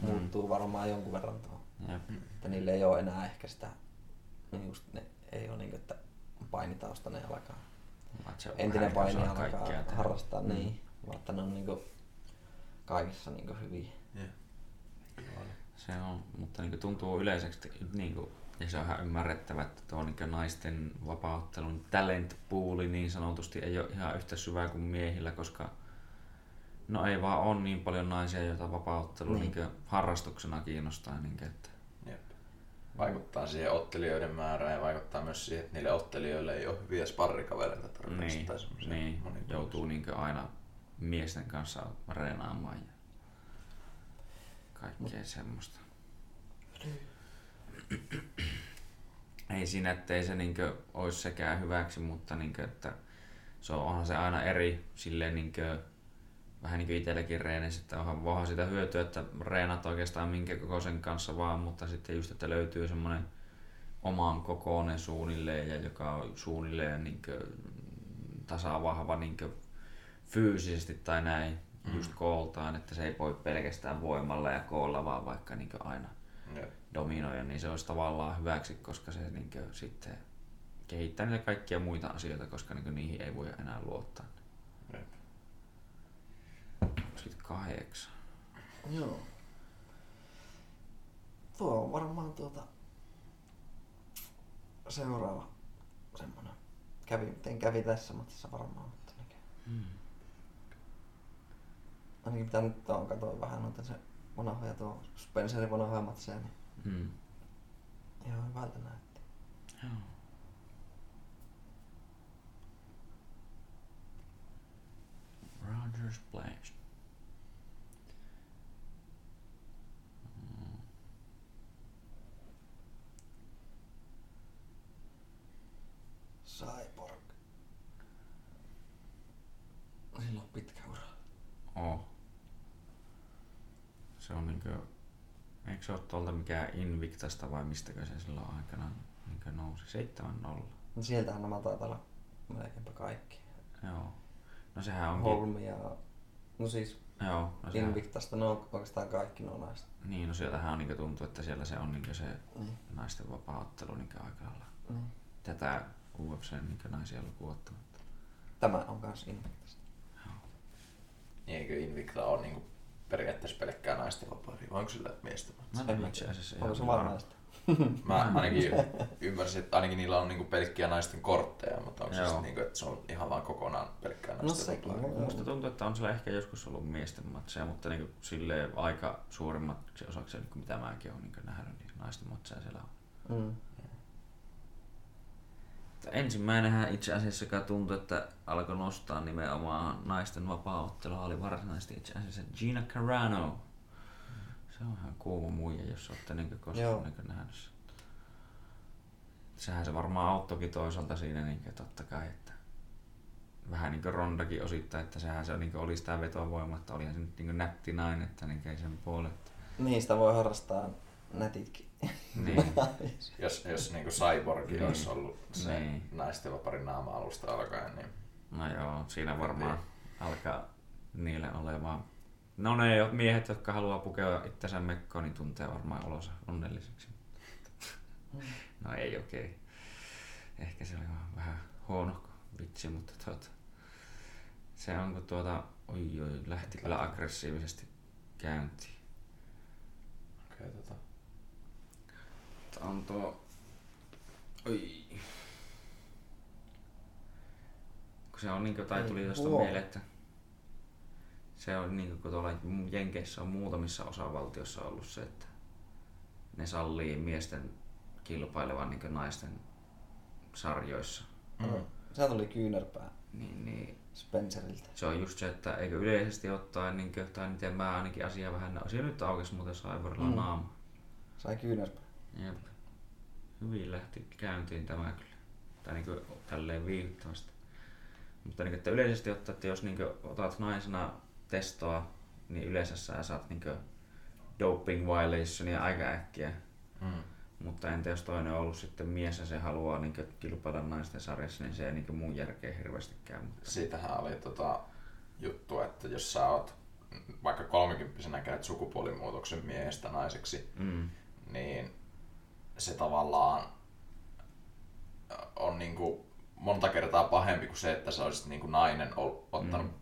mm. muuttuu varmaan jonkun verran tuohon. Jep. Että niille ei ole enää ehkä sitä, niin just ne ei ole niin, että painitaustainen alkaa, entinen paini alkaa harrastaa, mm. niin, vaan että ne on niin kuin kaikissa niin kuin hyviä. Jep. Se on, mutta niinku tuntuu yleisesti niinku, ja se on ihan ymmärrettävä, että tuo niinku naisten vapaaottelun talent pooli niin sanotusti ei ole ihan yhtä syvää kuin miehillä, koska no ei vaan on niin paljon naisia, joita vapaaottelu niin niinku harrastuksena kiinnostaa niinku, että jep. Vaikuttaa siihen ottelijoiden määrään ja vaikuttaa myös siihen, että niille ottelijoille ei ole hyviä sparrikavereita tarpeeksi niin, tai semmoisia. Niin, joutuu niinku aina miesten kanssa reenaamaan. Kaikkea semmoista. Ei siinä, ettei se niinkö ois sekään hyväksi, mutta niinkö, että se onhan se aina eri silleen niinkö, vähän niinkö itselläkin reenissä, että onhan vaan sitä hyötyä, että reenat oikeastaan minkä kokoisen kanssa vaan, mutta sitten just, että löytyy semmonen oman kokoinen suunnilleen ja joka on suunnilleen niinkö tasavahva niinkö fyysisesti tai näin. Just kooltaan, että se ei voi pelkästään voimalla ja koolla, vaan vaikka niin aina yeah. dominoida, niin se olisi tavallaan hyväksi, koska se niin sitten kehittää niitä kaikkia muita asioita, koska niin niihin ei voi enää luottaa. Yeah. Sitten kahdeksan. Joo. Tuo on varmaan tuota seuraava semmoinen. Kävi, miten kävi tässä matissa varmaan. Mutta hmm. Ainakin pitää nyt tuon katsoa vähän noita se vanhoja, tuo Spencerin vanhoja matseja, niin mm. ihan hyvältä näytti. Joo. Rogers Place. Mm. Cyborg. Sillä on pitkä ura. Oh. Se on niinkö, eikö se ole tuolta mikään Invictasta vai mistäkö se silloin aikanaan niinkö nousi? seitsemän nolla. No sieltähän nämä taitaa olla melkeinpä kaikki. Joo. No sehän onkin Holmi ja no siis joo, no Invictasta ne on oikeastaan kaikki nuo naiset. Niin, no sieltähän on niinkö tuntuu, että siellä se on niinkö se niin naisten vapaaottelu niinkö aika lailla niin tätä U F C niinkö naisia lukuun ottamatta. Tämä on kans Invictasta. Joo. Eikö Invicta ole niinkö periaatteessa pelkkää naisten vapaa, vai onko sillä miestä? Mä en itse asiassa ihan varmaan. Mä ainakin ymmärsin, että ainakin niillä on niinku pelkkiä naisten kortteja, mutta onko se sitten niinku, että se on ihan vaan kokonaan pelkkää naisten no kortteja? Musta tuntuu, että on siellä ehkä joskus ollut miesten matseja, mutta niinku silleen aika suurimmaksi osaksi, mitä mäkin olen niinku nähnyt, niin naisten matseja siellä on. Mm. Ensimmäinenhän itse asiassa, joka tuntui, että alkoi nostaa nimenomaan naisten vapaa-ottelua, oli varsinaisesti itse asiassa Gina Carano. Se on ihan kuuma muija, jos olette niin koskaan nähnyt sen. Sehän se varmaan auttoikin toisaalta siinä, niin kuin, totta kai, että vähän niin kuin Rondakin osittain, että sehän se niin oli sitä vetovoimaa, että olihan se nyt niin nätti nainen, että niin ei sen puoletta. Niistä voi harrastaa nätitkin. Niin. jos jos niin Cyborgi niin olisi ollut se niin naisten vaparin naama alusta alkaen, niin... No joo, siinä varmaan niin alkaa niillä olemaan... No ne miehet, jotka haluaa pukea itsensä mekkoon, niin tuntee varmaan olonsa onnelliseksi. No ei okei. Okay. Ehkä se oli vähän huono vitsi, mutta tuota, se on kun tuota, oi oi, lähti kyllä aggressiivisesti käyntiin. Okei, okay, tota. Tämä on tuo, oi. Kun se on niin kuin, tai tuli tuosta mieleen, että se on niinku kuin tuolla Jenkeissä on muutamissa osavaltioissa ollut se, että ne sallii miesten kilpailevan niinku naisten sarjoissa. Mm. Se tuli kyynärpää niin, niin. Spenceriltä. Se on just se, että eikö yleisesti ottaen, niin kuin, tai miten mä ainakin asiaa vähän asia nyt aukesi muuten Saivorilla mm. naama. Sai kyynärpää. Jep. Hyvin lähti käyntiin tämä kyllä. Tai niin kuin tälleen viihdyttävästi. Mutta niin kuin, että yleisesti ottaen, että jos niin kuin, otat naisena testoa, niin yleensä sä saat niinku doping violationia aika äkkiä. Mm. Mutta entä jos toinen on ollut sitten mies ja se haluaa niinku kilpailla naisten sarjassa, niin se ei niinku mun järkeä hirveästi käy. Mutta... Siitähän oli tota juttu, että jos sä oot vaikka kolmekymppisenä käyt sukupuolimuutoksen miehestä naiseksi, mm. niin se tavallaan on niinku monta kertaa pahempi kuin se, että sä olisit niinku nainen ottanut mm.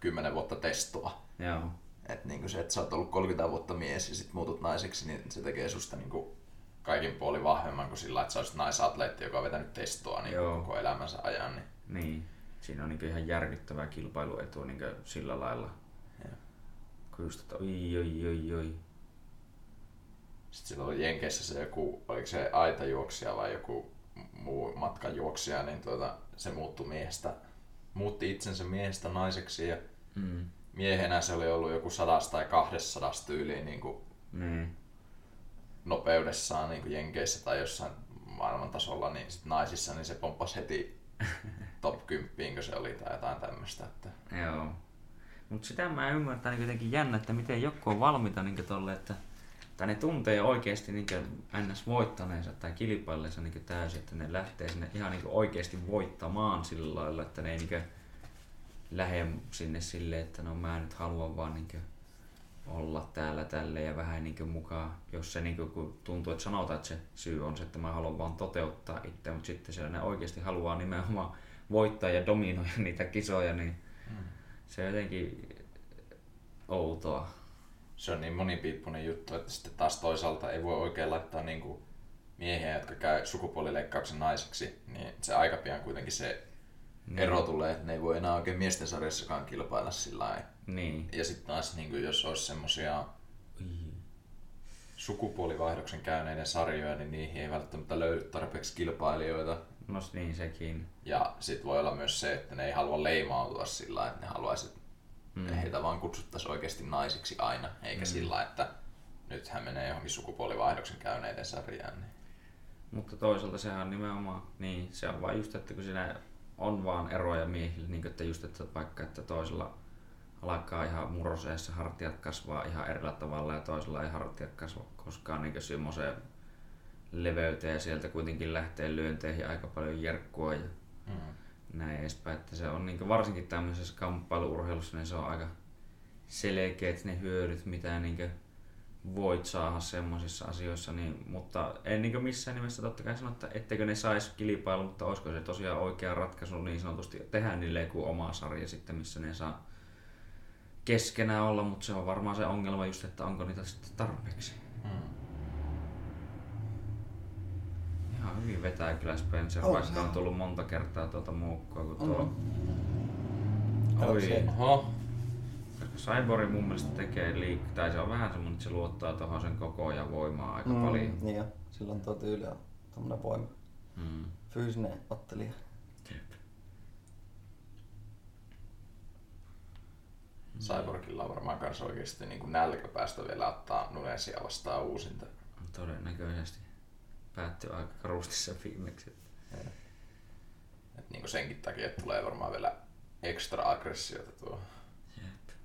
kymmenen vuotta testoa. Joo. Et niinku se, että sä oot ollut kolmekymmentä vuotta mies ja sit muutut naiseksi, niin se tekee susta niinku kaikin puolin vahvemman kuin sillä, että sä oot naisatleetti, joka on vetänyt testoa niin koko elämänsä ajan. Niin, niin. Siinä on niinku ihan järkyttävää kilpailuetua niinku sillä lailla. Joo. Kun just, että oi oi oi oi. Sitten sillä oli Jenkeissä se joku, oliko se aitajuoksija vai joku muu matkajuoksija, niin tuota, se muuttui miehestä. Muutti itsensä miehestä naiseksi ja mm. miehenä se oli ollut joku sadasta tai kahdessadas tyyliin niin kuin mm. nopeudessaan niin kuin Jenkeissä tai jossain maailman tasolla, niin sit naisissa niin se pomppasi heti top kymppiin, kun se oli tai jotain tämmöistä. Että... Joo. Mutta sitä mä ymmärtän niin jotenkin jännä, että miten joku on valmiita niin tolle, että tai ne tuntee oikeasti niin ns voittaneensa tai kilpailleensa niin täysin, että ne lähtee sinne ihan niin oikeasti voittamaan sillä lailla, että ne ei niin lähde sinne silleen, että no mä nyt haluan vaan niin olla täällä tälleen ja vähän niin mukaan, jos se niin tuntuu, että sanotaan, että se syy on se, että mä haluan vaan toteuttaa itse, mutta sitten siellä ne oikeasti haluaa nimenomaan voittaa ja dominoida niitä kisoja, niin hmm. se on jotenkin outoa. Se on niin monipiippunen juttu, että sitten taas toisaalta ei voi oikein laittaa niinku miehiä, jotka käy sukupuolileikkauksen naiseksi, niin se aika pian kuitenkin se niin ero tulee, että ne ei voi enää oikein miesten sarjassakaan kilpailla sillä lailla. Niin. Ja sitten taas niinku, jos olisi semmosia sukupuolivaihdoksen käyneiden sarjoja, niin niihin ei välttämättä löydy tarpeeksi kilpailijoita. No niin sekin. Ja sit voi olla myös se, että ne ei halua leimautua sillä lailla, että ne haluaisi Mm. heitä vaan kutsuttaisiin oikeasti naisiksi aina, eikä mm. sillä, että nyt hän menee johonkin sukupuolivaihdoksen käyneiden sarjaan. Niin. Mutta toisaalta sehän on nimenomaan, niin se on vaan just, että kun siinä on vaan eroja miehillä, niin että just, että vaikka että toisella alkaa ihan murroseessa hartiat kasvaa ihan erillä tavalla ja toisella ei hartiat kasva koskaan niin semmoiseen leveyteen ja sieltä kuitenkin lähtee lyönteihin aika paljon järkkua. Ja... Mm. Näin edespäin, että se on niinku varsinkin tämmöisessä kamppailuurheilussa, niin se on aika selkeät ne hyödyt, mitä niinku voit saada semmoisissa asioissa, niin, mutta en niinku missään nimessä totta kai sano, että etteikö ne saisi kilpailla, mutta olisiko se tosiaan oikea ratkaisu niin sanotusti tehdä niille joku oma sarja sitten, missä ne saa keskenään olla, mutta se on varmaan se ongelma just, että onko niitä sitten tarpeeksi. Hmm. ihan hyvin vetää kyllä Spencer, oh, vaikka no. on tullut monta kertaa tuota muukkoa kuin tuo. Mm. Oi. Oho. Koska Cyborg mun mielestä tekee liik- tai se on vähän semmonen, että se luottaa tuohon sen kokoon ja voimaa aika mm, paljon. Niin jo. Sillä on tuo tyyli on tommonen voima. Mm. Fyysinen ottelija. Cyborgilla on varmaan kans oikeesti niinku nälkäpäästä vielä ottaa Nunesia vastaan uusinta. Todennäköisesti. Päättyi aika karustissa viimeksi. Et niinku senkin takia tulee varmaan vielä ekstra aggressiota tuo. Jep.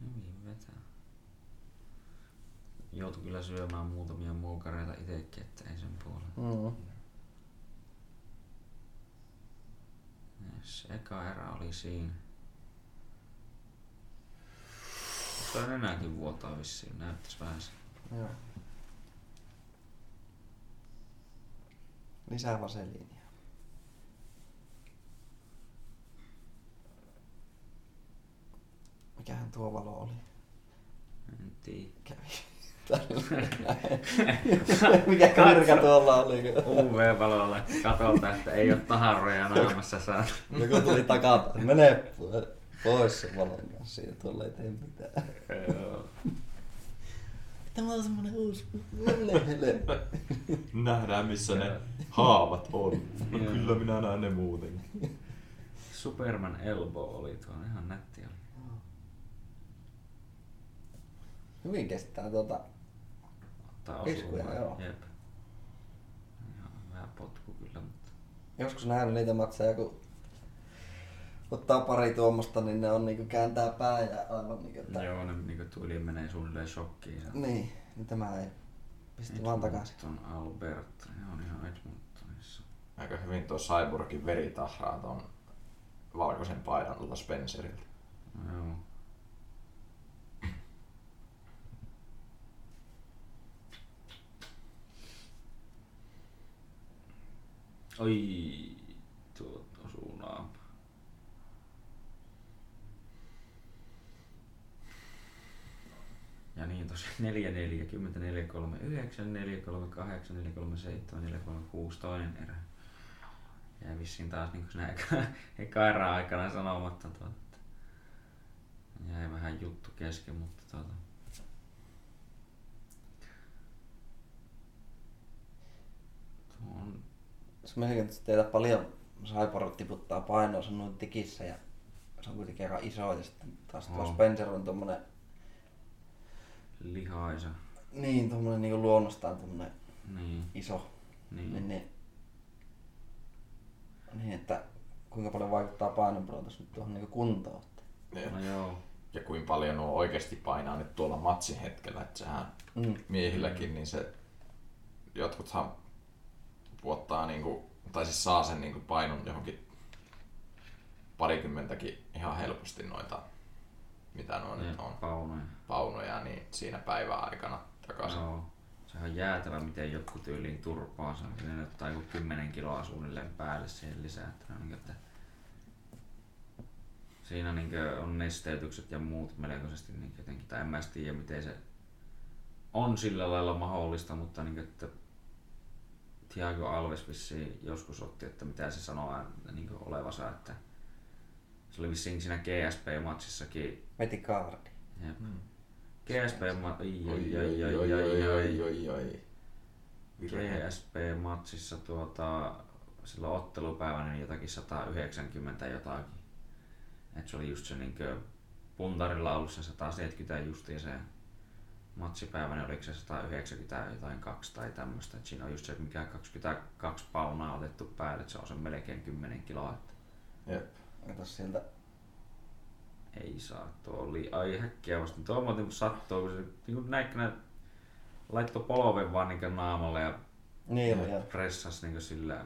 Hyvin vetää. Joutui kyllä syömään muutamia muukareita itsekin, että ei sen puolella. Mm. Se eka erä oli siinä. Mutta on enääkin vuotaa vissiin, näyttäis vähän sen. Joo. Lisää vaseliinia. Mikähän tuo valo oli? En tiedä. Kävi. Mikä karka tuolla oli? U V-valolla katolta, että ei oo taharroja naamassa saa. Joku tuli takaa, mene pois sen valon kanssa ja tuolla ei tee mitään. Tämä on semmonen uusi lehele. Nähdään missä ne haavat on. No kyllä minä näen ne muutenkin. Superman Elbow oli tuo, ihan nätti oli. Hyvin kestää tuota iskuja, joo. Jep. Ihan vähän potku kyllä, mutta... Joskus nähnyt niitä matseja, kun ottaa pari tuommoista, niin ne on niinku kääntää pää ja aivan niinku... Että... Joo, ne niinku tuli menee suunnilleen shokkiin. Ja... Niin, niin tämä ei pisti vaan takaisin. Edmonton Alberta, ne on ihan Edmontonissa. Aika hyvin tuo Cyborgin veri tahraa tuon valkoisen paidan tuolta Spenceriltä. No, joo. Oi, tuo osuu naama. Ja niin tosi neljä neljä, kymmenen neljä, kolme yhdeksän, neljä kolme kahdeksan, neljä kolme seitsemän, neljä kolme kuusi toinen erä. Ja vissiin taas niinku sinä eka erään aikana sanomatta tuota. Jäi vähän juttu kesken, mutta tuota. Tuon... Se merkitys teitä paljon, Cyborg tiputtaa painoa, se on noin tikissä ja se on kuitenkin aika iso ja sitten taas oh. Spencer on tommonen... Lihaisa. Niin, tommonen niinku luonnostaan tommonen niin. iso. Niin. Niin, niin. Niin, että kuinka paljon vaikuttaa painonpudotus nyt tuohon niinku kuntoon. No joo. Ja kuinka paljon on oikeesti painaa nyt tuolla matsin hetkellä, että sehän mm. miehilläkin niin se jotkuthan vuottaa niinku, tai siis saa sen niinku painon johonkin parikymmentäkin ihan helposti noita, mitä nuo ne nyt on, paunoja. paunoja, niin siinä päivän aikana takaisin. Joo. Sehän on jäätävä, miten joku tyyliin turpaa sen, niin ne ottaa joku kymmenen kiloa suunnilleen päälle siihen lisää. Että siinä niinku on nesteytykset ja muut melkoisesti niinku jotenkin, tai en mä tiedä miten se on sillä lailla mahdollista, mutta niinku, että Thiago Alves vissiin joskus otti, että mitä se sanoo niin olevansa, että se oli vissiin siinä G S P-matsissakin. Veti kaardi. Mm. G S P-matsissa tuota, silloin ottelupäivänä niin jotakin sata yhdeksänkymmentä jotakin. Et se oli just se niin puntarilla ollut se sata seitsemänkymmentä justiin se. Matsipäivänä oliko se sata yhdeksänkymmentä jotain kaksi tai tämmöstä, et siinä on just se mikä kaksikymmentäkaksi paunaa otettu päälle, se on sen melkein kymmenen kiloa. Jep. Katos sieltä. Ei saa, tuo oli ai häkkiä vasta, tuo muuten sattuu, kun se niinku näikkänä laittoi polven vaan niinku naamalle ja niin, pressasi niinku sillä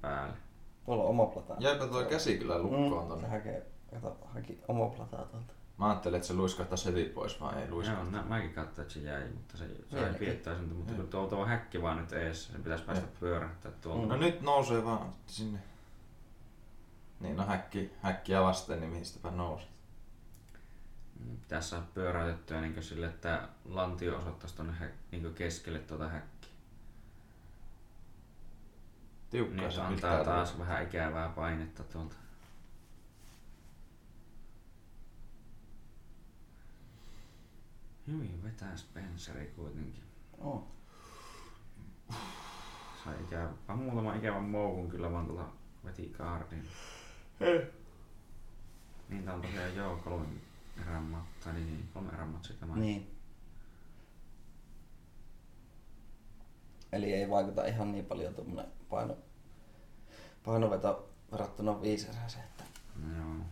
päälle. Tuolla on omoplata. Jäipä tuo käsi kyllä lukkoon mm, tonne. Hakee, kato, haki omoplataa tuolta. Mä ajattelin, että se luiskahtais heti pois, vaan ei luiskahtais. Joo, mäkin katsoin, että se jäi, mutta se jäi piettää sen, mutta kun tuo, tuo häkki vaan nyt ees, sen pitäis päästä pyörähtää tuolta. No nyt nousee vaan sinne. Niin, no häkki, häkkiä vasten, niin mihin sitäpä nouset. Tässä on pyöräytettyä niin sille, että lantio osoittaisi tuonne hä- niin keskelle tuota häkkiä. Tiukkaa niin, se antaa taas arvoa. Vähän ikävää painetta tuolta. Hyvin vetää Spenceri kuitenkin. Oh. Sai ikävä, muutama ikävän moukun kyllä vaan tuolla veti kaardin. Hei. Niitä on tosiaan joo kolme erään mattaa, niin kolme erään matsia tämä. Niin. Eli ei vaikuta ihan niin paljon tuommoinen paino, painoveto verrattuna viisi erääseen. No joo.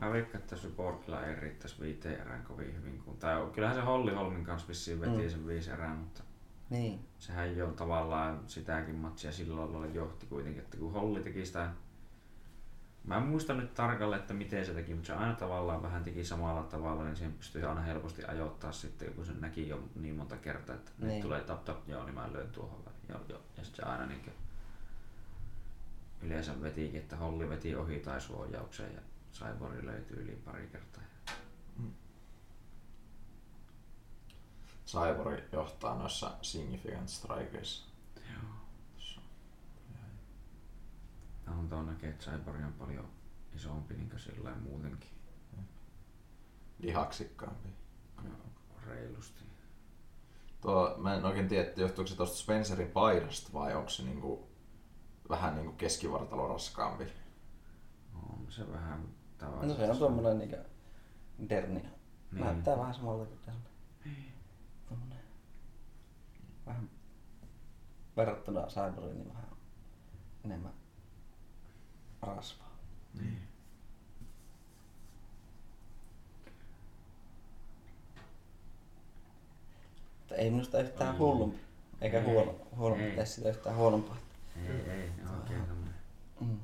Mä veikkaan, että Cyborgilla ei riittäisi viiteen erään kovin hyvin. Kun, tai kyllähän se Holli Holmin kanssa vissiin veti mm. sen viisi erään, mutta niin. Sehän jo tavallaan sitäkin matsia silloin lailla johti kuitenkin, että kun Holli teki sitä. Mä en muista nyt tarkalleen, että miten se teki, mutta se aina tavallaan vähän teki samalla tavalla, niin siihen pystyi aina helposti ajoittaa sitten, kun sen näki jo niin monta kertaa, että niin. Nyt tulee tap tap, joo, niin mä löin tuohon väliin, joo, joo. Ja sitten se aina niin yleensä vetiikin, että Holli veti ohi tai suojaukseen ja Cyborg löytyi yli pari kertaa. Mm. Cyborg johtaa noissa significant strikeissa. Joo. On tuo näkee, että Cyborg on paljon isompi niin kuin sillä lailla muutenkin. Lihaksikkaampi. No, reilusti. Tuo, mä en oikein tiedä, johtuuko se tuosta Spencerin paidasta vai onko se niin kuin, vähän niin kuin keskivartalo raskaampi? On se vähän tavallaan. No se on tuommoinen niin kuin derni. Niin. Näyttää vähän samalta kuin derni. Niin. Tuommoinen. Vähän verrattuna Cyborgiin niin vähän enemmän. Rasvaa. Niin. Mutta ei minusta yhtään hullumpi, eikä huono, huono pitää sitä yhtään huonompaa. Ei, ei, oikein tämmöinen. Mm.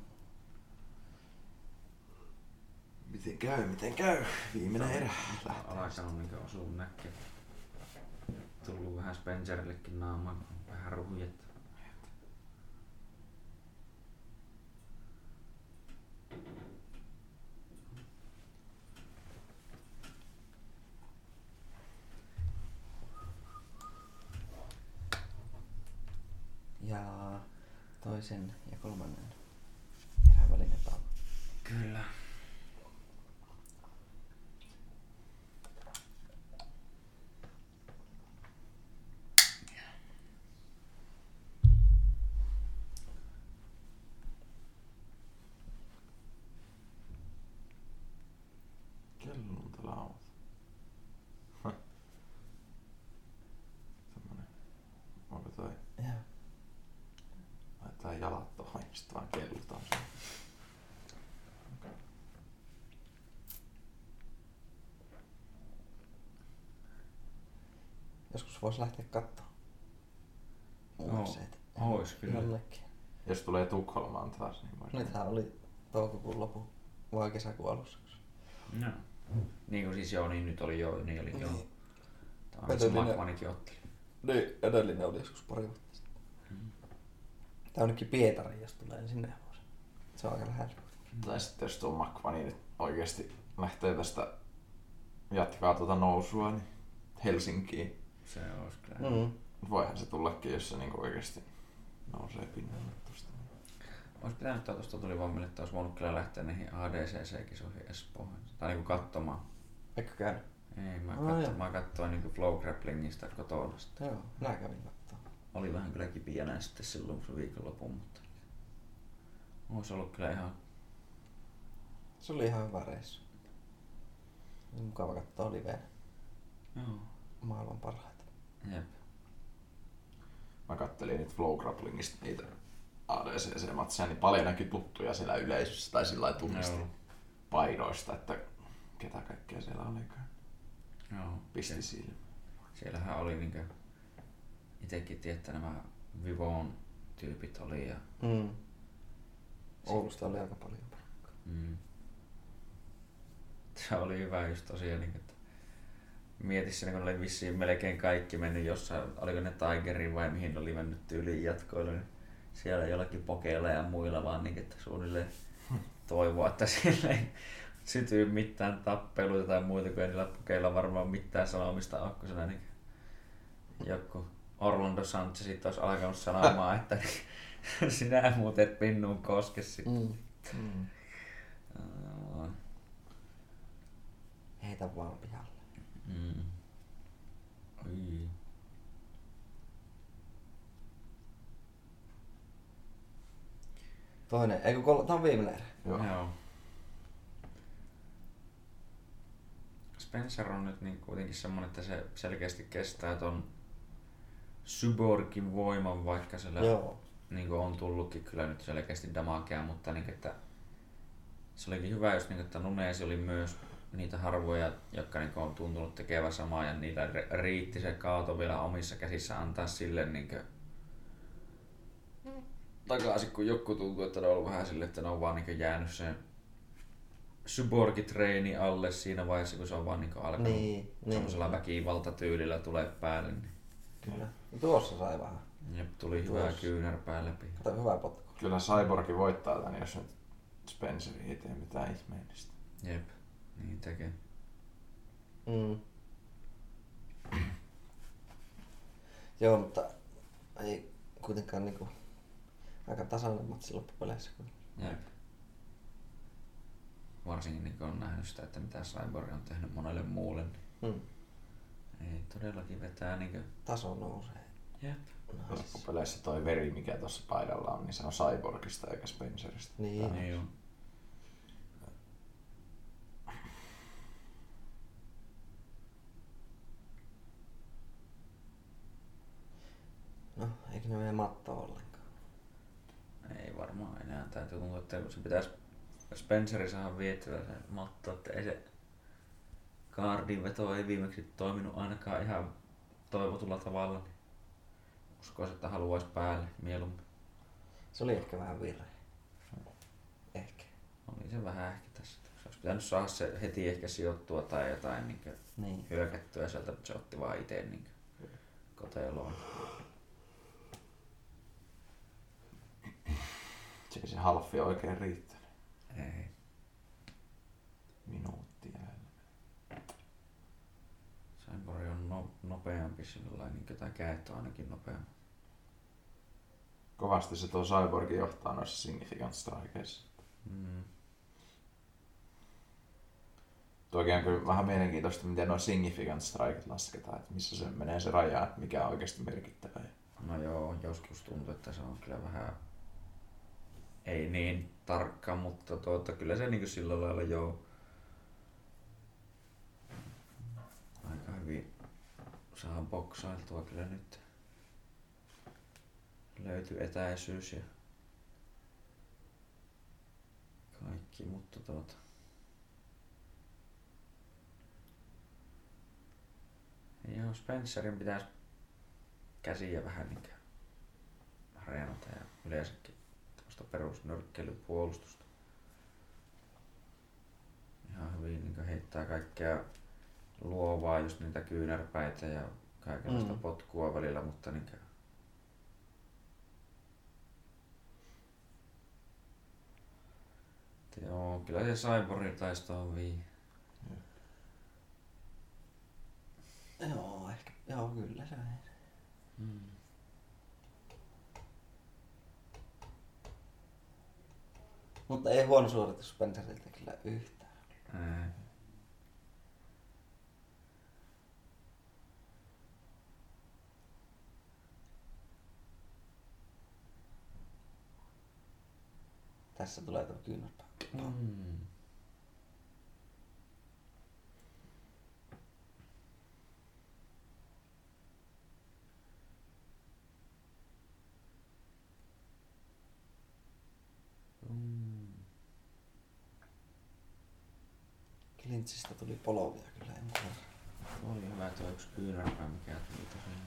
Miten käy, miten käy? Viimeinen erä lähtee. Alkanut minkä osuun näkee. Tullut vähän Spencerillekin naamaan, vähän ruhjetta. Ja toisen ja kolmannen erään välinen tauko. Kyllä. Joskus voisi lähteä katsomaan U F C:tä. No, ois kyllä. Jollekin. Jos tulee Tukholmaan taas, niin voisi. Nythän oli toukokuun lopun vai kesäkuun alussa. No. Niin kuin siis joo, niin nyt oli joo, niin oli joo. Niin. Tämä on se Makvanikin otteli. Niin, edellinen oli joskus pari vuotta sitten. Mm. Tämä on nytkin Pietari, jos tulee niin sinne vuosi. Se on aika lähellä. Mm. Tai sitten jos tuo Makvani nyt oikeasti lähtee tästä jatkaa tuota nousua, niin Helsinkiin. Se olisi kyllä. Mm-hmm. Voihan se tullekin, jos se niinku oikeesti nousee pinnalle tuosta. Olisi pitänyt ottaa tuosta tulivoimille, että olisi voinut kyllä lähteä näihin A D C C-kisoihin Espoohan. Tai niinku katsomaan. Eikö käynyt? Ei, mä, oh, katso, mä katsoin niinku Flow Grapplingista kotona sitten. Joo, minä kävin katsomaan. Oli vähän kyllä kipijänä sitten silloin se viikonlopun, mutta olisi ollut kyllä ihan... Se oli ihan hyvä reissu. Mukava katsoa liveen. Joo. Maailman parhaita. Jep. Mä kattelin niitä Flow Grapplingista niitä A D C C-matseja, niin paljon näki tuttuja siellä yleisössä tai sillä lailla tunnisti painoista, että ketä kaikkea siellä olikaan. Joo. Pisti silmään. Siellähän oli niinkö itekin tietää nämä Vivon tyypit oli ja... Mm. Oulusta oli aika paljon porukkaa. Mm. Se oli hyvä just tosiaan niinkö. Mietissä, kun oli vissiin melkein kaikki mennyt jossain, oliko ne Tigerin vai mihin oli mennyt tyyliin jatkoilla, niin siellä jollakin pokeilla ja muilla vaan niin, että suunnilleen toivoa, että silleen syty mitään tappeluita tai muita, kun ei niillä pukeilla varmaan mitään sanomista ole, kun sellainen joku Orlando Sanchezit olisi alkanut sanomaan, että sinä muutet pinnuun koske sitten. Mm. Mm. Uh, Heitä vaan pihalle. Mm. Oi. Toinen, eikö kol- tää on viimeinen erä. Joo. Joo. Spencer on nyt niin kuitenkin semmonen, että se selkeästi kestää ton Cyborgin voiman, vaikka siellä niin on tullutkin kyllä nyt selkeästi damakea, mutta niin, että se olikin hyvä, jos niin, että Nunes oli myös niitä harvoja, jotka niin, on tuntunut tekevä samaa ja niillä riitti se kaato vielä omissa käsissä antaa sille niin, takaisin, kun joku tuntuu, että ne on ollut vähän silleen, että ne on vaan niin, jäänyt sen Cyborgi-treeni alle siinä vaiheessa, kun se on vaan niin, alkanut niin, semmoisella niin. väkivaltatyylillä tulee päälle. Niin. Kyllä. Tuossa sai vähän. Jep, tuli Tuossa. hyvä kyynärpää läpi. Tämä hyvä potku. Kyllä Cyborgi voittaa tän, jos nyt Spenceri ei tee mitään ihmeellistä. Jep, niin tekee. Mm. Joo, mutta ei kuitenkaan niinku aika tasainen matsi loppupeleissä. Jep. Varsinkin niinku on nähnyt sitä, että mitä Cyborg on tehnyt monelle muulle. Mm. Ei todellakin vetää niinku taso nousee. Jep. Loppupeleissä toi veri, mikä tuossa paidalla on, niin se on Cyborgista eikä Spenceristä. Niin. Niin joo. No, eikö ne mene mattoa ollenkaan? Ei varmaan enää. Täytyy tuntua, että se pitäisi Spencerin saada vietyä se mattoa, että ei se kaardin veto ei viimeksi toiminut ainakaan ihan toivotulla tavalla. Uskois, että haluaisi päälle mieluummin. Se oli ehkä vähän virhe. Ehkä. Oli se vähän ehkä tässä. Se olisi pitänyt saada se heti ehkä sijoittua tai jotain niin niin. hyökättyä sieltä, mutta se otti vaan itse niin koteloon. Se ei se halffi oikein riittänyt. Ei. Minuutti jäljellä. Saimbori on no, nopeampi sillä niin tai käet on ainakin nopeampi. Kovasti se tuo Cyborg johtaa noissa significant strikeissa. Mm. Toki on kyllä vähän mielenkiintoista, miten nuo significant striket lasketaan, että missä se menee se raja, että mikä on oikeasti merkittävä. No joo, joskus tuntuu, että se on kyllä vähän ei niin tarkka, mutta tuota, kyllä se niin sillä lailla joo. Aika hyvin saa boksailtua kyllä nyt. Löytyy etäisyys ja kaikki, mutta tuota joo, Spencerin pitäisi käsiä vähän niinkään reenata ja yleensäkin tämmöstä perusnyrkkeilypuolustusta. Ihan hyvin niinkään heittää kaikkea luovaa, just niitä kyynärpäitä ja kaikenlaista mm. potkua välillä, mutta niinkään joo, kyllä se Cyborgin taisto on vii. Mm. Joo, ehkä, joo, kyllä se on. Mm. Mutta ei huono suoritus Spenceriltä kyllä yhtään. Äh. Tässä tulee tuo kyynärpä. Mm. Mm. Klintsistä tuli polovia kyllä ensin. Oli hyvä tuo yksi kyynärpä, mikä tuli tosiaan.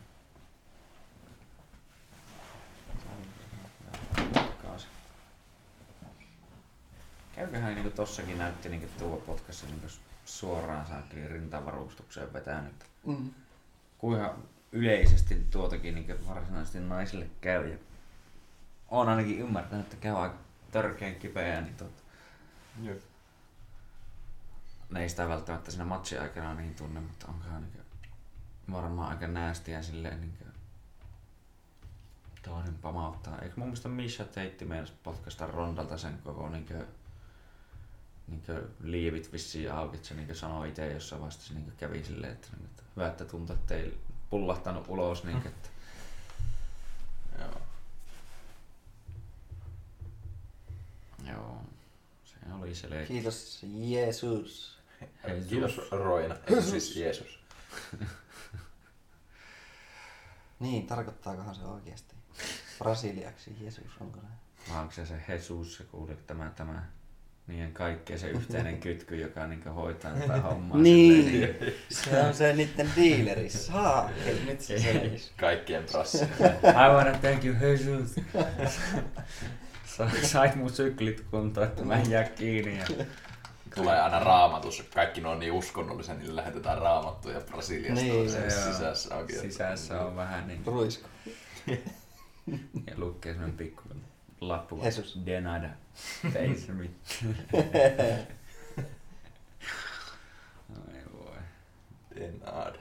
Käyköhän niinku tossakin näytti niinku tuo potkassa niinku suoraan saakeli rintavarustukseen vetänyt. Mm. Kuinhan yleisesti tuotakin niinku varsinaisesti naisille käy. Ja olen ainakin ymmärtänyt, että käy aika törkeän kipeää. Niin Jep. ne ei sitä välttämättä siinä matchin aikana niin tunne, mutta onkohan niin varmaan aika näästiä silleen niin toinen pamauttaa. Eikö mun mielestä Misha Teitti meinas potkaista Rondalta sen koko niin kuin, niin kuin liivit vissiin auki, että se niin sanoi itse jossain vasta se niin kävi silleen, että, niin, että hyvä, että tuntuu, että ei pullahtanut ulos. Niin, että, joo. Joo, se oli se leikki. Kiitos Jeesus. Kiitos Roina, ei siis Jeesus. Niin, tarkoittaakohan se oikeasti brasiliaksi Jeesus, onko se? Onko se se Jesus, se kuulit tämä, tämä niiden kaikkeen se yhteinen kytky, joka niinku hoitaa tätä hommaa. Niin, se on se niiden diileri, saakeli, nyt se selisi. Kaikkien brasiliaksi. I wanna thank you Jesus. Sait mun syklit kuntoon, että mä en jää kiinni. Ja... Tulee aina raamatus. Kaikki ne on niin uskonnollisia, niin lähetetään raamattuja Brasiliasta. Niin, sisässä on, sisässä on vähän niin... Ruisko. Ja lukee semmoinen pikku lappu. Jesus. Denada. Face me. Ai voi. Denada.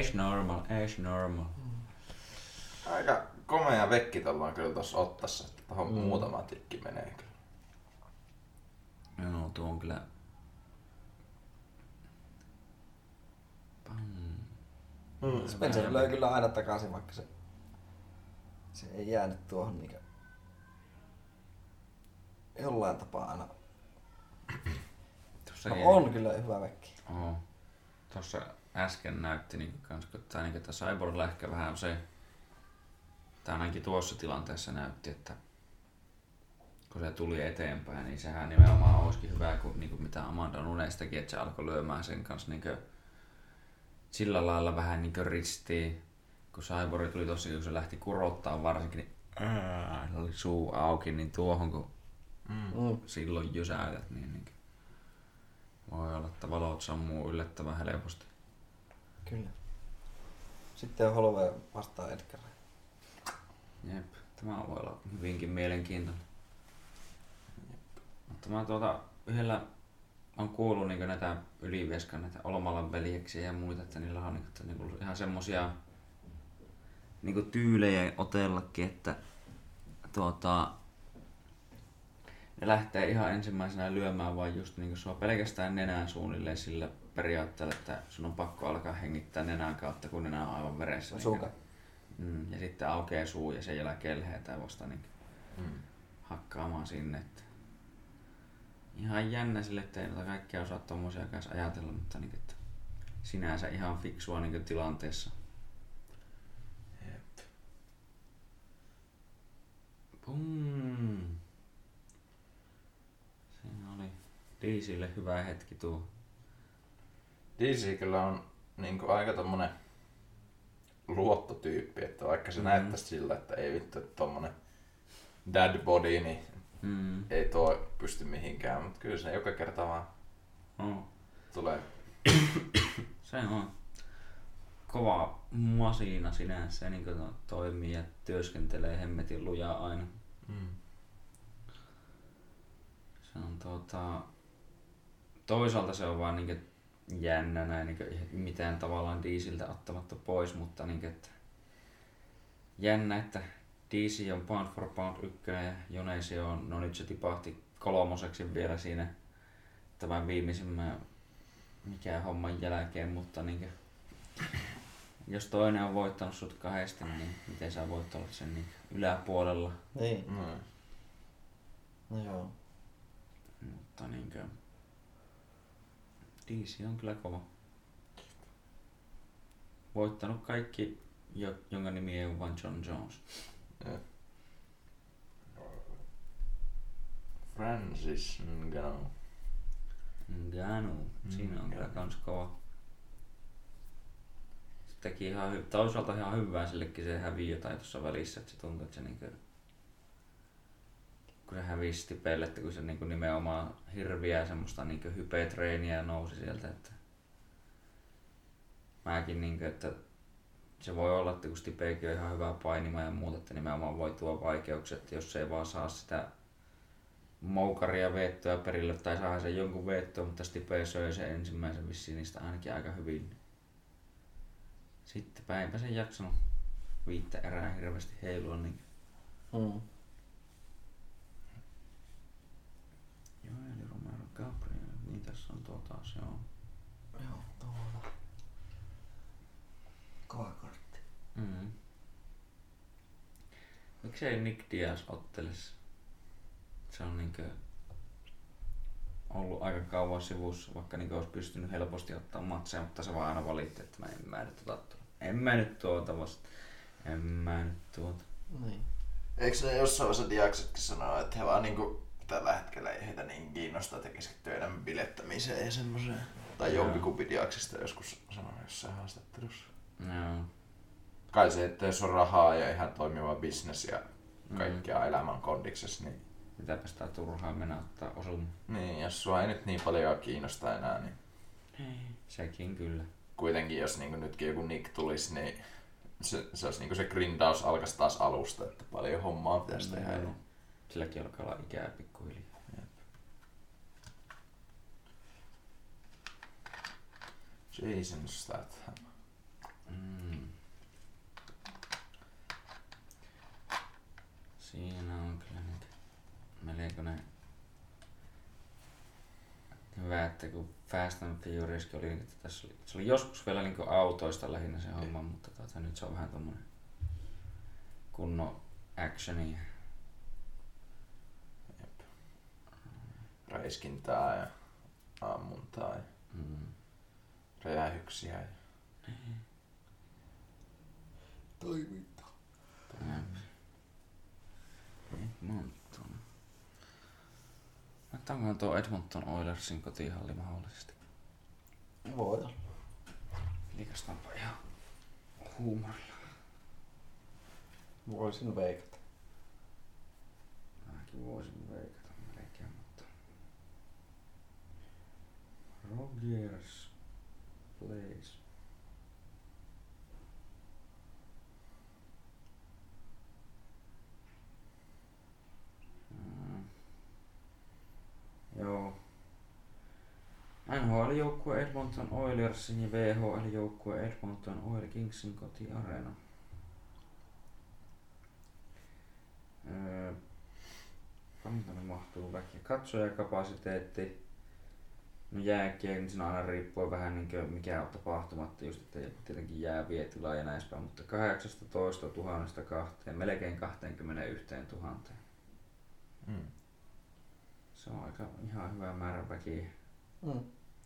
As normal, as normal. Aika komea vekki tuolla on kyllä tuossa ottassa, että tuohon mm. muutama tikki menee kyllä. Joo, tuo on kyllä... Mm, Spencer löi kyllä aina takaisin, vaikka se, se ei jäänyt tuohon niinku... Jollain tapaa aina... No, on jää... kyllä hyvä vekki. Oho. Tuossa äsken näytti niinku kans, kun tää niinku tää Cyborgilla ehkä vähän se... Tää ainakin tuossa tilanteessa näytti, että kun se tuli eteenpäin, niin sehän nimenomaan olisikin hyvä, kun, niin kuin mitä Amanda Nunestakin, että se alkoi lyömään sen kanssa niin kuin, sillä lailla vähän niin ristiin. Kun Cyborg tuli tossa, kun se lähti kurottaa varsinkin, niin ää, oli suu auki, niin tuohon kun mm. silloin jysäytät, niin, niin voi olla, että valot sammuu yllättävän helposti. Kyllä. Sitten on Holloway vastaan Edgar. Jep, tämä voi olla hyvinkin mielenkiintoinen. Mutta mä tuota yhdellä on kuullut niinku näitä Ylivieskan näitä Olmalan veljeksiä ja muita, että niillä on niinku, niinku ihan semmosia niinku tyylejä otellakin, että tuota ne lähtee ihan ensimmäisenä lyömään vaan just niinku sua pelkästään nenään suunnilleen sillä periaatteella, että sun on pakko alkaa hengittää nenän kautta, kun nenä on aivan veressä. Suuka. Mm, ja sitten aukeaa suu ja sen jälkeen kelheetään vasta niin mm. hakkaamaan sinne. Että ihan jännä sille, ettei noita kaikkia osaa tommosia kanssa ajatella, mutta niin, että sinänsä ihan fiksua niin tilanteessa. Jep. Pum. Siinä oli Diisille hyvä hetki tuo. Diisi kyllä on niin aika tommonen luottotyyppi, että vaikka se mm. näyttäisi sillä, että ei vittu, että tommonen dad body, niin mm. ei tuo pysty mihinkään, mutta kyllä se joka kerta vaan no. tulee. Se on kova masina sinänsä, se niin toimii ja työskentelee hemmetin lujaa aina. Mm. Se on tuota... Toisaalta se on vaan niin jännä näin, niin mitään tavallaan Diisiltä ottamatta pois, mutta niin kuin, että jännä, että D C on pound for pound ykkönen ja Jonesio on, no nyt se tipahti kolmoseksi vielä siinä tämän viimeisimmän mikään homman jälkeen, mutta niin kuin, jos toinen on voittanut sut kahdesti, niin miten sä voit olla sen niin yläpuolella? Niin. Mm. No joo. Mutta niin kuin, D C on kyllä kova. Voittanut kaikki, jonka nimi ei ole vain John Jones. Yeah. Francis Ngannou. Ngannou, siinä on kyllä kans kova. Se teki ihan hy- toisaalta ihan hyvää sillekin, se hävii jotain tuossa välissä, että se tuntuu, että se niinku... Kun se hävisi Stipelle, että kun se niinku nimenomaan hirviää semmoista niinku hype-treeniä nousi sieltä, että... Mäkin niinku, että... Se voi olla, että kun Stipekin on ihan hyvää painimaa ja muuta, että nimenomaan voi tuoda vaikeuksia, että jos ei vaan saa sitä moukaria veettoa perille, tai saa sen jonkun veettoa, mutta Stipe söi sen ensimmäisen vissiin niistä ainakin aika hyvin. Sittenpä eipä sen jaksanut viittä erää hirveästi heilua. Niin... Mm. Joo, eli Romero Gabriel, niin tässä on tuo taas, joo. Joo, tuolla. Kova kortti. Mm. Miksei Nick Diaz ottelisi? Se on niinkö ollut aika kauan sivussa, vaikka niinkö olisi pystynyt helposti ottaa matseja, mutta se vaan aina valitti, että mä en mä nyt ota tuota. En mä nyt tuota vasta. En mä nyt tuota. Niin. Eikö ne jossain vaiheessa Diaksetkin sanoa, että he vaan niinku tällä hetkellä ei heitä niin kiinnostaa, että keskittyy enemmän bilettämiseen ja semmoseen. Tai jompikumpi Diaksista joskus sanoi jossain haastattelussa. Joo. Kai se, että jos on rahaa ja ihan toimiva bisnes ja kaikkia mm-hmm. elämän kondiksessa, niin mitäpä sitä turhaa mennä ottaa osuun. Niin, jos sua ei nyt niin paljon kiinnosta enää, niin... Sekin kyllä. Kuitenkin, jos niinku nytkin joku Nick tulisi, niin se, se olisi niinku se grindaus alkaisi taas alusta, että paljon hommaa pitäisi tehdä. No, no. Silläkin alkaa olla ikää pikkuhiljaa. Jep. Jason Statham. Mm. Siinä on kyllä nyt melko ne... Hyvä, että kun Fast and Furious oli, että tässä oli, se oli joskus vielä niin autoista lähinnä se homma, mutta tuota, nyt se on vähän tommonen kunnon actioni. Jep. Räiskintää ja ammuntaa ja mm. räjähyksiä ja mm. toimintaa. Toimintaa. Edmonton. Otetaankohan tuo Edmonton Oilersin kotihalli mahdollisesti? Voi. Liikastaanpa ihan huumorilla. Voisin veikata. Mäkin voisin veikata melkein, mutta... Rogers Place. Joo. N H L-joukkue Edmonton Oilersin ja V H L-joukkue Edmonton Oil Kingsin kotiareena. Öö, Pantanne mahtuu väki. Katsojakapasiteetti. No jääkiekko, niin siinä aina riippuu vähän niinkö mikä on tapahtumatta, just ettei tietenkin jää vietila ja näin päin, mutta kahdeksantoistatuhatta kahteen, melkein kaksikymmentäyksituhatta. Mm. Se on aika ihan hyvä määrä väkiä. Mm.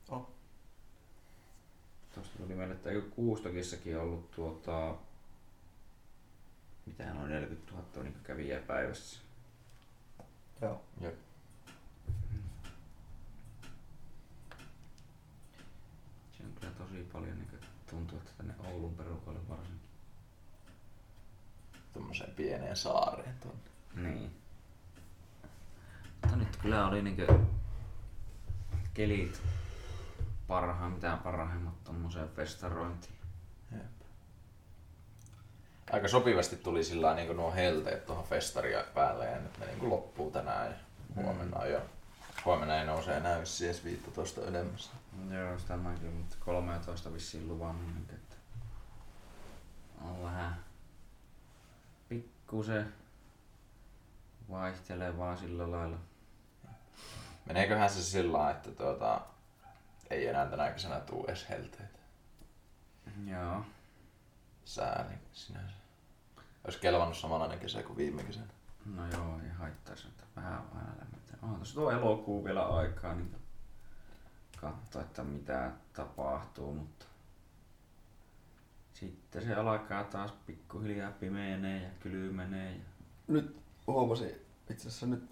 Oh. Tuosta tuli meille, että eikö Kuustokissakin ollut tuota... Mitä noin neljäkymmentätuhatta niin kävijää päivässä? Joo. Jep. Se on kyllä tosi paljon, niin tuntuu, että tänne Oulun perukoille varsinkin. Tuommoiseen pieneen saareen tuonne. Niin. Mutta nyt kyllä oli niinkö kelit parhaan, mitään parhaimmat tommoseen festarointiin. Jep. Aika sopivasti tuli sillä niinku nuo helteet tuohon festaria päälle ja nyt ne niinku loppuu tänään ja huomenna mm. jo. Huomenna ei nouse enää vissiin edes viisitoista ylemmässä. Joo, sitä mäkin, mutta kolmetoista vissiin luvannut niinkö, että on vähän pikkusen. Vaihtelee vaan sillä lailla. Meneeköhän se sillä lailla, että tuota, ei enää tänä kesänä tuu edes helteitä? Joo. Sääli sinänsä. Ois kelvannut samanlainen kesä kuin viime kesänä. No joo, ei haittaisi, että vähän aina lämmittää. Onhan tuossa tuo elokuu vielä aikaa, niin katso, että mitä tapahtuu, mutta... Sitten se alkaa taas pikkuhiljaa pimeenee ja kylmenee ja... Nyt. Huomasin itse asiassa nyt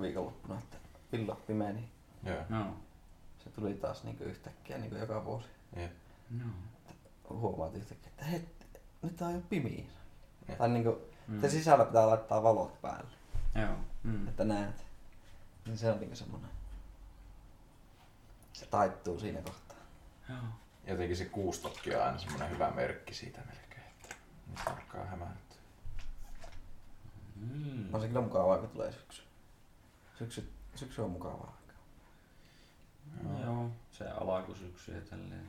viikonloppuna, että villa pimeni. Joo. No. Se tuli taas niinku yhtäkkiä niinku joka vuosi. Joo. No. Huomaat yhtäkkiä, että hei, nyt on jo pimiin. Tai niinku, että sisällä pitää laittaa valot päälle. Joo. Mm. Että näet. Niin se on niinku semmonen. Se taittuu siinä kohtaa. Joo. Jotenkin se Kuustokki on aina semmonen hyvä merkki siitä melkein, että nyt alkaa hämää. Mm. On se kyllä mukavaa, kun tulee syksy. Syksy Syksy on mukavaa aikaa. No, joo, se alku syksyä tälleen.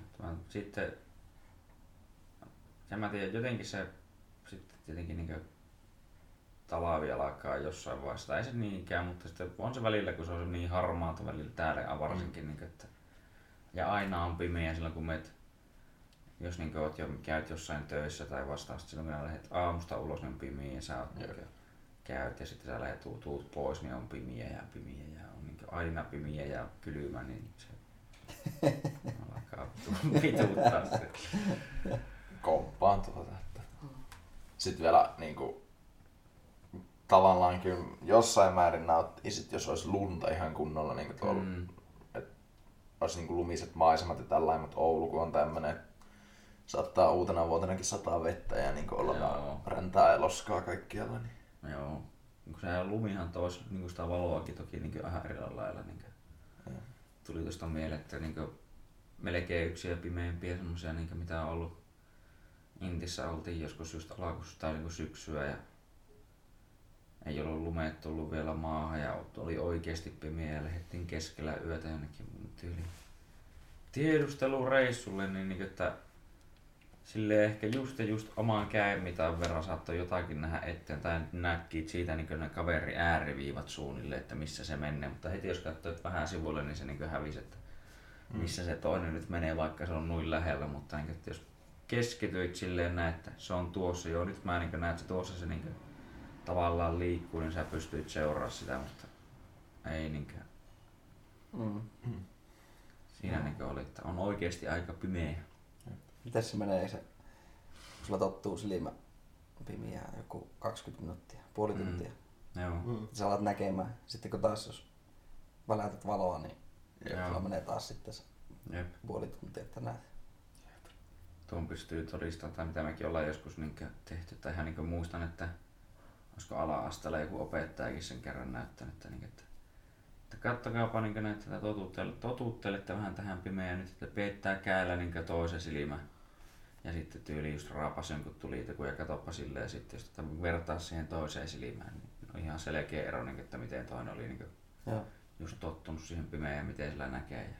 Sitten, en mä tiedä, jotenkin se sitten tietenkin niinku talavi alkaa jossain vaiheessa. Ei se niinkään, mutta sitten on se välillä, kun se on niin harmaata välillä täällä varsinkin. Mm. Niin, että, ja aina on pimeä silloin, kun meet, jos niin oot jo, käyt jossain töissä tai vastaavasti, silloin kun lähdet aamusta ulos, niin on pimeä ja sä oot, mm. käyt ja sitten sä lähdet tuut pois, niin on pimeä ja pimeä ja on niin aina pimeä ja kylmä, niin se alkaa pituuttaa sitten. Komppaan tuota. Sitten vielä niin kuin, tavallaan kyllä jossain määrin nauttisit, jos olisi lunta ihan kunnolla, niin kuin tuolla, mm. että olisi niin kuin lumiset maisemat ja tällainen, mutta Oulu kun on tämmöinen, saattaa uutena vuotenakin sataa vettä ja niin kuin olla joo. räntää ja loskaa kaikkialla. Niin. Joo, se lumihan toisi niin sitä valoakin toki niin ihan erillä lailla. Niin tuli tuosta mieleen, että niin melkein yksi ja pimeimpiä semmoisia, niin mitä on ollut. Intissä oltiin joskus just alakuussa tai niin syksyä ja ei ollut lumeet tullut vielä maahan ja oli oikeasti pimeä ja lähdettiin keskellä yötä jonnekin tyyliin tiedustelureissulle, niin, niin että silleen ehkä just ja just omaan käymitaan verran saattoi jotakin nähdä eteen tai näki siitä niin ne kaveri ääriviivat suunnille, että missä se menee, mutta heti jos katsoit vähän sivulle, niin se niin hävisi, että missä se toinen nyt menee, vaikka se on noin lähellä, mutta niin, että jos keskityit silleen näin, että se on tuossa, joo nyt mä niin näen, että se tuossa se niin tavallaan liikkuu, niin sä pystyit seuraamaan sitä, mutta ei niinkään. Mm. Siinä mm. niin oli, että on oikeasti aika pimeä. Mitäs se menee, se, kun sulla tottuu silmä pimeää joku kaksikymmentä minuuttia, puoli tuntia. Mm. Joo. Mm. Sä alat näkemään, sitten kun taas jos välätät valoa, niin joo. sulla menee taas sitten se jep. puoli tuntia, että näet. Tuon pystyy todistamaan, tai mitä mekin ollaan joskus niin tehty, tai ihan niin muistan, että olisiko ala-asteella joku opettajakin sen kerran näyttänyt, että, niin, että, että kattokaapa niin näitä, että totuuttelette, totuuttelette vähän tähän pimeään nyt, että peittää käällä niin toisen silmä. Ja sitten tyyli just raapasi jonkun tuliteku ja katoppa silleen sitten, jos vertaa siihen toiseen silmään, niin on ihan selkeä ero, niin, että miten toinen oli niin just tottunut siihen pimeään ja miten sillä näkee. Ja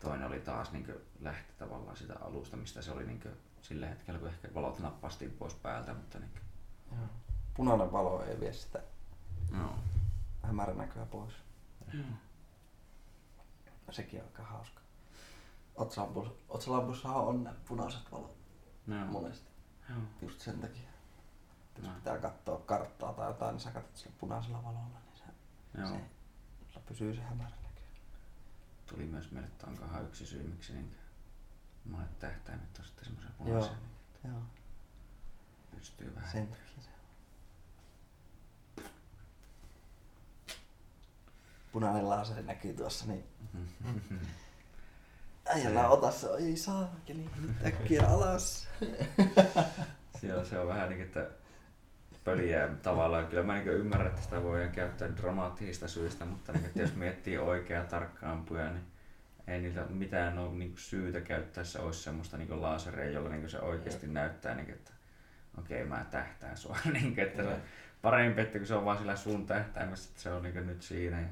toinen oli taas niin lähti tavallaan sitä alusta, mistä se oli niin sillä hetkellä, kun ehkä valot nappastiin pois päältä, mutta niin joo. Punainen valo ei vie sitä no. hämäränäköä pois. Joo. Sekin on aika hauska. Otsalampuissahan on nämä punaiset valot no. monesti. Joo. Just sen takia. Jos no. pitää katsoa karttaa tai jotain, niin sä katsot sillä punaisella valolla, niin se, se pysyy se hämärä. Tuli myös meille, että onkohan yksi syy, miksi niin monet tähtäimet on sitten semmoisia punaisia. Joo. Joo. Pystyy vähän. Sen takia se on. Punainen laaseri näkyy tuossa, niin äijällä ota se, ei saa, nyt äkkiä alas. Siellä se on vähän niin, että pöliä tavallaan. Kyllä mä niin ymmärrän, että sitä voi käyttää dramaattisista syistä, mutta niin, jos miettii oikeaa tarkkaan ampuja, niin ei niillä mitään ole niin syytä käyttäessä olisi semmoista niin laaseria, jolla niin se oikeasti ja. Näyttää, niin, että okei okay, mä tähtään sua. Niin, että se parempi, että kun se on vaan sillä sun tähtäimessä, että se on niin nyt siinä. Ja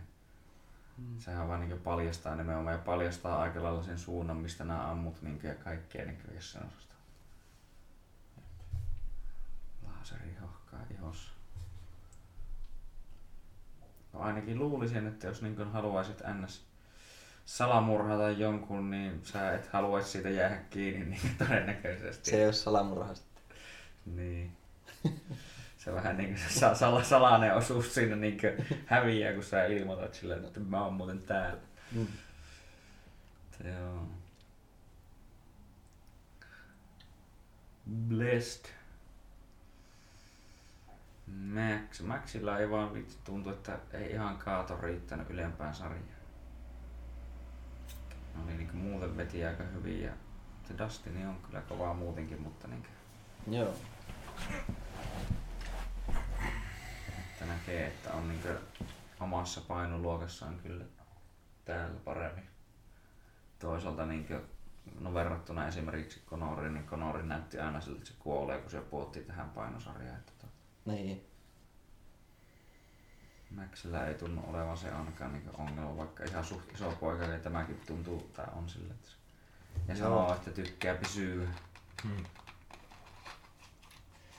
mm. Sehän vaan niin paljastaa nimenomaan ja paljastaa aika lailla sen suunnan, mistä nämä ammut niin ja kaikkea niin jossain osasta. Laaseri hohkaa ihossa. No ainakin luulisin, että jos niin haluaisit ns. Salamurhata jonkun, niin sä et haluaisi siitä jäädä kiinni niin todennäköisesti. Se ei ole salamurha sitten. Niin. Se vähän niin se sal- salainen osuus siinä niin häviää, kun sä ilmoitat silleen, että mä oon muuten täällä. Mm. Joo. Blessed. Max. Maxilla ei vaan vitsi tuntu, että ei ihan kaato riittänyt ylempään sarjaan. Ne oli niinku muuten veti aika hyvin ja se Dustini on kyllä kovaa muutenkin, mutta niinku joo. Että näkee, että on niinku omassa painoluokassaan kyllä täällä paremmin. Toisaalta niinku no verrattuna esimerkiksi Conoriin, niin Conori näytti aina siltä, että se kuolee, kun se puotti tähän painosarjaan. Niin. Maxilla ei tunnu olevan se ainakaan niin ongelma, vaikka ihan suht iso poika, eli tämäkin tuntuu, tai on sille. Että... Ja joo. Sanoo, että tykkää pysyä. Hmm.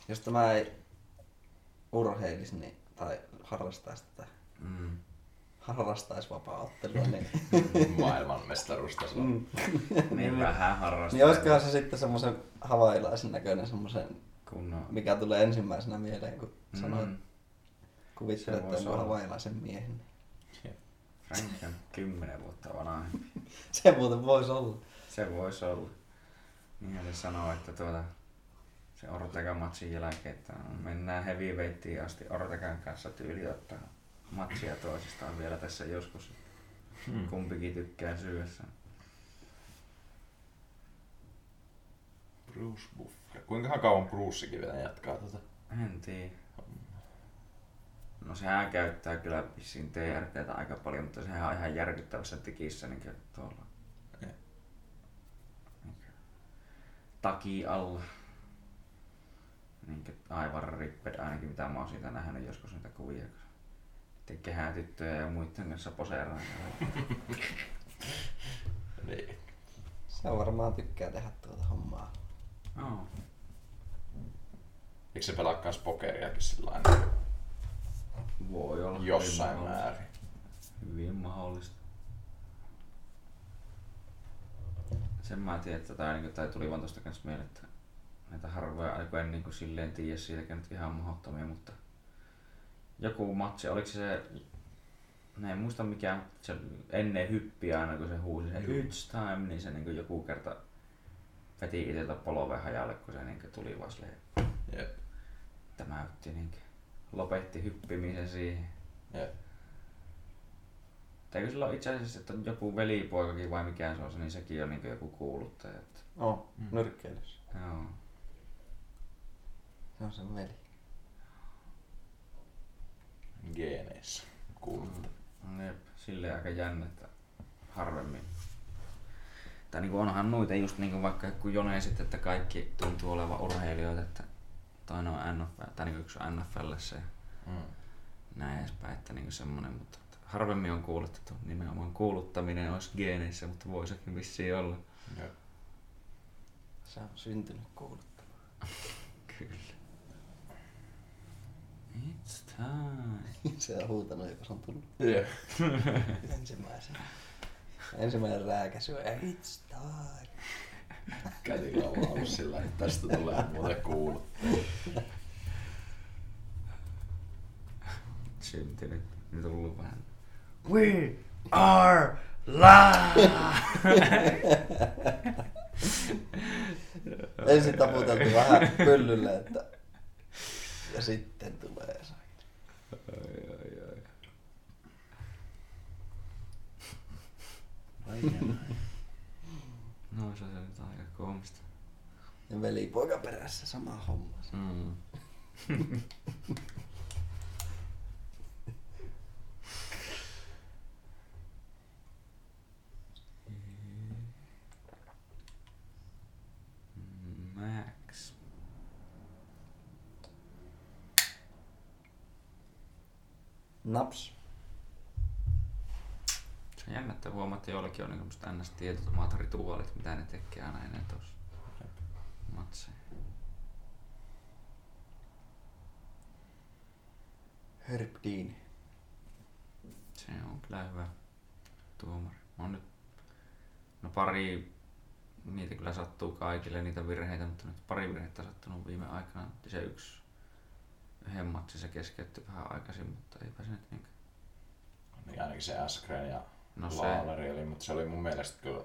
Jos tämä ei urheilisi niin, tai harrastaisi tätä, mm. harrastaisi vapaa-ottelua, niin... Maailmanmestarusta sulla. Mm. Niin vähän harrastaisi. Niin olisikohan se sitten semmoisen havailaisen näköinen semmoisen, kunnon... mikä tulee ensimmäisenä mieleen, kun mm. sanoit, kuvittelet tämän havailaisen miehen. Yeah. Frank on kymmenen vuotta vanhempi. Se muuten voisi olla. Se voisi olla. Niin se sanoo, että tuota... Se Ortega-matsin jälkeen, että mennään heavyweightiin asti Ortegan kanssa tyyli ottaa matsia toisistaan vielä tässä joskus. Hmm. Kumpikin tykkää syössä. Bruce Buffer. Kuinka kauan Brucekin vielä jatkaa tätä? En tiedä. No sehän käyttää kyllä vissiin T R T:tä aika paljon, mutta sehän on ihan järkyttävässä tikissä niin kuin tuolla. Okay. Taki alla. Niinkä aivan ripped ainakin mitä mä oon siitä nähnyt joskus niitä kuvia. Kehää tyttöjä ja muiden kanssa poseeraa. Niin. Se varmaan tykkää tehdä tuota hommaa. Oh. Eikö se pelaa kans pokeriakin sillain? Voi olla. Jossain määrin. Hyvin mahdollista. Sen mä tiedän, että tai, tai tuli vaan tosta kans mieleen, että näitä harvoja aikoja en niin silleen tiedä siitäkään nyt ihan mahdottomia, mutta joku matsi, oliko se, en muista mikä, se ennen hyppiä aina kun se huusi se it's time, niin se niin joku kerta veti itseltä polven hajalle, kun se niin tuli vasleen. Jep. Tämä ytti niin lopetti hyppimisen siihen. Jep. Eikö sillä ole itse asiassa, että joku velipoikakin vai mikään se on, niin sekin on niin joku kuuluttaja. Oh, mm. nyrkkeilys. Joo. Se on sen veli. Geeneissä kuulutta. Mm. Jep, silleen aika jännä, että harvemmin. Tai niin onhan noita just niin vaikka joku joneiset, että kaikki tuntuu olevan urheilijoita, että toinen on N F L, tai niin yksi on N F L:ssä ja mm. näin edespäin, että niin semmonen, mutta harvemmin on kuulutettu. Nimenomaan kuuluttaminen olisi geeneissä, mutta voisikin vissiin olla. Jep. Se on syntynyt kuuluttamaan. Kyllä. It's time. Se on huutanut, joka se on tullut. Yeah. Ensimmäisen. Ensimmäinen rääkäsy on it's time. Kätilä on ollut sillä, että tästä tulee muuten kuuluttaa. Syntynyt. Nyt on ollut vähän. We are live! Ensin taputeltiin vähän pöllylle, että ja sitten tulee sain. Ai ai ai. Ai ai. No se on nyt aika koomista. Ja velipoika perässä sama homma. Mm. Max. Naps. Se on jännä, että huomaa, että joillakin on niin ns. Tietyt omat rituaalit, mitä ne tekee aina ennen tuossa matseja. Herb Dean. Se on kyllä hyvä tuomari. On nyt no pari... Niitä kyllä sattuu kaikille niitä virheitä, mutta nyt pari virheitä on sattunut viime aikana. Se yksi yhden matsi se keskeytti vähän aikaisin, mutta eipä se nyt niinkään. Niin ainakin se Askren ja no Laaleri se... oli, mutta se oli mun mielestä kyllä,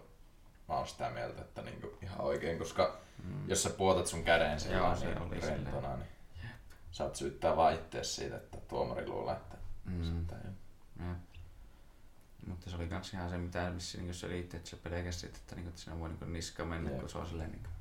mä oon sitä mieltä, että niinku ihan oikein, koska mm. jos sä puotat sun käden sen vaan niin rentona, niin jep. Saat syyttää vaan ittees siitä, että tuomari luulee, että mm. syyttää jo. Mutta se oli kans ihan se, mitä missä niin se liittyy, että se pelkäs siitä, että, niin, että siinä voi niin niska mennä, jep. Kun se on silleen niin kuin...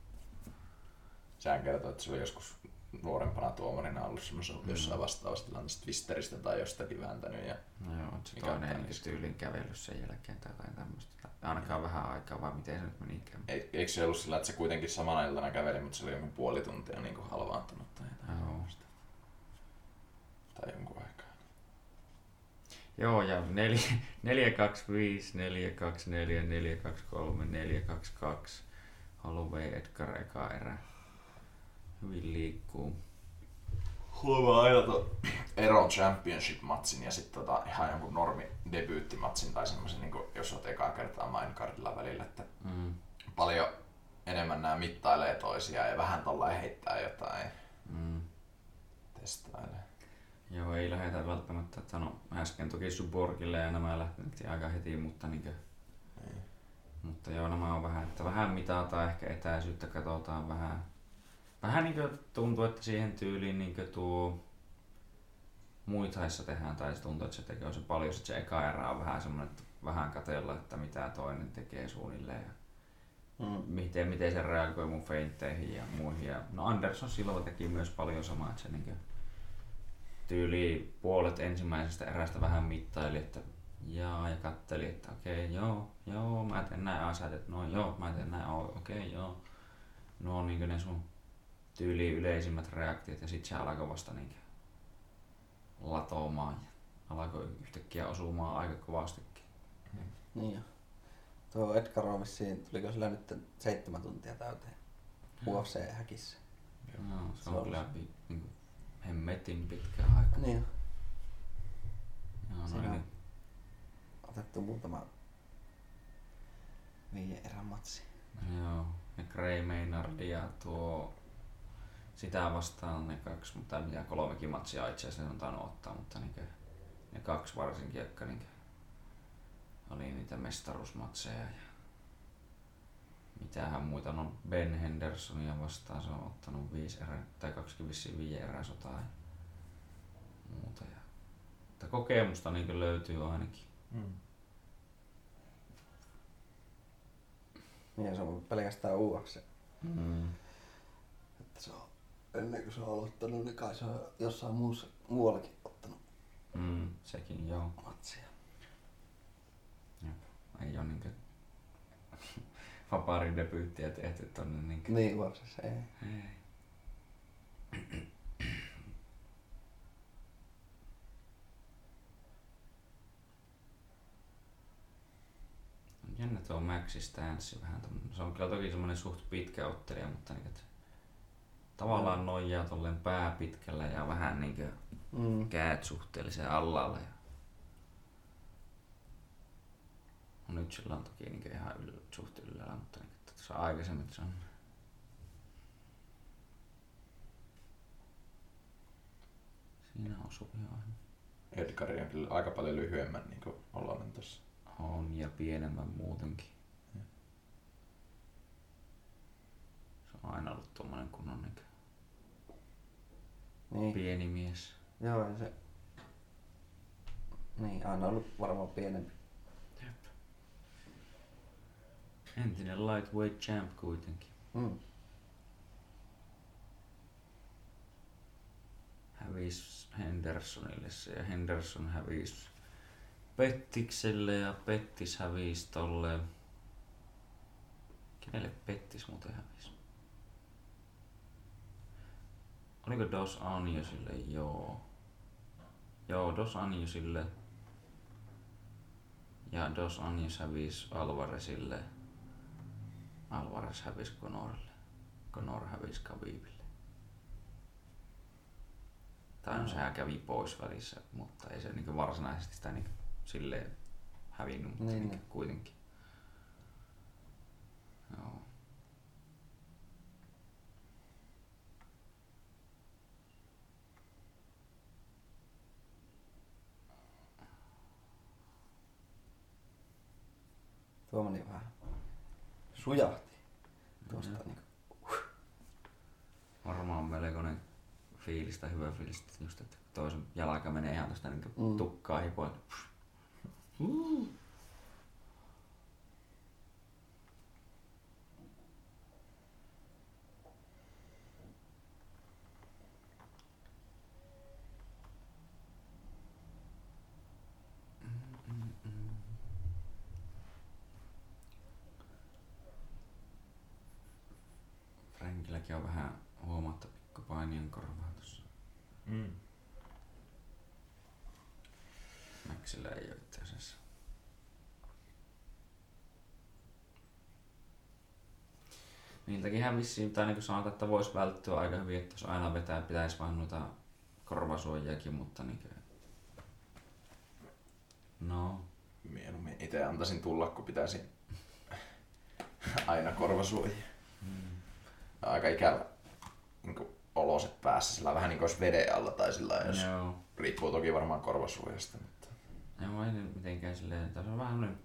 Sehän kertoo, että se oli joskus nuorempana tuomarina ollut semmoisen mm. jossain vastaavassa tilanteessa twisteristä tai jostakin vääntänyt ja... No joo, että se toinen niin tyylin kävellyt sen jälkeen tai jotain tämmöistä. Ainakaan vähän aikaa, vai miten se nyt meni ikään? E, eikö se ollut sillä, että se kuitenkin samana iltana käveli, mutta se oli joku puoli tuntia niin halvaantunut tai jotain. Tai jonkun aikaa. Joo, ja neljä kaksi viisi, neljä kaksi neljä, neljä kaksi kolme, neljä kaksi kaksi. Holloway Edgar eka erä. Hyvin liikkuu. Huomaa aina tuon Eron Championship-matsin ja sitten tota ihan jonkun normi-debyyttimatsin tai semmoisen, niin jos olet ekaa kertaa maincardilla välillä, että mm. paljon enemmän nämä mittailee toisiaan ja vähän tollain heittää jotain, mm. testailee. Joo, ei lähetä välttämättä, että no äsken toki Cyborgille ja nämä lähtivät aika heti, mutta niinkö. Niin. Mutta joo, nämä on vähän, että vähän mitataan, ehkä etäisyyttä katsotaan vähän. Vähän niinkö tuntuu, että siihen tyyliin niinkö tuo muitaissa tehdään, tai se tuntuu, että se tekee se paljon, että se eka erä on vähän semmoinen, että vähän katsella, että mitä toinen tekee suunnilleen ja mm. miten, miten se reagoi mun feintteihin ja muihin. Ja no Anderson Silva teki myös paljon samaa, että se niinkö tyyli puolet ensimmäisestä erästä vähän mittaili, että jaa, ja katteli, että okei, okay, joo, joo, mä teen näin asetet, no joo, mä teen näin, okei, okay, joo. No on niinkö ne sun tyyli yleisimmät reaktiot, ja sit se alkoi vasta niinkö latoamaan ja alkoi yhtäkkiä osumaan aika kovastikin. Mm. Niin jo. Tuo Edgar on vissiin, tuliko sillä nyt seitsemän tuntia täyteen U F C-häkissä? No, se, se on kyllä niinku hemmetin pitkään aikaa. Niin jo. Joo, siinä on otettu muutama viiden erän matsi. Joo, ja Gray Maynard ja tuo sitä vastaan ne kaksi, mutta mitä kolmekin matsia itse asiassa on tainnut ottaa, mutta niinkö, ne kaksi varsinkin, jotka niinkö oli niitä mestaruusmatseja ja mitähän muita, no Ben Hendersonia vastaan se on ottanut viisi erä, tai kaksikymmentäviisi erää sotaa ja muuta. Ja, mutta kokemusta niinkö löytyy ainakin. Mm. Niin se on pelkästään U F C. Mm. Että se on ennen kuin se on aloittanut, niin kai se on jossain muussa, muuallakin ottanut mm, sekin, joo. matsia. Ja, ei oo niinkö vapaarin debyyttiä tehty tonne niinkö. Niin U F C:ssä ei. ei. Jännä tuo Maxi Stanssi vähän tommonen. Se on kyllä toki semmonen suht pitkä ottelija, mutta niinkö tavallaan nojaa tolleen pää pitkällä ja vähän niinkö mm. käät suhteellisen allalle. No nyt sillä on toki niinkö ihan yl- suht yllällä, mutta niinkö tuossa aikaisemmin se on. Siinä osuu ihan. Edgari on kyllä aika paljon lyhyemmän niinku ollaan tässä. On ja pienemmän muutenkin. On aina ollut tommonen kunnon niinkö niin. pieni mies. Joo, ja se niin, aina ollut varmaan pienempi. Jep. Entinen lightweight champ kuitenkin. Mm. Hävisi Hendersonille se ja Henderson hävisi Pettikselle ja Pettis hävisi tolle. Kenelle Pettis muuten hävisi? Oliko Dos Anjosille? Joo. Joo, Dos Anjosille. Ja Dos Anjos hävisi Alvarezille. Alvarez hävisi Conorille. Conor hävisi Khabibille. Tai no sehän kävi pois välissä, mutta ei se niinku varsinaisesti sitä niinku silleen hävinnyt, mutta niin, niin. kuitenkin. Joo. Tuo meni vähän sujahti tuosta mm-hmm. niinku. Varmaan melkoinen fiilis tai hyvä fiilis, just että toisen jalka menee ihan tuosta niinku mm. tukkaa hipoille. Uh. Frankillakin on vähän huomaamatta pikku painijan korvaa tuossa. Mm. Maxilla ei ole itse asiassa. Niiltäkin hän vissiin, tai niin kuin sanotaan, että voisi välttyä aika hyvin, että jos aina vetää, pitäisi vaan noita korvasuojiakin, mutta niinkö... No... Mieluummin itse antaisin tulla, kun pitäisi aina korvasuojia. Mm. Aika ikävä niin oloset päässä, sillä vähän niin kuin olisi veden alla tai sillä jos... Joo. Riippuu toki varmaan korvasuojasta, mutta... Ei voi mitenkään silleen, tässä on vähän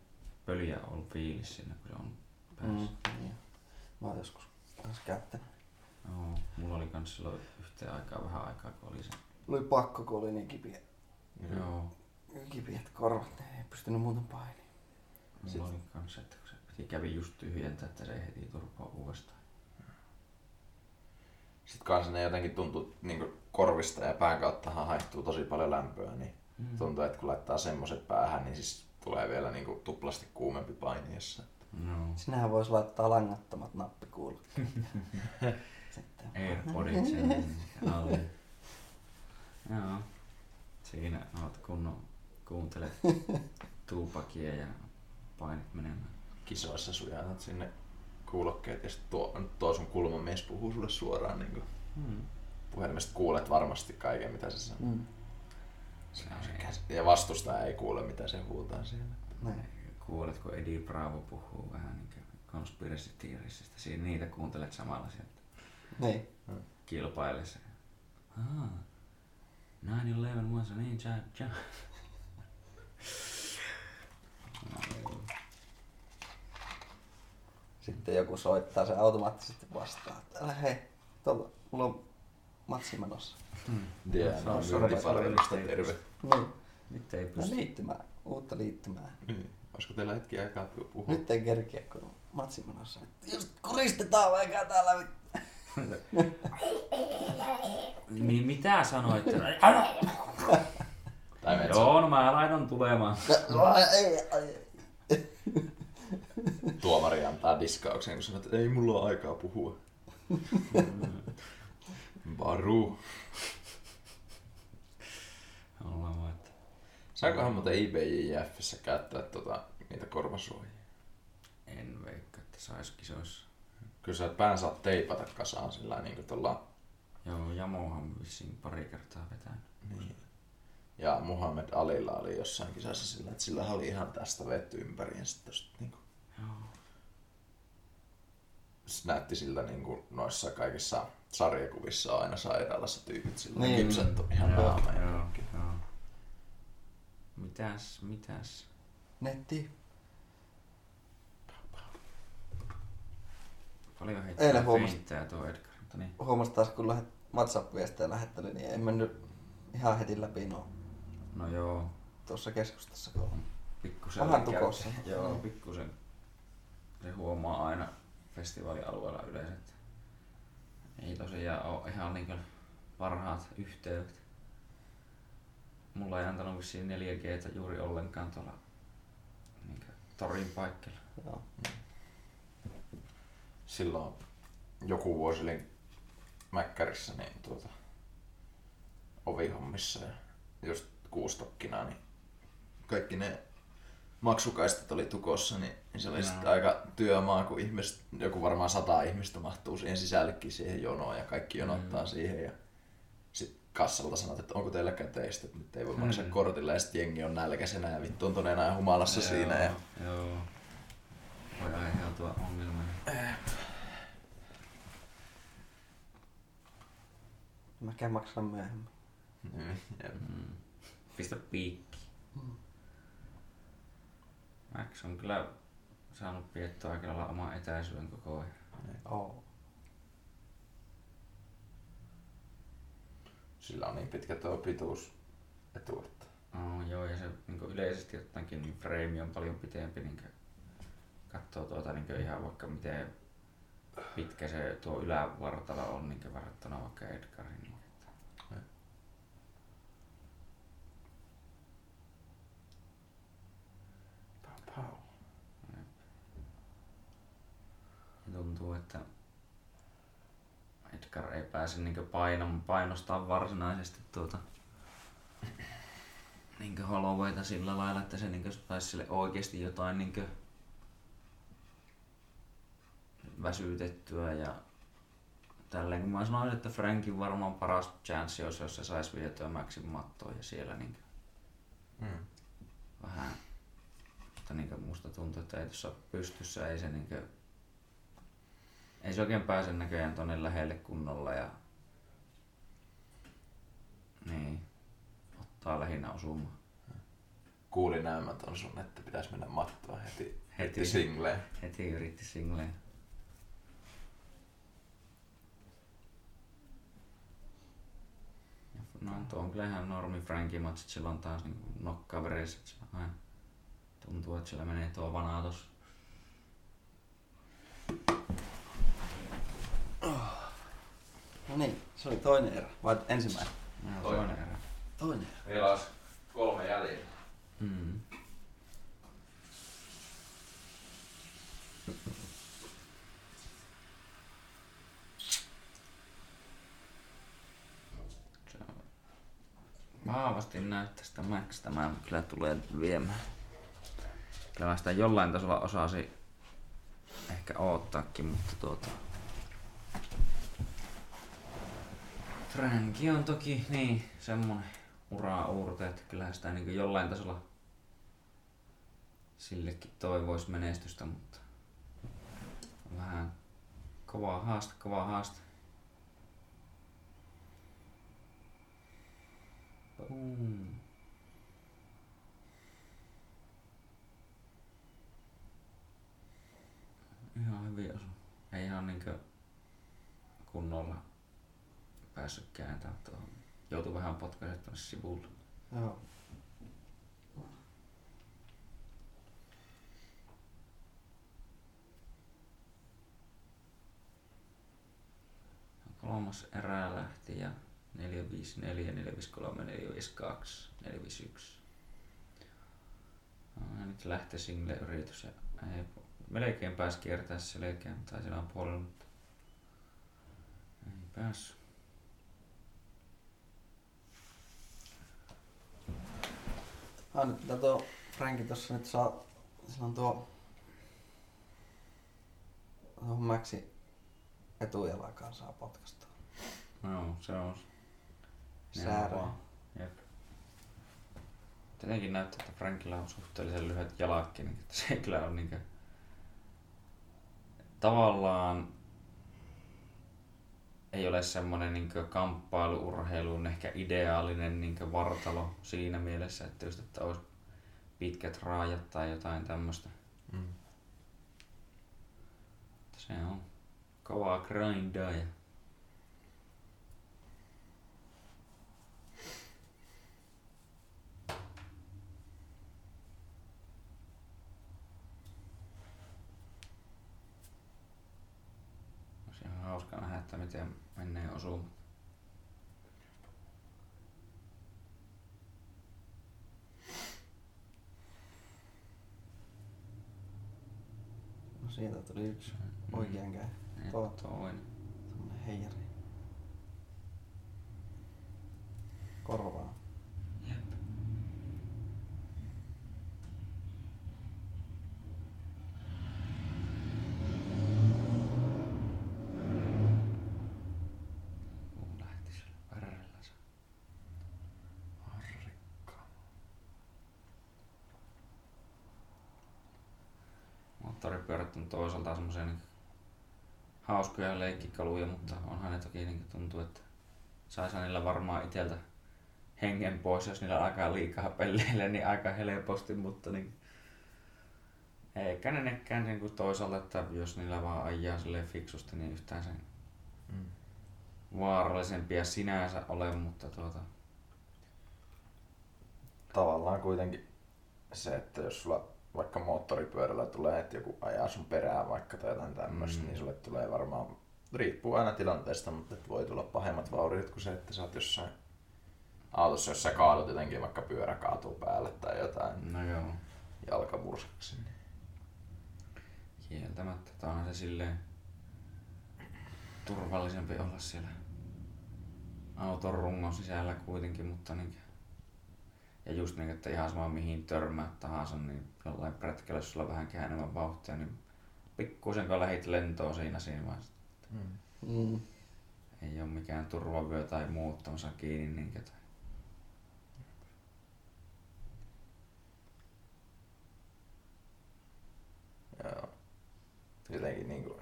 pöliä ollut fiilis siinä, kun se on päässä. Mm. Mä oon joskus kanssa käyttänyt. Joo, mulla oli kans silloin yhteen aikaa vähän aikaa, kun oli se. Oli pakko, kun oli niin kipiä. Joo. Kipiät korvat, ne ei pystynyt muuten painiin. Mulla sitten oli kans, että kun se piti kävi just tyhjentää, että se ei heti turpaa uudestaan. Sitten kans ne jotenkin tuntuu niin korvista ja pään kauttahan haihtuu tosi paljon lämpöä, niin mm. tuntuu, että kun laittaa semmoset päähän, niin siis tulee vielä niin kuin tuplasti kuumempi paini jossain. No. Sinähän voisi laittaa langattomat nappikuulokkeet. Airpodit sen alle. Joo. Siinä olet kunnon kuuntelet tuupakia ja painit menemään. Kisoissa sujautat sinne kuulokkeet ja sitten tuo, tuo sun kulmamies puhuu sulle suoraan. Niin hmm. Puhelimesta kuulet varmasti kaiken mitä se sanoo. Hmm. Se se ja vastustaja ei kuule mitä se huutaa siellä. Näin. Kuuletko Eddie Bravo puhuu vähän niin konspirasitiirisistä, siinä niitä kuuntelet samalla sieltä niin. Kilpailessa. Ah, nine eleven was an inside job. Sitten joku soittaa, se automaattisesti vastaa, että hei, tuolla mulla on matsi menossa. Mm. Yeah, no, se on yrityspalvelusta, terve. No. Nyt ei pysty. No, liittymää, uutta liittymää. Mm. Olisiko teillä hetki aikaa puhua? Nyt ei kerkeä, kun matsi menossa. Just kuristetaan vaikka täällä. Niin mitä sanoit? Joo, no mä laitan tulemaan. Tuomari antaa diskauksen, kun sanoo, että ei mulla ole aikaa puhua. Baru. Ollaan vaan. Saankohan muuten I B J F:ssä käyttää tuota, niitä korvasuojia? En veikkaa, että sais kisoissa. Kyllä sä pään saat teipata kasaan sillä niin kuin tuolla... Joo, Jamohan vissiin pari kertaa vetänyt. Niin. Ja Muhammed Alilla oli jossain kisassa sillä, että sillä oli ihan tästä vetty ympäri ja sit tosta niinku... Joo. Se näytti sillä niinku noissa kaikissa sarjakuvissa aina sairaalassa tyypit sillä niin. Kipsattu ihan naama ja kaikki. Mitäs, mitäs? Netti. Paljon heittää feinttää tuo Edgar, mutta niin. Huomasin taas, kun lähet, WhatsApp-viestejä lähetteli, niin en mennyt ihan heti läpi no. No joo. Tuossa keskustassa kun pikkusen vähän tukossa. Joo, pikkusen. Se huomaa aina festivaalialueella yleensä, että ei tosiaan ole ihan niin kuin parhaat yhteydet. Mulla ei antanut vissiin neljä G:tä juuri ollenkaan tuolla niin kuin torin paikalla. Joo. Silloin joku vuosi olin Mäkkärissä niin tuota, ovihommissa ja just kuustokkina, niin kaikki ne maksukaistat oli tukossa, niin se oli sitten aika työmaa, kun ihmiset, joku varmaan sata ihmistä mahtuu siihen sisällekin siihen jonoon ja kaikki jonottaa mm. siihen. Ja kassalta sanot, että onko teillä käteistä, että nyt ei voi maksaa hmm. kortilla ja sitten jengi on nälkäisenä ja vittuuntuneena ja humalassa joo, siinä. Ja... Joo, voi aiheutua ongelmia. Mä käyn maksaa myöhemmin. Mm. Pistä piikki. Mm. Max on kyllä saanut piettoa aika lailla oman etäisyyden koko ajan. Oh. Sillä on niin pitkä tuo pituus etuutta. Oh, joo, ja se niin yleisesti ottaenkin niin frame on paljon pitempi. Niin katsoo tuota niin ihan vaikka miten pitkä se tuo ylävartalo on niin verrattuna vaikka Edgarin. Niin tuntuu, että Edgar ei pääse niinkö painon painostaan varsinaisesti tuota niinkö Hollowayta sillä lailla, että se niinkö saisi sille oikeasti jotain niinkö väsytettyä ja tälleen, kun mä sanoin, että Frankin varmaan paras chanssi olisi, jos se saisi vietyä Maxin mattoon ja siellä niinkö mm. vähän, mutta niinkö musta tuntuu, että ei tuossa pystyssä, ei se niinkö ei se oikein pääse näköjään tonne lähelle kunnolla ja niin, ottaa lähinnä osumaan. Kuulin nämä ton sun, että pitäisi mennä mattoa heti, heti singleen. Heti yritti singleen. No tuo on kyllä ihan normi Frankie-matsit, sillä on taas niin nokkavereiset. Aina tuntuu, että sillä menee tuo vanaa tossa. No niin, se oli toinen erä, vai ensimmäinen? No, toinen. toinen erä. Toinen erä. Meillä olisi kolme jäljellä. Mm. Vahvasti näyttää sitä Max, tämä kyllä tulee viemään. Kyllä sitä jollain tasolla osasi ehkä oottaakin, mutta tuota... Frankie on toki niin semmonen uraa uurte, että kyllähän sitä niin jollain tasolla sillekin toivoisi menestystä, mutta vähän kovaa haaste, kovaa haaste. Mm. Ihan hyvin osu. Ei ihan niinkö kunnolla päässyt kääntämään tuohon. Joutui vähän potkaisemaan tuonne sivulle. Joo. Kolmas erää lähti ja neljä viisi neljä, neljä viisi kolme, neljä viisi kaksi, neljä viisi yksi. No, nyt lähtee single yritys ja ei melkein pääsi kiertää selkeä, tai siellä on puolella, mutta ei päässyt. Aina pitää tuo Frankie tossa nyt saa, sillä on tuo tuohon Maxi etujalakaan saa potkasta. No, se on säärää. Jep. Tietenkin näyttää, että Frankiella on suhteellisen lyhyet jalatkin, että se kyllä on niinkö... Tavallaan ei ole semmonen niinkö kamppailuurheilun ehkä ideaalinen niinkö vartalo siinä mielessä, että just että olisi pitkät raajat tai jotain tämmöstä. Mm. Se on kovaa grindaa. Hauska nähdä, että miten menee osumaan. No siitä tuli yksi mm. oikean käy. Mm. Tuo toinen. Semmonen heijari. Korvaa. Jep. Moottoripyörät on toisaaltaan semmoisia niin hauskoja leikkikaluja, mutta onhan ne toki niin tuntuu, että saisi niillä varmaan itseltä hengen pois, jos niillä aikaa liikaa pelleillä, niin aika helposti, mutta niin eikä ne nekään niin toisaalta, että jos niillä vaan ajaa silleen fiksusti, niin yhtään sen mm. vaarallisempia sinänsä ole, mutta tuota... Tavallaan kuitenkin se, että jos sulla vaikka moottoripyörällä tulee, että joku ajaa sun perään vaikka tai jotain tämmöistä, mm. niin sulle tulee varmaan, riippuu aina tilanteesta, mutta voi tulla pahemmat vauriot kuin se, että sä oot jossain autossa, jos sä kaadut jotenkin, vaikka pyörä kaatuu päälle tai jotain, no joo, jalkamurskaksi. Kieltämättä, tää on se silleen turvallisempi olla siellä auton rungon sisällä kuitenkin, mutta niin. Ja just niin, että ihan sama mihin törmää tahansa, niin jollain prätkällä, jos sulla on vähän enemmän vauhtia, niin pikkuisenko lähit lentoon siinä siinä vaiheessa. Mm. Mm. Ei ole mikään turvavyö tai muuttamassa kiinni niin ketään. Joo. Jotenkin niinku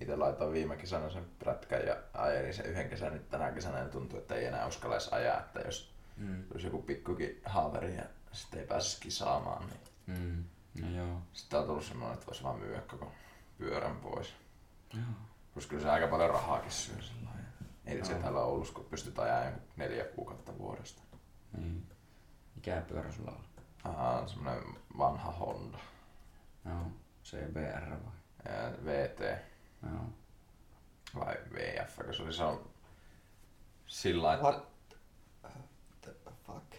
itse laitoin viime kesänä sen prätkän ja ajelin sen yhden kesän, nyt tänä kesänä tuntuu, että ei enää uskalla edes ajaa, että jos mm. olisi joku pikkukin haaveri ja sitten ei pääsisi kisaamaan, niin mm. no joo. Sitten on tullut semmoinen, että voisi vaan myyä koko pyörän pois. Joo. Koska kyllä se aika paljon rahaakin syö sellainen. Ei se täällä Oulussa, kun pystyt ajaa neljä kuukautta vuodesta. Mm. Mikä pyörä sulla on? Aha, semmoinen vanha Honda. No, C B R vai? Ja V T. No. Vai V F, koska se oli se on sillä, että... What the fuck?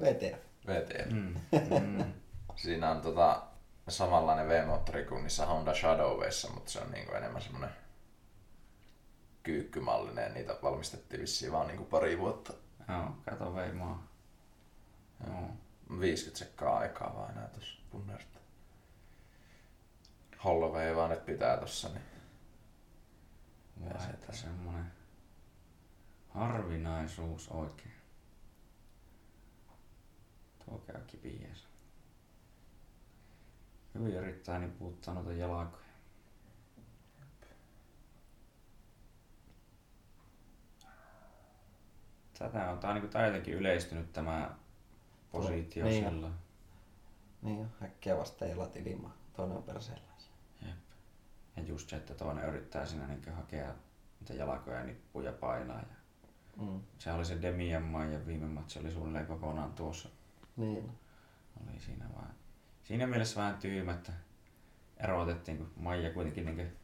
V T F. V T F. Mm. Mm. Siinä on tota samanlainen V-moottori kuin niissä Honda Shadowwayssa, mutta se on niinku enemmän semmoinen kyykkymallinen. Niitä valmistettiin vissiin vaan niinku pari vuotta. Joo, kato veimaa. Joo. viisikymmentä sekkaa aikaa vaan enää tossa punnerta. Holloway vaan nyt pitää tossa, niin... Vai että semmonen harvinaisuus oikein. Tuo käy kipiänsä. Hyvin yrittää niputtaa noita jalkoja. Tätä on, tää on niinku taitakin yleistynyt tämä positio niin sillä. Niin jo, äkkiä vasta jalat ilmaa. Toinen on perseellänsä. Jep. Ja just se, että toinen yrittää siinä niinku hakea niitä jalkoja ja nippuja painaa. Ja... Mm. Se oli se Demian Maijan viime matsi, oli suunnilleen kokonaan tuossa. Niin. Oli siinä vaan. Siinä mielessä vähän tyhmä, että erotettiin, kun Maija kuitenkin niin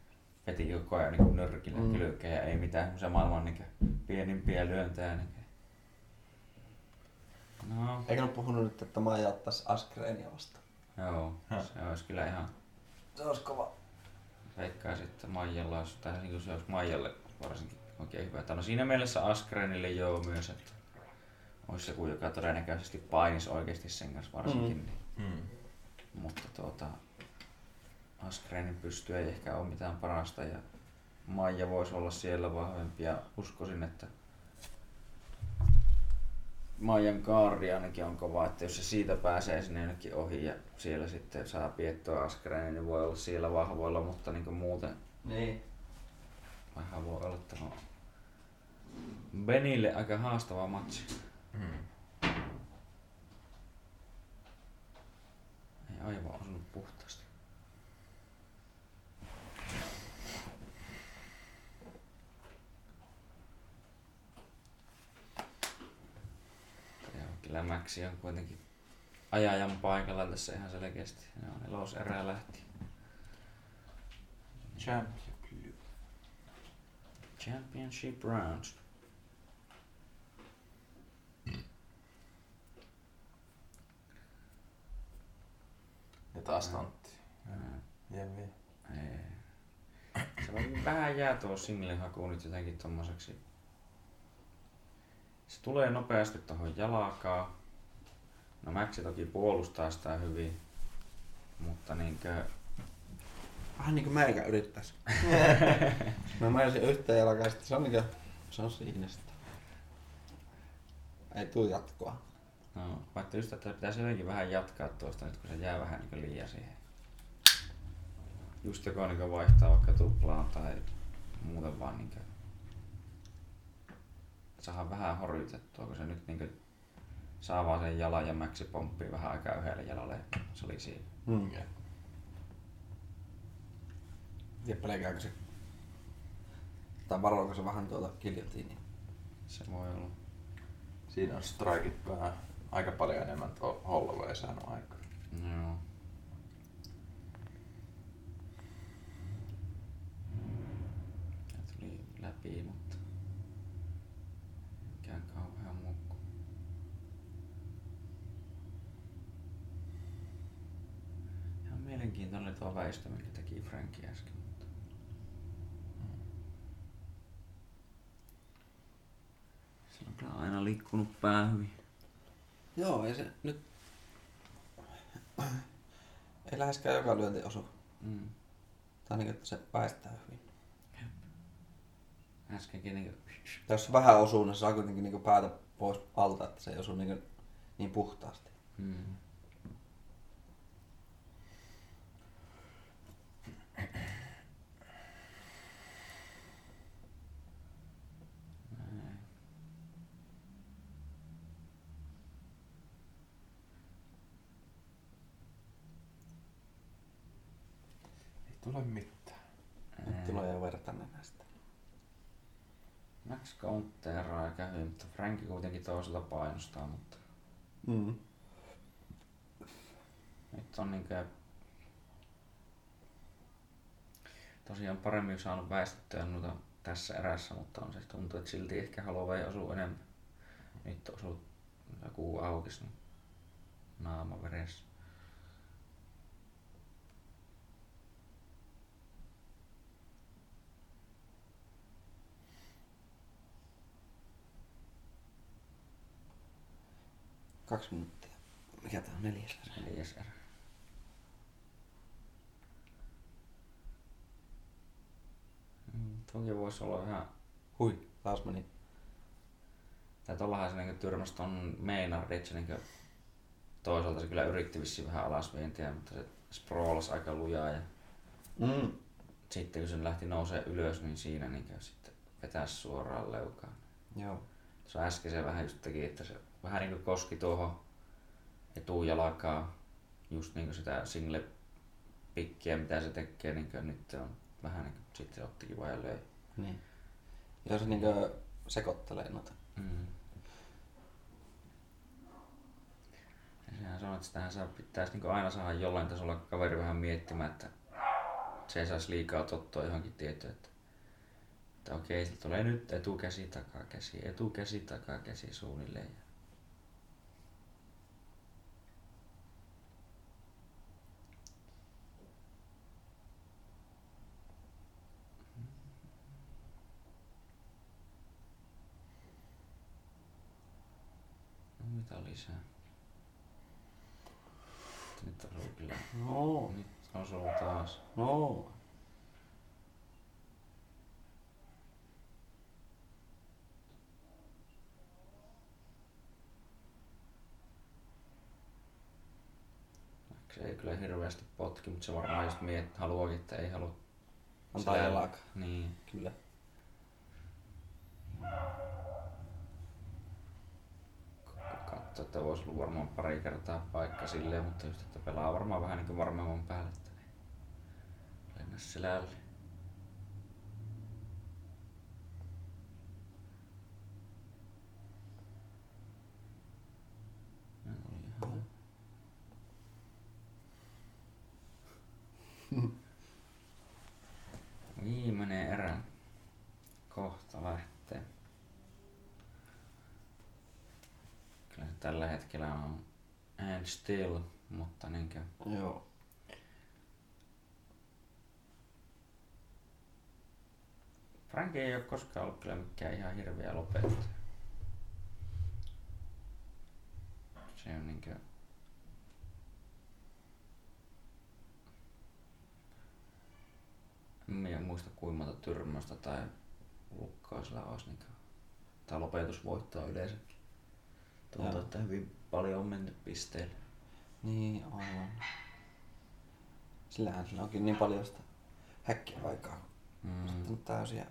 veti koko ajan niin nyrkillä mm. kylkeä ja ei mitään se maailman niin pienimpiä lyöntejä. Niin no. Eikä ole puhunut nyt, että Maija ottaisi Askreenia vastaan? Joo, Hä? se olisi kyllä ihan... Se olisi kova. Veikkaisin, että Maijalla olisi, tai niin se olisi Maijalle varsinkin oikein hyvä. No siinä mielessä Askreenille joo myös, että olisi joku, joka todennäköisesti painisi oikeasti sen kanssa varsinkin. Mm. Niin. Mm. Mutta tuota, Askreenin pystyy ei ehkä ole mitään parasta ja Maija voisi olla siellä vahvempi ja uskoisin, että Maijan kaari ainakin on kova, että jos se siitä pääsee sinne jonnekin ohi ja siellä sitten saa piettoa Askreenin, niin voi olla siellä vahvoilla, mutta niin kuin muuten niin vähän voi olla, että on Benille aika haastava matsi. Hmm. Aivan osunut puhtaasti. Ja kyllä Maxi on kuitenkin ajajan paikalla tässä ihan selkeästi. Ne on eloserää lähti. Championship. Championship round. Ja taas tontti. Jemmi. Se vähän jää tuo singlen haku nyt jotenkin tommoseksi. Se tulee nopeasti tohon jalakaan. No Maxi toki puolustaa sitä hyvin. Mutta niinkö... Vähän niinku meikä yrittäis. Mä maisin yhteen jalakaan, se on niinkö... Se on siinä sitä. Ei tuu jatkoa. No, vaikka just, että pitäisi jotenkin vähän jatkaa tuosta nyt, kun se jää vähän niin liian siihen. Just joko niin vaihtaa vaikka tuplaan tai muuten vaan niin kuin... Saadaan vähän horjutettua, kun se nyt niin saa vaan sen jalan ja Maxi pomppii vähän aikaa yhdelle jalalle. Se oli siinä. Mm. Ja. Tiedä pelkääkö se... Tai varoiko se vähän tuota kiljotiiniä? Se voi olla. Siinä on strikeit vähän aika paljon enemmän tuo Holloway saanut aikaa. Joo. Tää tuli läpi, mutta mikään kauhean mukku. Ihan mielenkiintoinen tuo väistö, mikä teki Frankie äsken. Se on aina liikkunut pää hyvin. Joo, ei se nyt... Ei läheskään joka lyönti osu. Mm. Tai niin, että se väistää hyvin. Äskenkin niin kuin... Jos se vähän osuu, niin se saa kuitenkin niin päätä pois alta, että se ei osu niin, niin puhtaasti. Mm. Tule mitään. Nyt tulee jo verta nenästä. Max counteraa ja käy, mutta Frankie kuitenkin toisella painostaa, mutta... Mm. Nyt on niinkään... Tosiaan paremmin saanut väistettyä noita tässä erässä, mutta on se tuntuu, että silti ehkä Holloway osuu enemmän. Nyt osuu joku aukis niin naama veressä. Kaksi minuuttia. Mikä tää on? Neljäs erä. Neljäs erä. Mm, toki voisi olla ihan... Hui, taas meni. Tai tollahan se niinku tyrmäs ton Maynardin, se niinku... Toisaalta se kyllä yritti vissiin vähän alasvientiä, mutta se sprawlasi aika lujaa ja... Mm. Sitten kun se lähti nousee ylös, niin siinä niinku sitten vetäis suoraan leukaan. Joo. Se äsken se vähän just teki, että se... Vähän niinku koski tuohon etujalakaan, just niinku sitä single pikkiä mitä se tekee, niinku nyt on vähän niinku sitten ottikin vaan ja löi. Niin. Ja se niinku sekoittelee noita. Mm. Ja sehän sanoo, että sitähän saa, pitäisi niinku aina saada jollain tasolla kaveri vähän miettimään, että se ei saisi liikaa tottua johonkin tietoon. Että okei, se tulee nyt etukäsi, takakäsi, etukäsi, takakäsi suunnilleen. Lisää. Nyt osuu kyllä. No. Nyt osuu taas. No. Se ei kyllä hirveästi potki, mutta se varmaan just miet haluakin, että ei halua. Antaa jalaka. Niin. Kyllä. Että voisi ollut varmaan pari kertaa paikka silleen, mutta just, että pelaa varmaan vähän niinku varmemman päälle, että lennä selälle. Viimeinen erä kohta lähtee. Tällä hetkellä on and still, mutta niinkö... Joo. Frankie ei oo koskaan ollut kyllä mikään ihan hirveä lopettaja. Se on niinkö... En muista kuinka monta tyrmäystä tai lukkoa sillä ois niinkö... Tai lopetusvoittoa yleensäkin. Tuntuu, että hyvin paljon on mennyt pisteille. Niin, aivan. Sillähän sillä onkin niin paljon sitä häkkiaikaa. Mm. Sitten täysiä,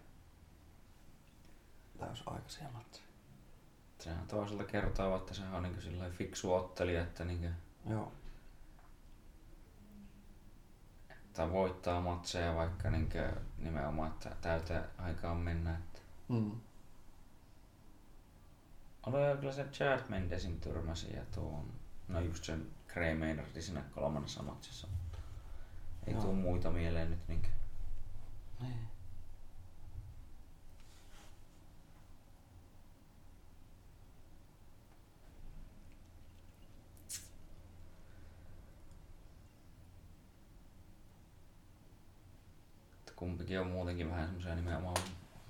täysaikaisia matseja. Sehän toisaalta kertoo, että sehän on niin sillä fiksu ottelija, että, niin että voittaa matseja vaikka niin nimenomaan, että täytä aikaan mennä. Että... Mm. Oli kyllä se Chad Mendesin tyrmäsi ja tuon, no just sen Gray Maynardin siinä kolmannessa matsissa, mutta ei tuu muita mieleen nyt niinkään. Niin. Kumpikin on muutenkin vähän semmosia nimenomaan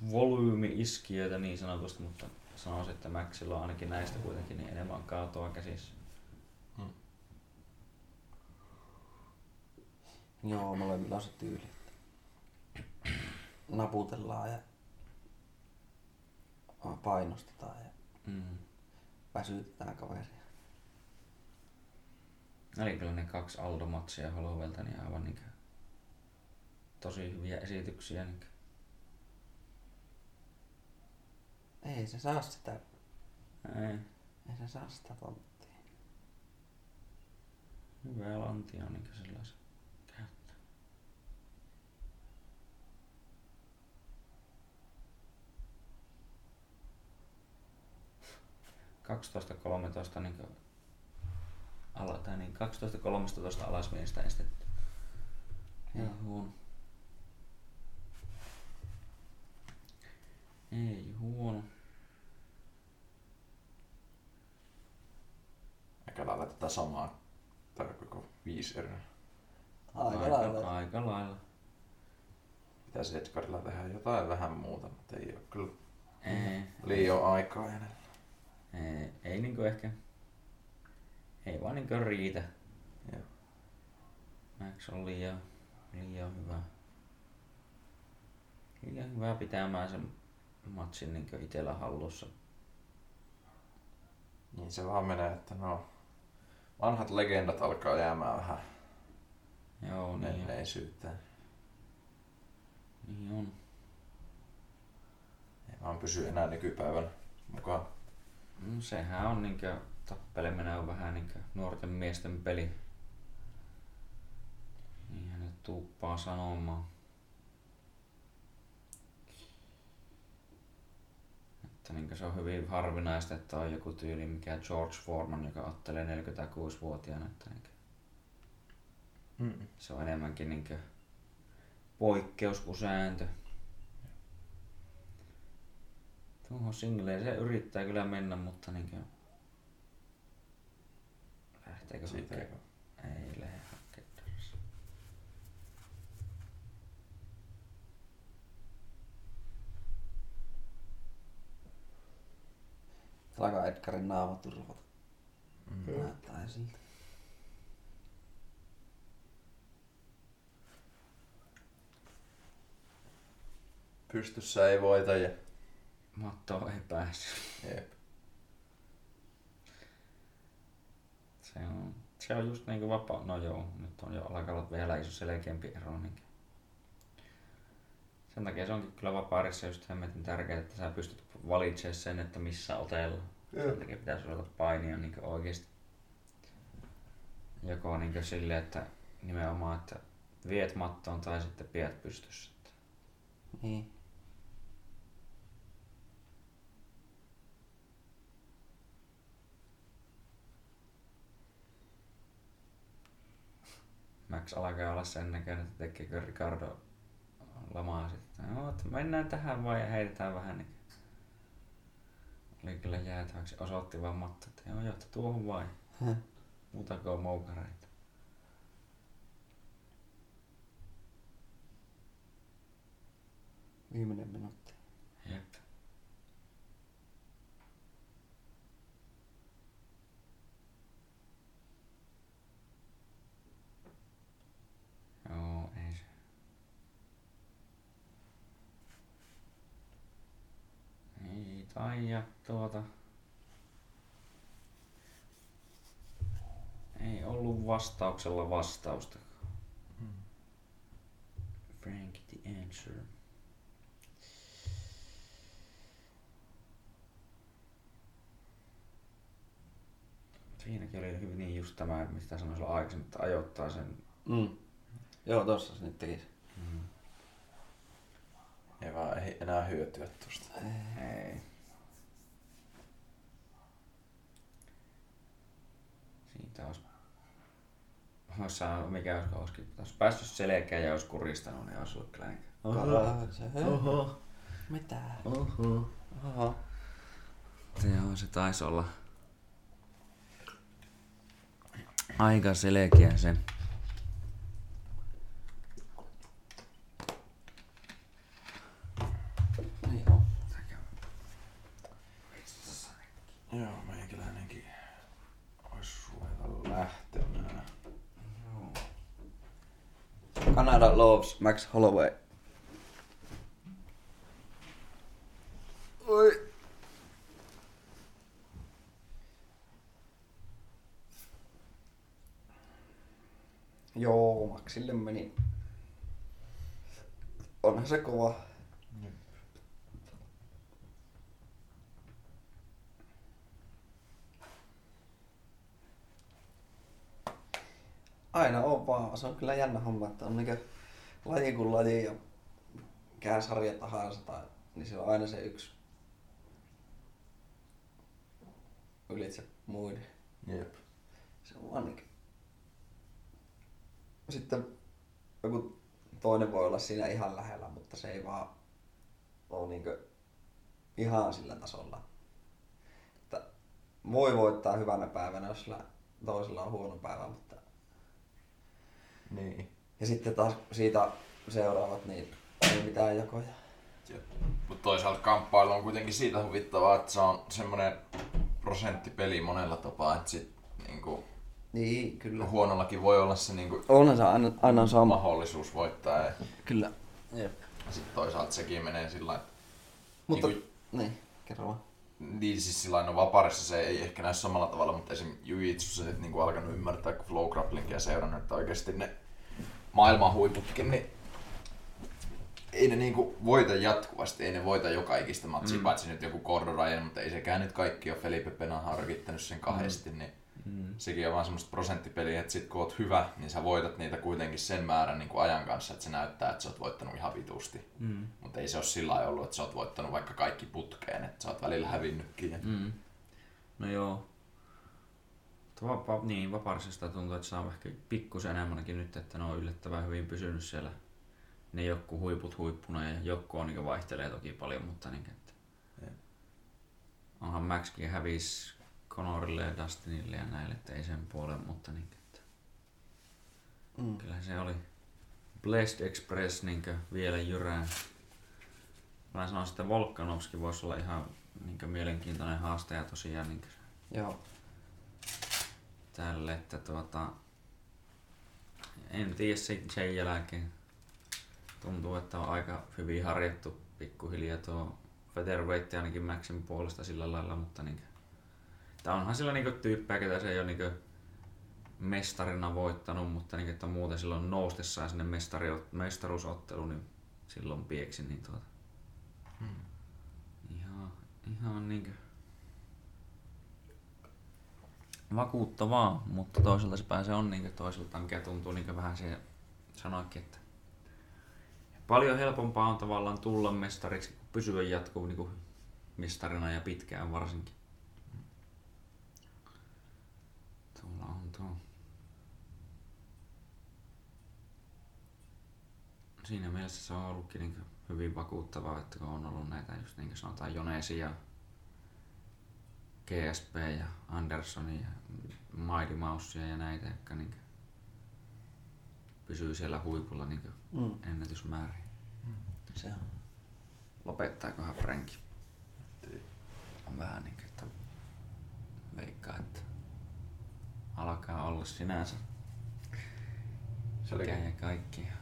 volyymi-iskijöitä niin sanotusti, mutta sanoisin, että Maxilla on ainakin näistä kuitenkin niin enemmän kaatoa käsissä. Hmm. Joo, molemmilla on se tyyli, että naputellaan ja painostetaan ja mm. väsytetään kaveria. Eli kyllä ne kaksi Aldo-matsia Hollowelta niin aivan niin kuin tosi hyviä esityksiä. Niin kuin. Ei se saa sitä. Ei. Ei se saa sitä tonttia. Hyvää lantia on niinkö sellaisen käyttää. kaksitoista kolmetoista niinkö ala, tai niin kaksitoista kolmetoista alas miestä estetty. Ei huono. Ei huono. Aika lailla tätä samaa, tai koko viisi eri. Aika, aika lailla. Aika lailla. Pitäisi Edgarilla tehdä jotain vähän muuta, mutta ei ole kyllä ei, liian ei. Aikaa enää. Ei, ei niinku ehkä, ei vaan niinku riitä. Joo. Max on liian, liian hyvä. Liian hyvä pitämään sen matsin niinkö itellä hallussa. Niin se vaan menee, että no vanhat legendat alkaa jäämään vähän. Joo, niin menneisyyteen. Niin on. Ei vaan pysy enää nykypäivän mukaan. No sehän on niinkö tappeleminen on vähän niinkö nuorten miesten peli. Niinhän ne tuuppaa sanomaan. Niin se on hyvin harvinaista, että on joku tyyli, mikä George Foreman, joka ottelee neljäkymmentäkuusivuotiaana. Että niin mm. se on enemmänkin niin poikkeus kuin sääntö. Tuohon singleen se yrittää kyllä mennä, mutta niin kuin lähteekö hakemaan? Ei lähde hakemaan. Alkaa Edgarin naama turvata. Mm. Näyttää siltä. Pystyssä ei voita ja mattoon ei pääse. Jep. Se on, se on just niinku vapaa. No joo, nyt on jo alkaa olla vielä iso selkeämpi ero. Niin. Sen takia se onkin kyllä vapaarissa just hemmetin tärkeää, että sä pystyt valitsemaan sen, että missä otella. Jep. Sen takia pitäisi olla painia niin oikeesti. Joko niin silleen, että nimenomaan, että viet mattoon tai sitten pidät pystyssä. Niin. Max alkaa olla sen näköinen, että tekeekö Ricardo lamaa sitten. No, että mennään tähän vaan ja heitetään vähän niin. Oli kyllä jäätäväksi. Osoitti vaan matto, että joo, johti tuohon vai. Muutako on moukareita. Viimeinen minuutti. Jep. Joo, ei se. Ei taija tuota. Ei ollut vastauksella vastausta. Mm. Frankie the answer. Siinäkin oli hyvin niin just tämä, mistä sanoin silloin aikaisemmin, että ajoittaa sen. Mm. Joo, tossa se nyt tekisi. Mm. Ei vaan ei enää hyötyä tuosta. Ei. Siitä olisi, olisi mikä olisiko olisikin, olisi päässyt selkeä ja olisi kuristanut, niin olisi ollut kyllä enkä. Oho. Mitä? Oho. Oho. Joo, se taisi olla aika selkeä se. Canada loves Max Holloway. Oi. Joo, Maxille meni. Onhan se kova. Jep. Aina on vaan. Se on kyllä jännä homma, että on niinkö laji kuin laji ja mikä sarja tahansa, tai, niin se on aina se yksi ylitse muiden. Jep. Se on vaan niinkö. Sitten joku toinen voi olla siinä ihan lähellä, mutta se ei vaan ole niinkö ihan sillä tasolla. Että voi voittaa hyvänä päivänä, jos toisella on huono päivä, mutta... Niin. Ja sitten taas siitä seuraavat, niin ei mitään jakoja. Mutta toisaalta kamppailu on kuitenkin siitä huvittavaa, että se on semmoinen prosenttipeli monella tapaa, että sit niinku... Niin, kyllä. Huonollakin voi olla se niinku on se aina, aina sama mahdollisuus voittaa. Ja kyllä. Jep. Sitten toisaalta sekin menee sillain. Mutta niin, niin kerro vaan. Niin siis sillain on vaparissa se ei ehkä näy samalla tavalla, mutta esim jiu-jitsussa nyt niinku alkanut ymmärtää kun flow grapplingia seurannut, että oikeesti ne maailman huiputkin niin ei ne niinku voita jatkuvasti, ei ne voita joka ikistä matsia, mm. paitsi nyt joku Cordorajan, mutta ei sekään nyt kaikki ole. Felipe Penahan on rikittänyt sen kahdesti, mm. niin Mm. sekin on vaan semmoista prosenttipeliä, että sit kun oot hyvä, niin sä voitat niitä kuitenkin sen määrän niin kuin ajan kanssa, että se näyttää, että sä oot voittanut ihan vitusti. Mm. Mutta ei se ole sillä lailla ollut, että sä oot voittanut vaikka kaikki putkeen, että sä oot välillä hävinnytkin. Mm. No joo. Vapa- niin, vaparsista tuntuu, että saa ehkä pikkusen enemmänkin nyt, että ne on yllättävän hyvin pysynyt siellä. Ne joku huiput huippuna ja joku on, niin vaihtelee toki paljon, mutta niin, että... Yeah. Onhan Maxkin hävis Conorille ja Dustinille ja näille, että ei sen puolen, mutta niinkö, että... Mm. Kyllähän se oli Blessed Express niinkö vielä jyrään. Mä sanoisin, että Volkanovski voisi olla ihan niinkö mielenkiintoinen haastaja tosiaan niinkö. Joo. Tälle, että tuota... En tiedä sen jälkeen. Tuntuu, että on aika hyvin harjattu pikkuhiljaa tuo featherweight ainakin Maxin puolesta sillä lailla, mutta niinkö... Tää onhan sillä niinku tyyppejä, ketä se ei ole niinku mestarina voittanut, mutta niinku, että muuten silloin noustessaan sinne mestari- mestaruusotteluun, niin silloin pieksin. Niin tuota. hmm. Ihan, ihan niinku vakuuttavaa, mutta toisaalta se pääsee on niinku toiselta, mikä tuntuu niinku vähän se sanoikin, että paljon helpompaa on tavallaan tulla mestariksi kuin pysyä jatkuu niinku mestarina ja pitkään varsinkin. Siinä mielessä se on ollutkin niin hyvin vakuuttavaa, että kun on ollut näitä just niin sanotaan Jonesia, G S P ja Andersonia, Mighty Mousea ja näitä, jotka niin pysyy siellä huipulla niin mm. ennätysmäärin. Mm. Se on. Lopettaakohan Frankie? On vähän niin kuin, että veikkaa, että alkaa olla sinänsä sekä ja kaikkia.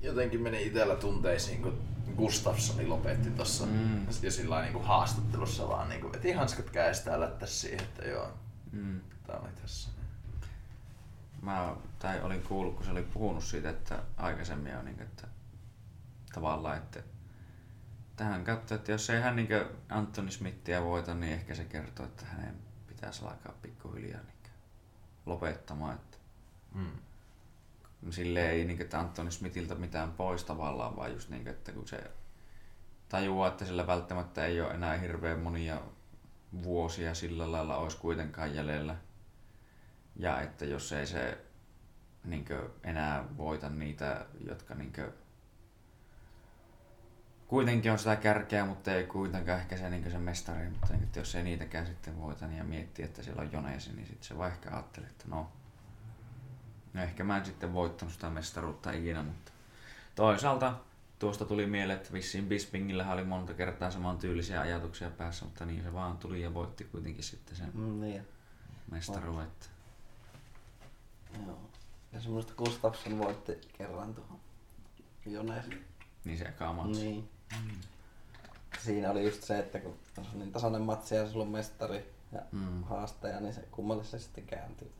Jotenkin meni itsellä tunteisiin, kun Gustafssoni lopetti tuossa mm. ja sillä niinku haastattelussa vaan niinku veti hanskat käestä ja lättäs siihen, että joo, mm. tää oli tässä. Mä tai olin kuullut, kun se oli puhunut siitä, että aikaisemmin on niinku, että tavallaan, että tähän katsoo, että jos ei hän niinku Anthony Smithia voita, niin ehkä se kertoo, että hänen pitäisi alkaa pikkuhiljaa niinku lopettamaan. Että... Mm. Silleen ei niin, että Anthony Smithiltä mitään pois tavallaan, vaan just niin, että kun se tajuaa, että sillä välttämättä ei ole enää hirveän monia vuosia sillä lailla olisi kuitenkaan jäljellä. Ja että jos ei se niin kuin, enää voita niitä, jotka niin kuin, kuitenkin on sitä kärkeä, mutta ei kuitenkaan ehkä se, niin kuin, se mestari. Mutta niin, että jos ei niitäkään sitten voita niin ja miettii, että siellä on Jonesi, niin sitten se vaan ehkä ajattelee, että no. No ehkä mä en sitten voittanut sitä mestaruutta ikinä, mutta toisaalta tuosta tuli mieleen, että vissiin Bispingillähän oli monta kertaa saman tyylisiä ajatuksia päässä, mutta niin se vaan tuli ja voitti kuitenkin sitten sen mm, niin. mestaruun. Joo. Ja semmoista Gustafsson voitti kerran tuohon Jonesille. Niin se ekaa matsi. Niin. Mm. Siinä oli just se, että kun tuossa on niin tasainen matsi ja sulla on mestari ja mm. haastaja, niin se kummalle se sitten kääntyy.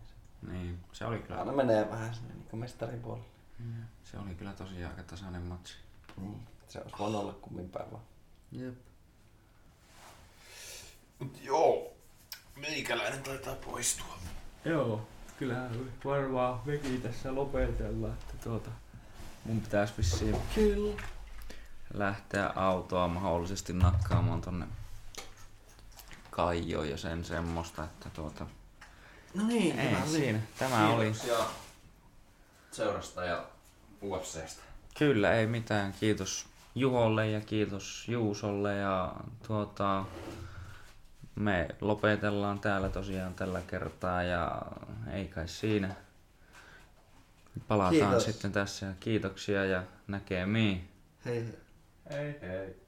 Niin, se oli kyllä. Aina menee vähän sinne niin kuin mestarin puolelle. Mm. Se oli kyllä tosiaan aika tasainen matsi. Niin. Se olisi voinut olla kummin päivä. Jep. Mut joo, meikäläinen taitaa poistua. Joo, kyllähän varmaan mekin tässä lopetellaan, että tuota mun pitäis vissiin Kill. lähteä autoa mahdollisesti nakkaamaan tonne Kaijoon ja sen semmoista, että tuota... No niin, ei, siinä. Tämä oli. Kiitoksia seurasta ja U F C:stä. Kyllä, ei mitään. Kiitos Juholle ja kiitos Juusolle ja tuota... Me lopetellaan täällä tosiaan tällä kertaa ja ei kai siinä. Palataan Kiitos. sitten tässä. Kiitoksia ja näkemiin. Hei hei. Hei hei.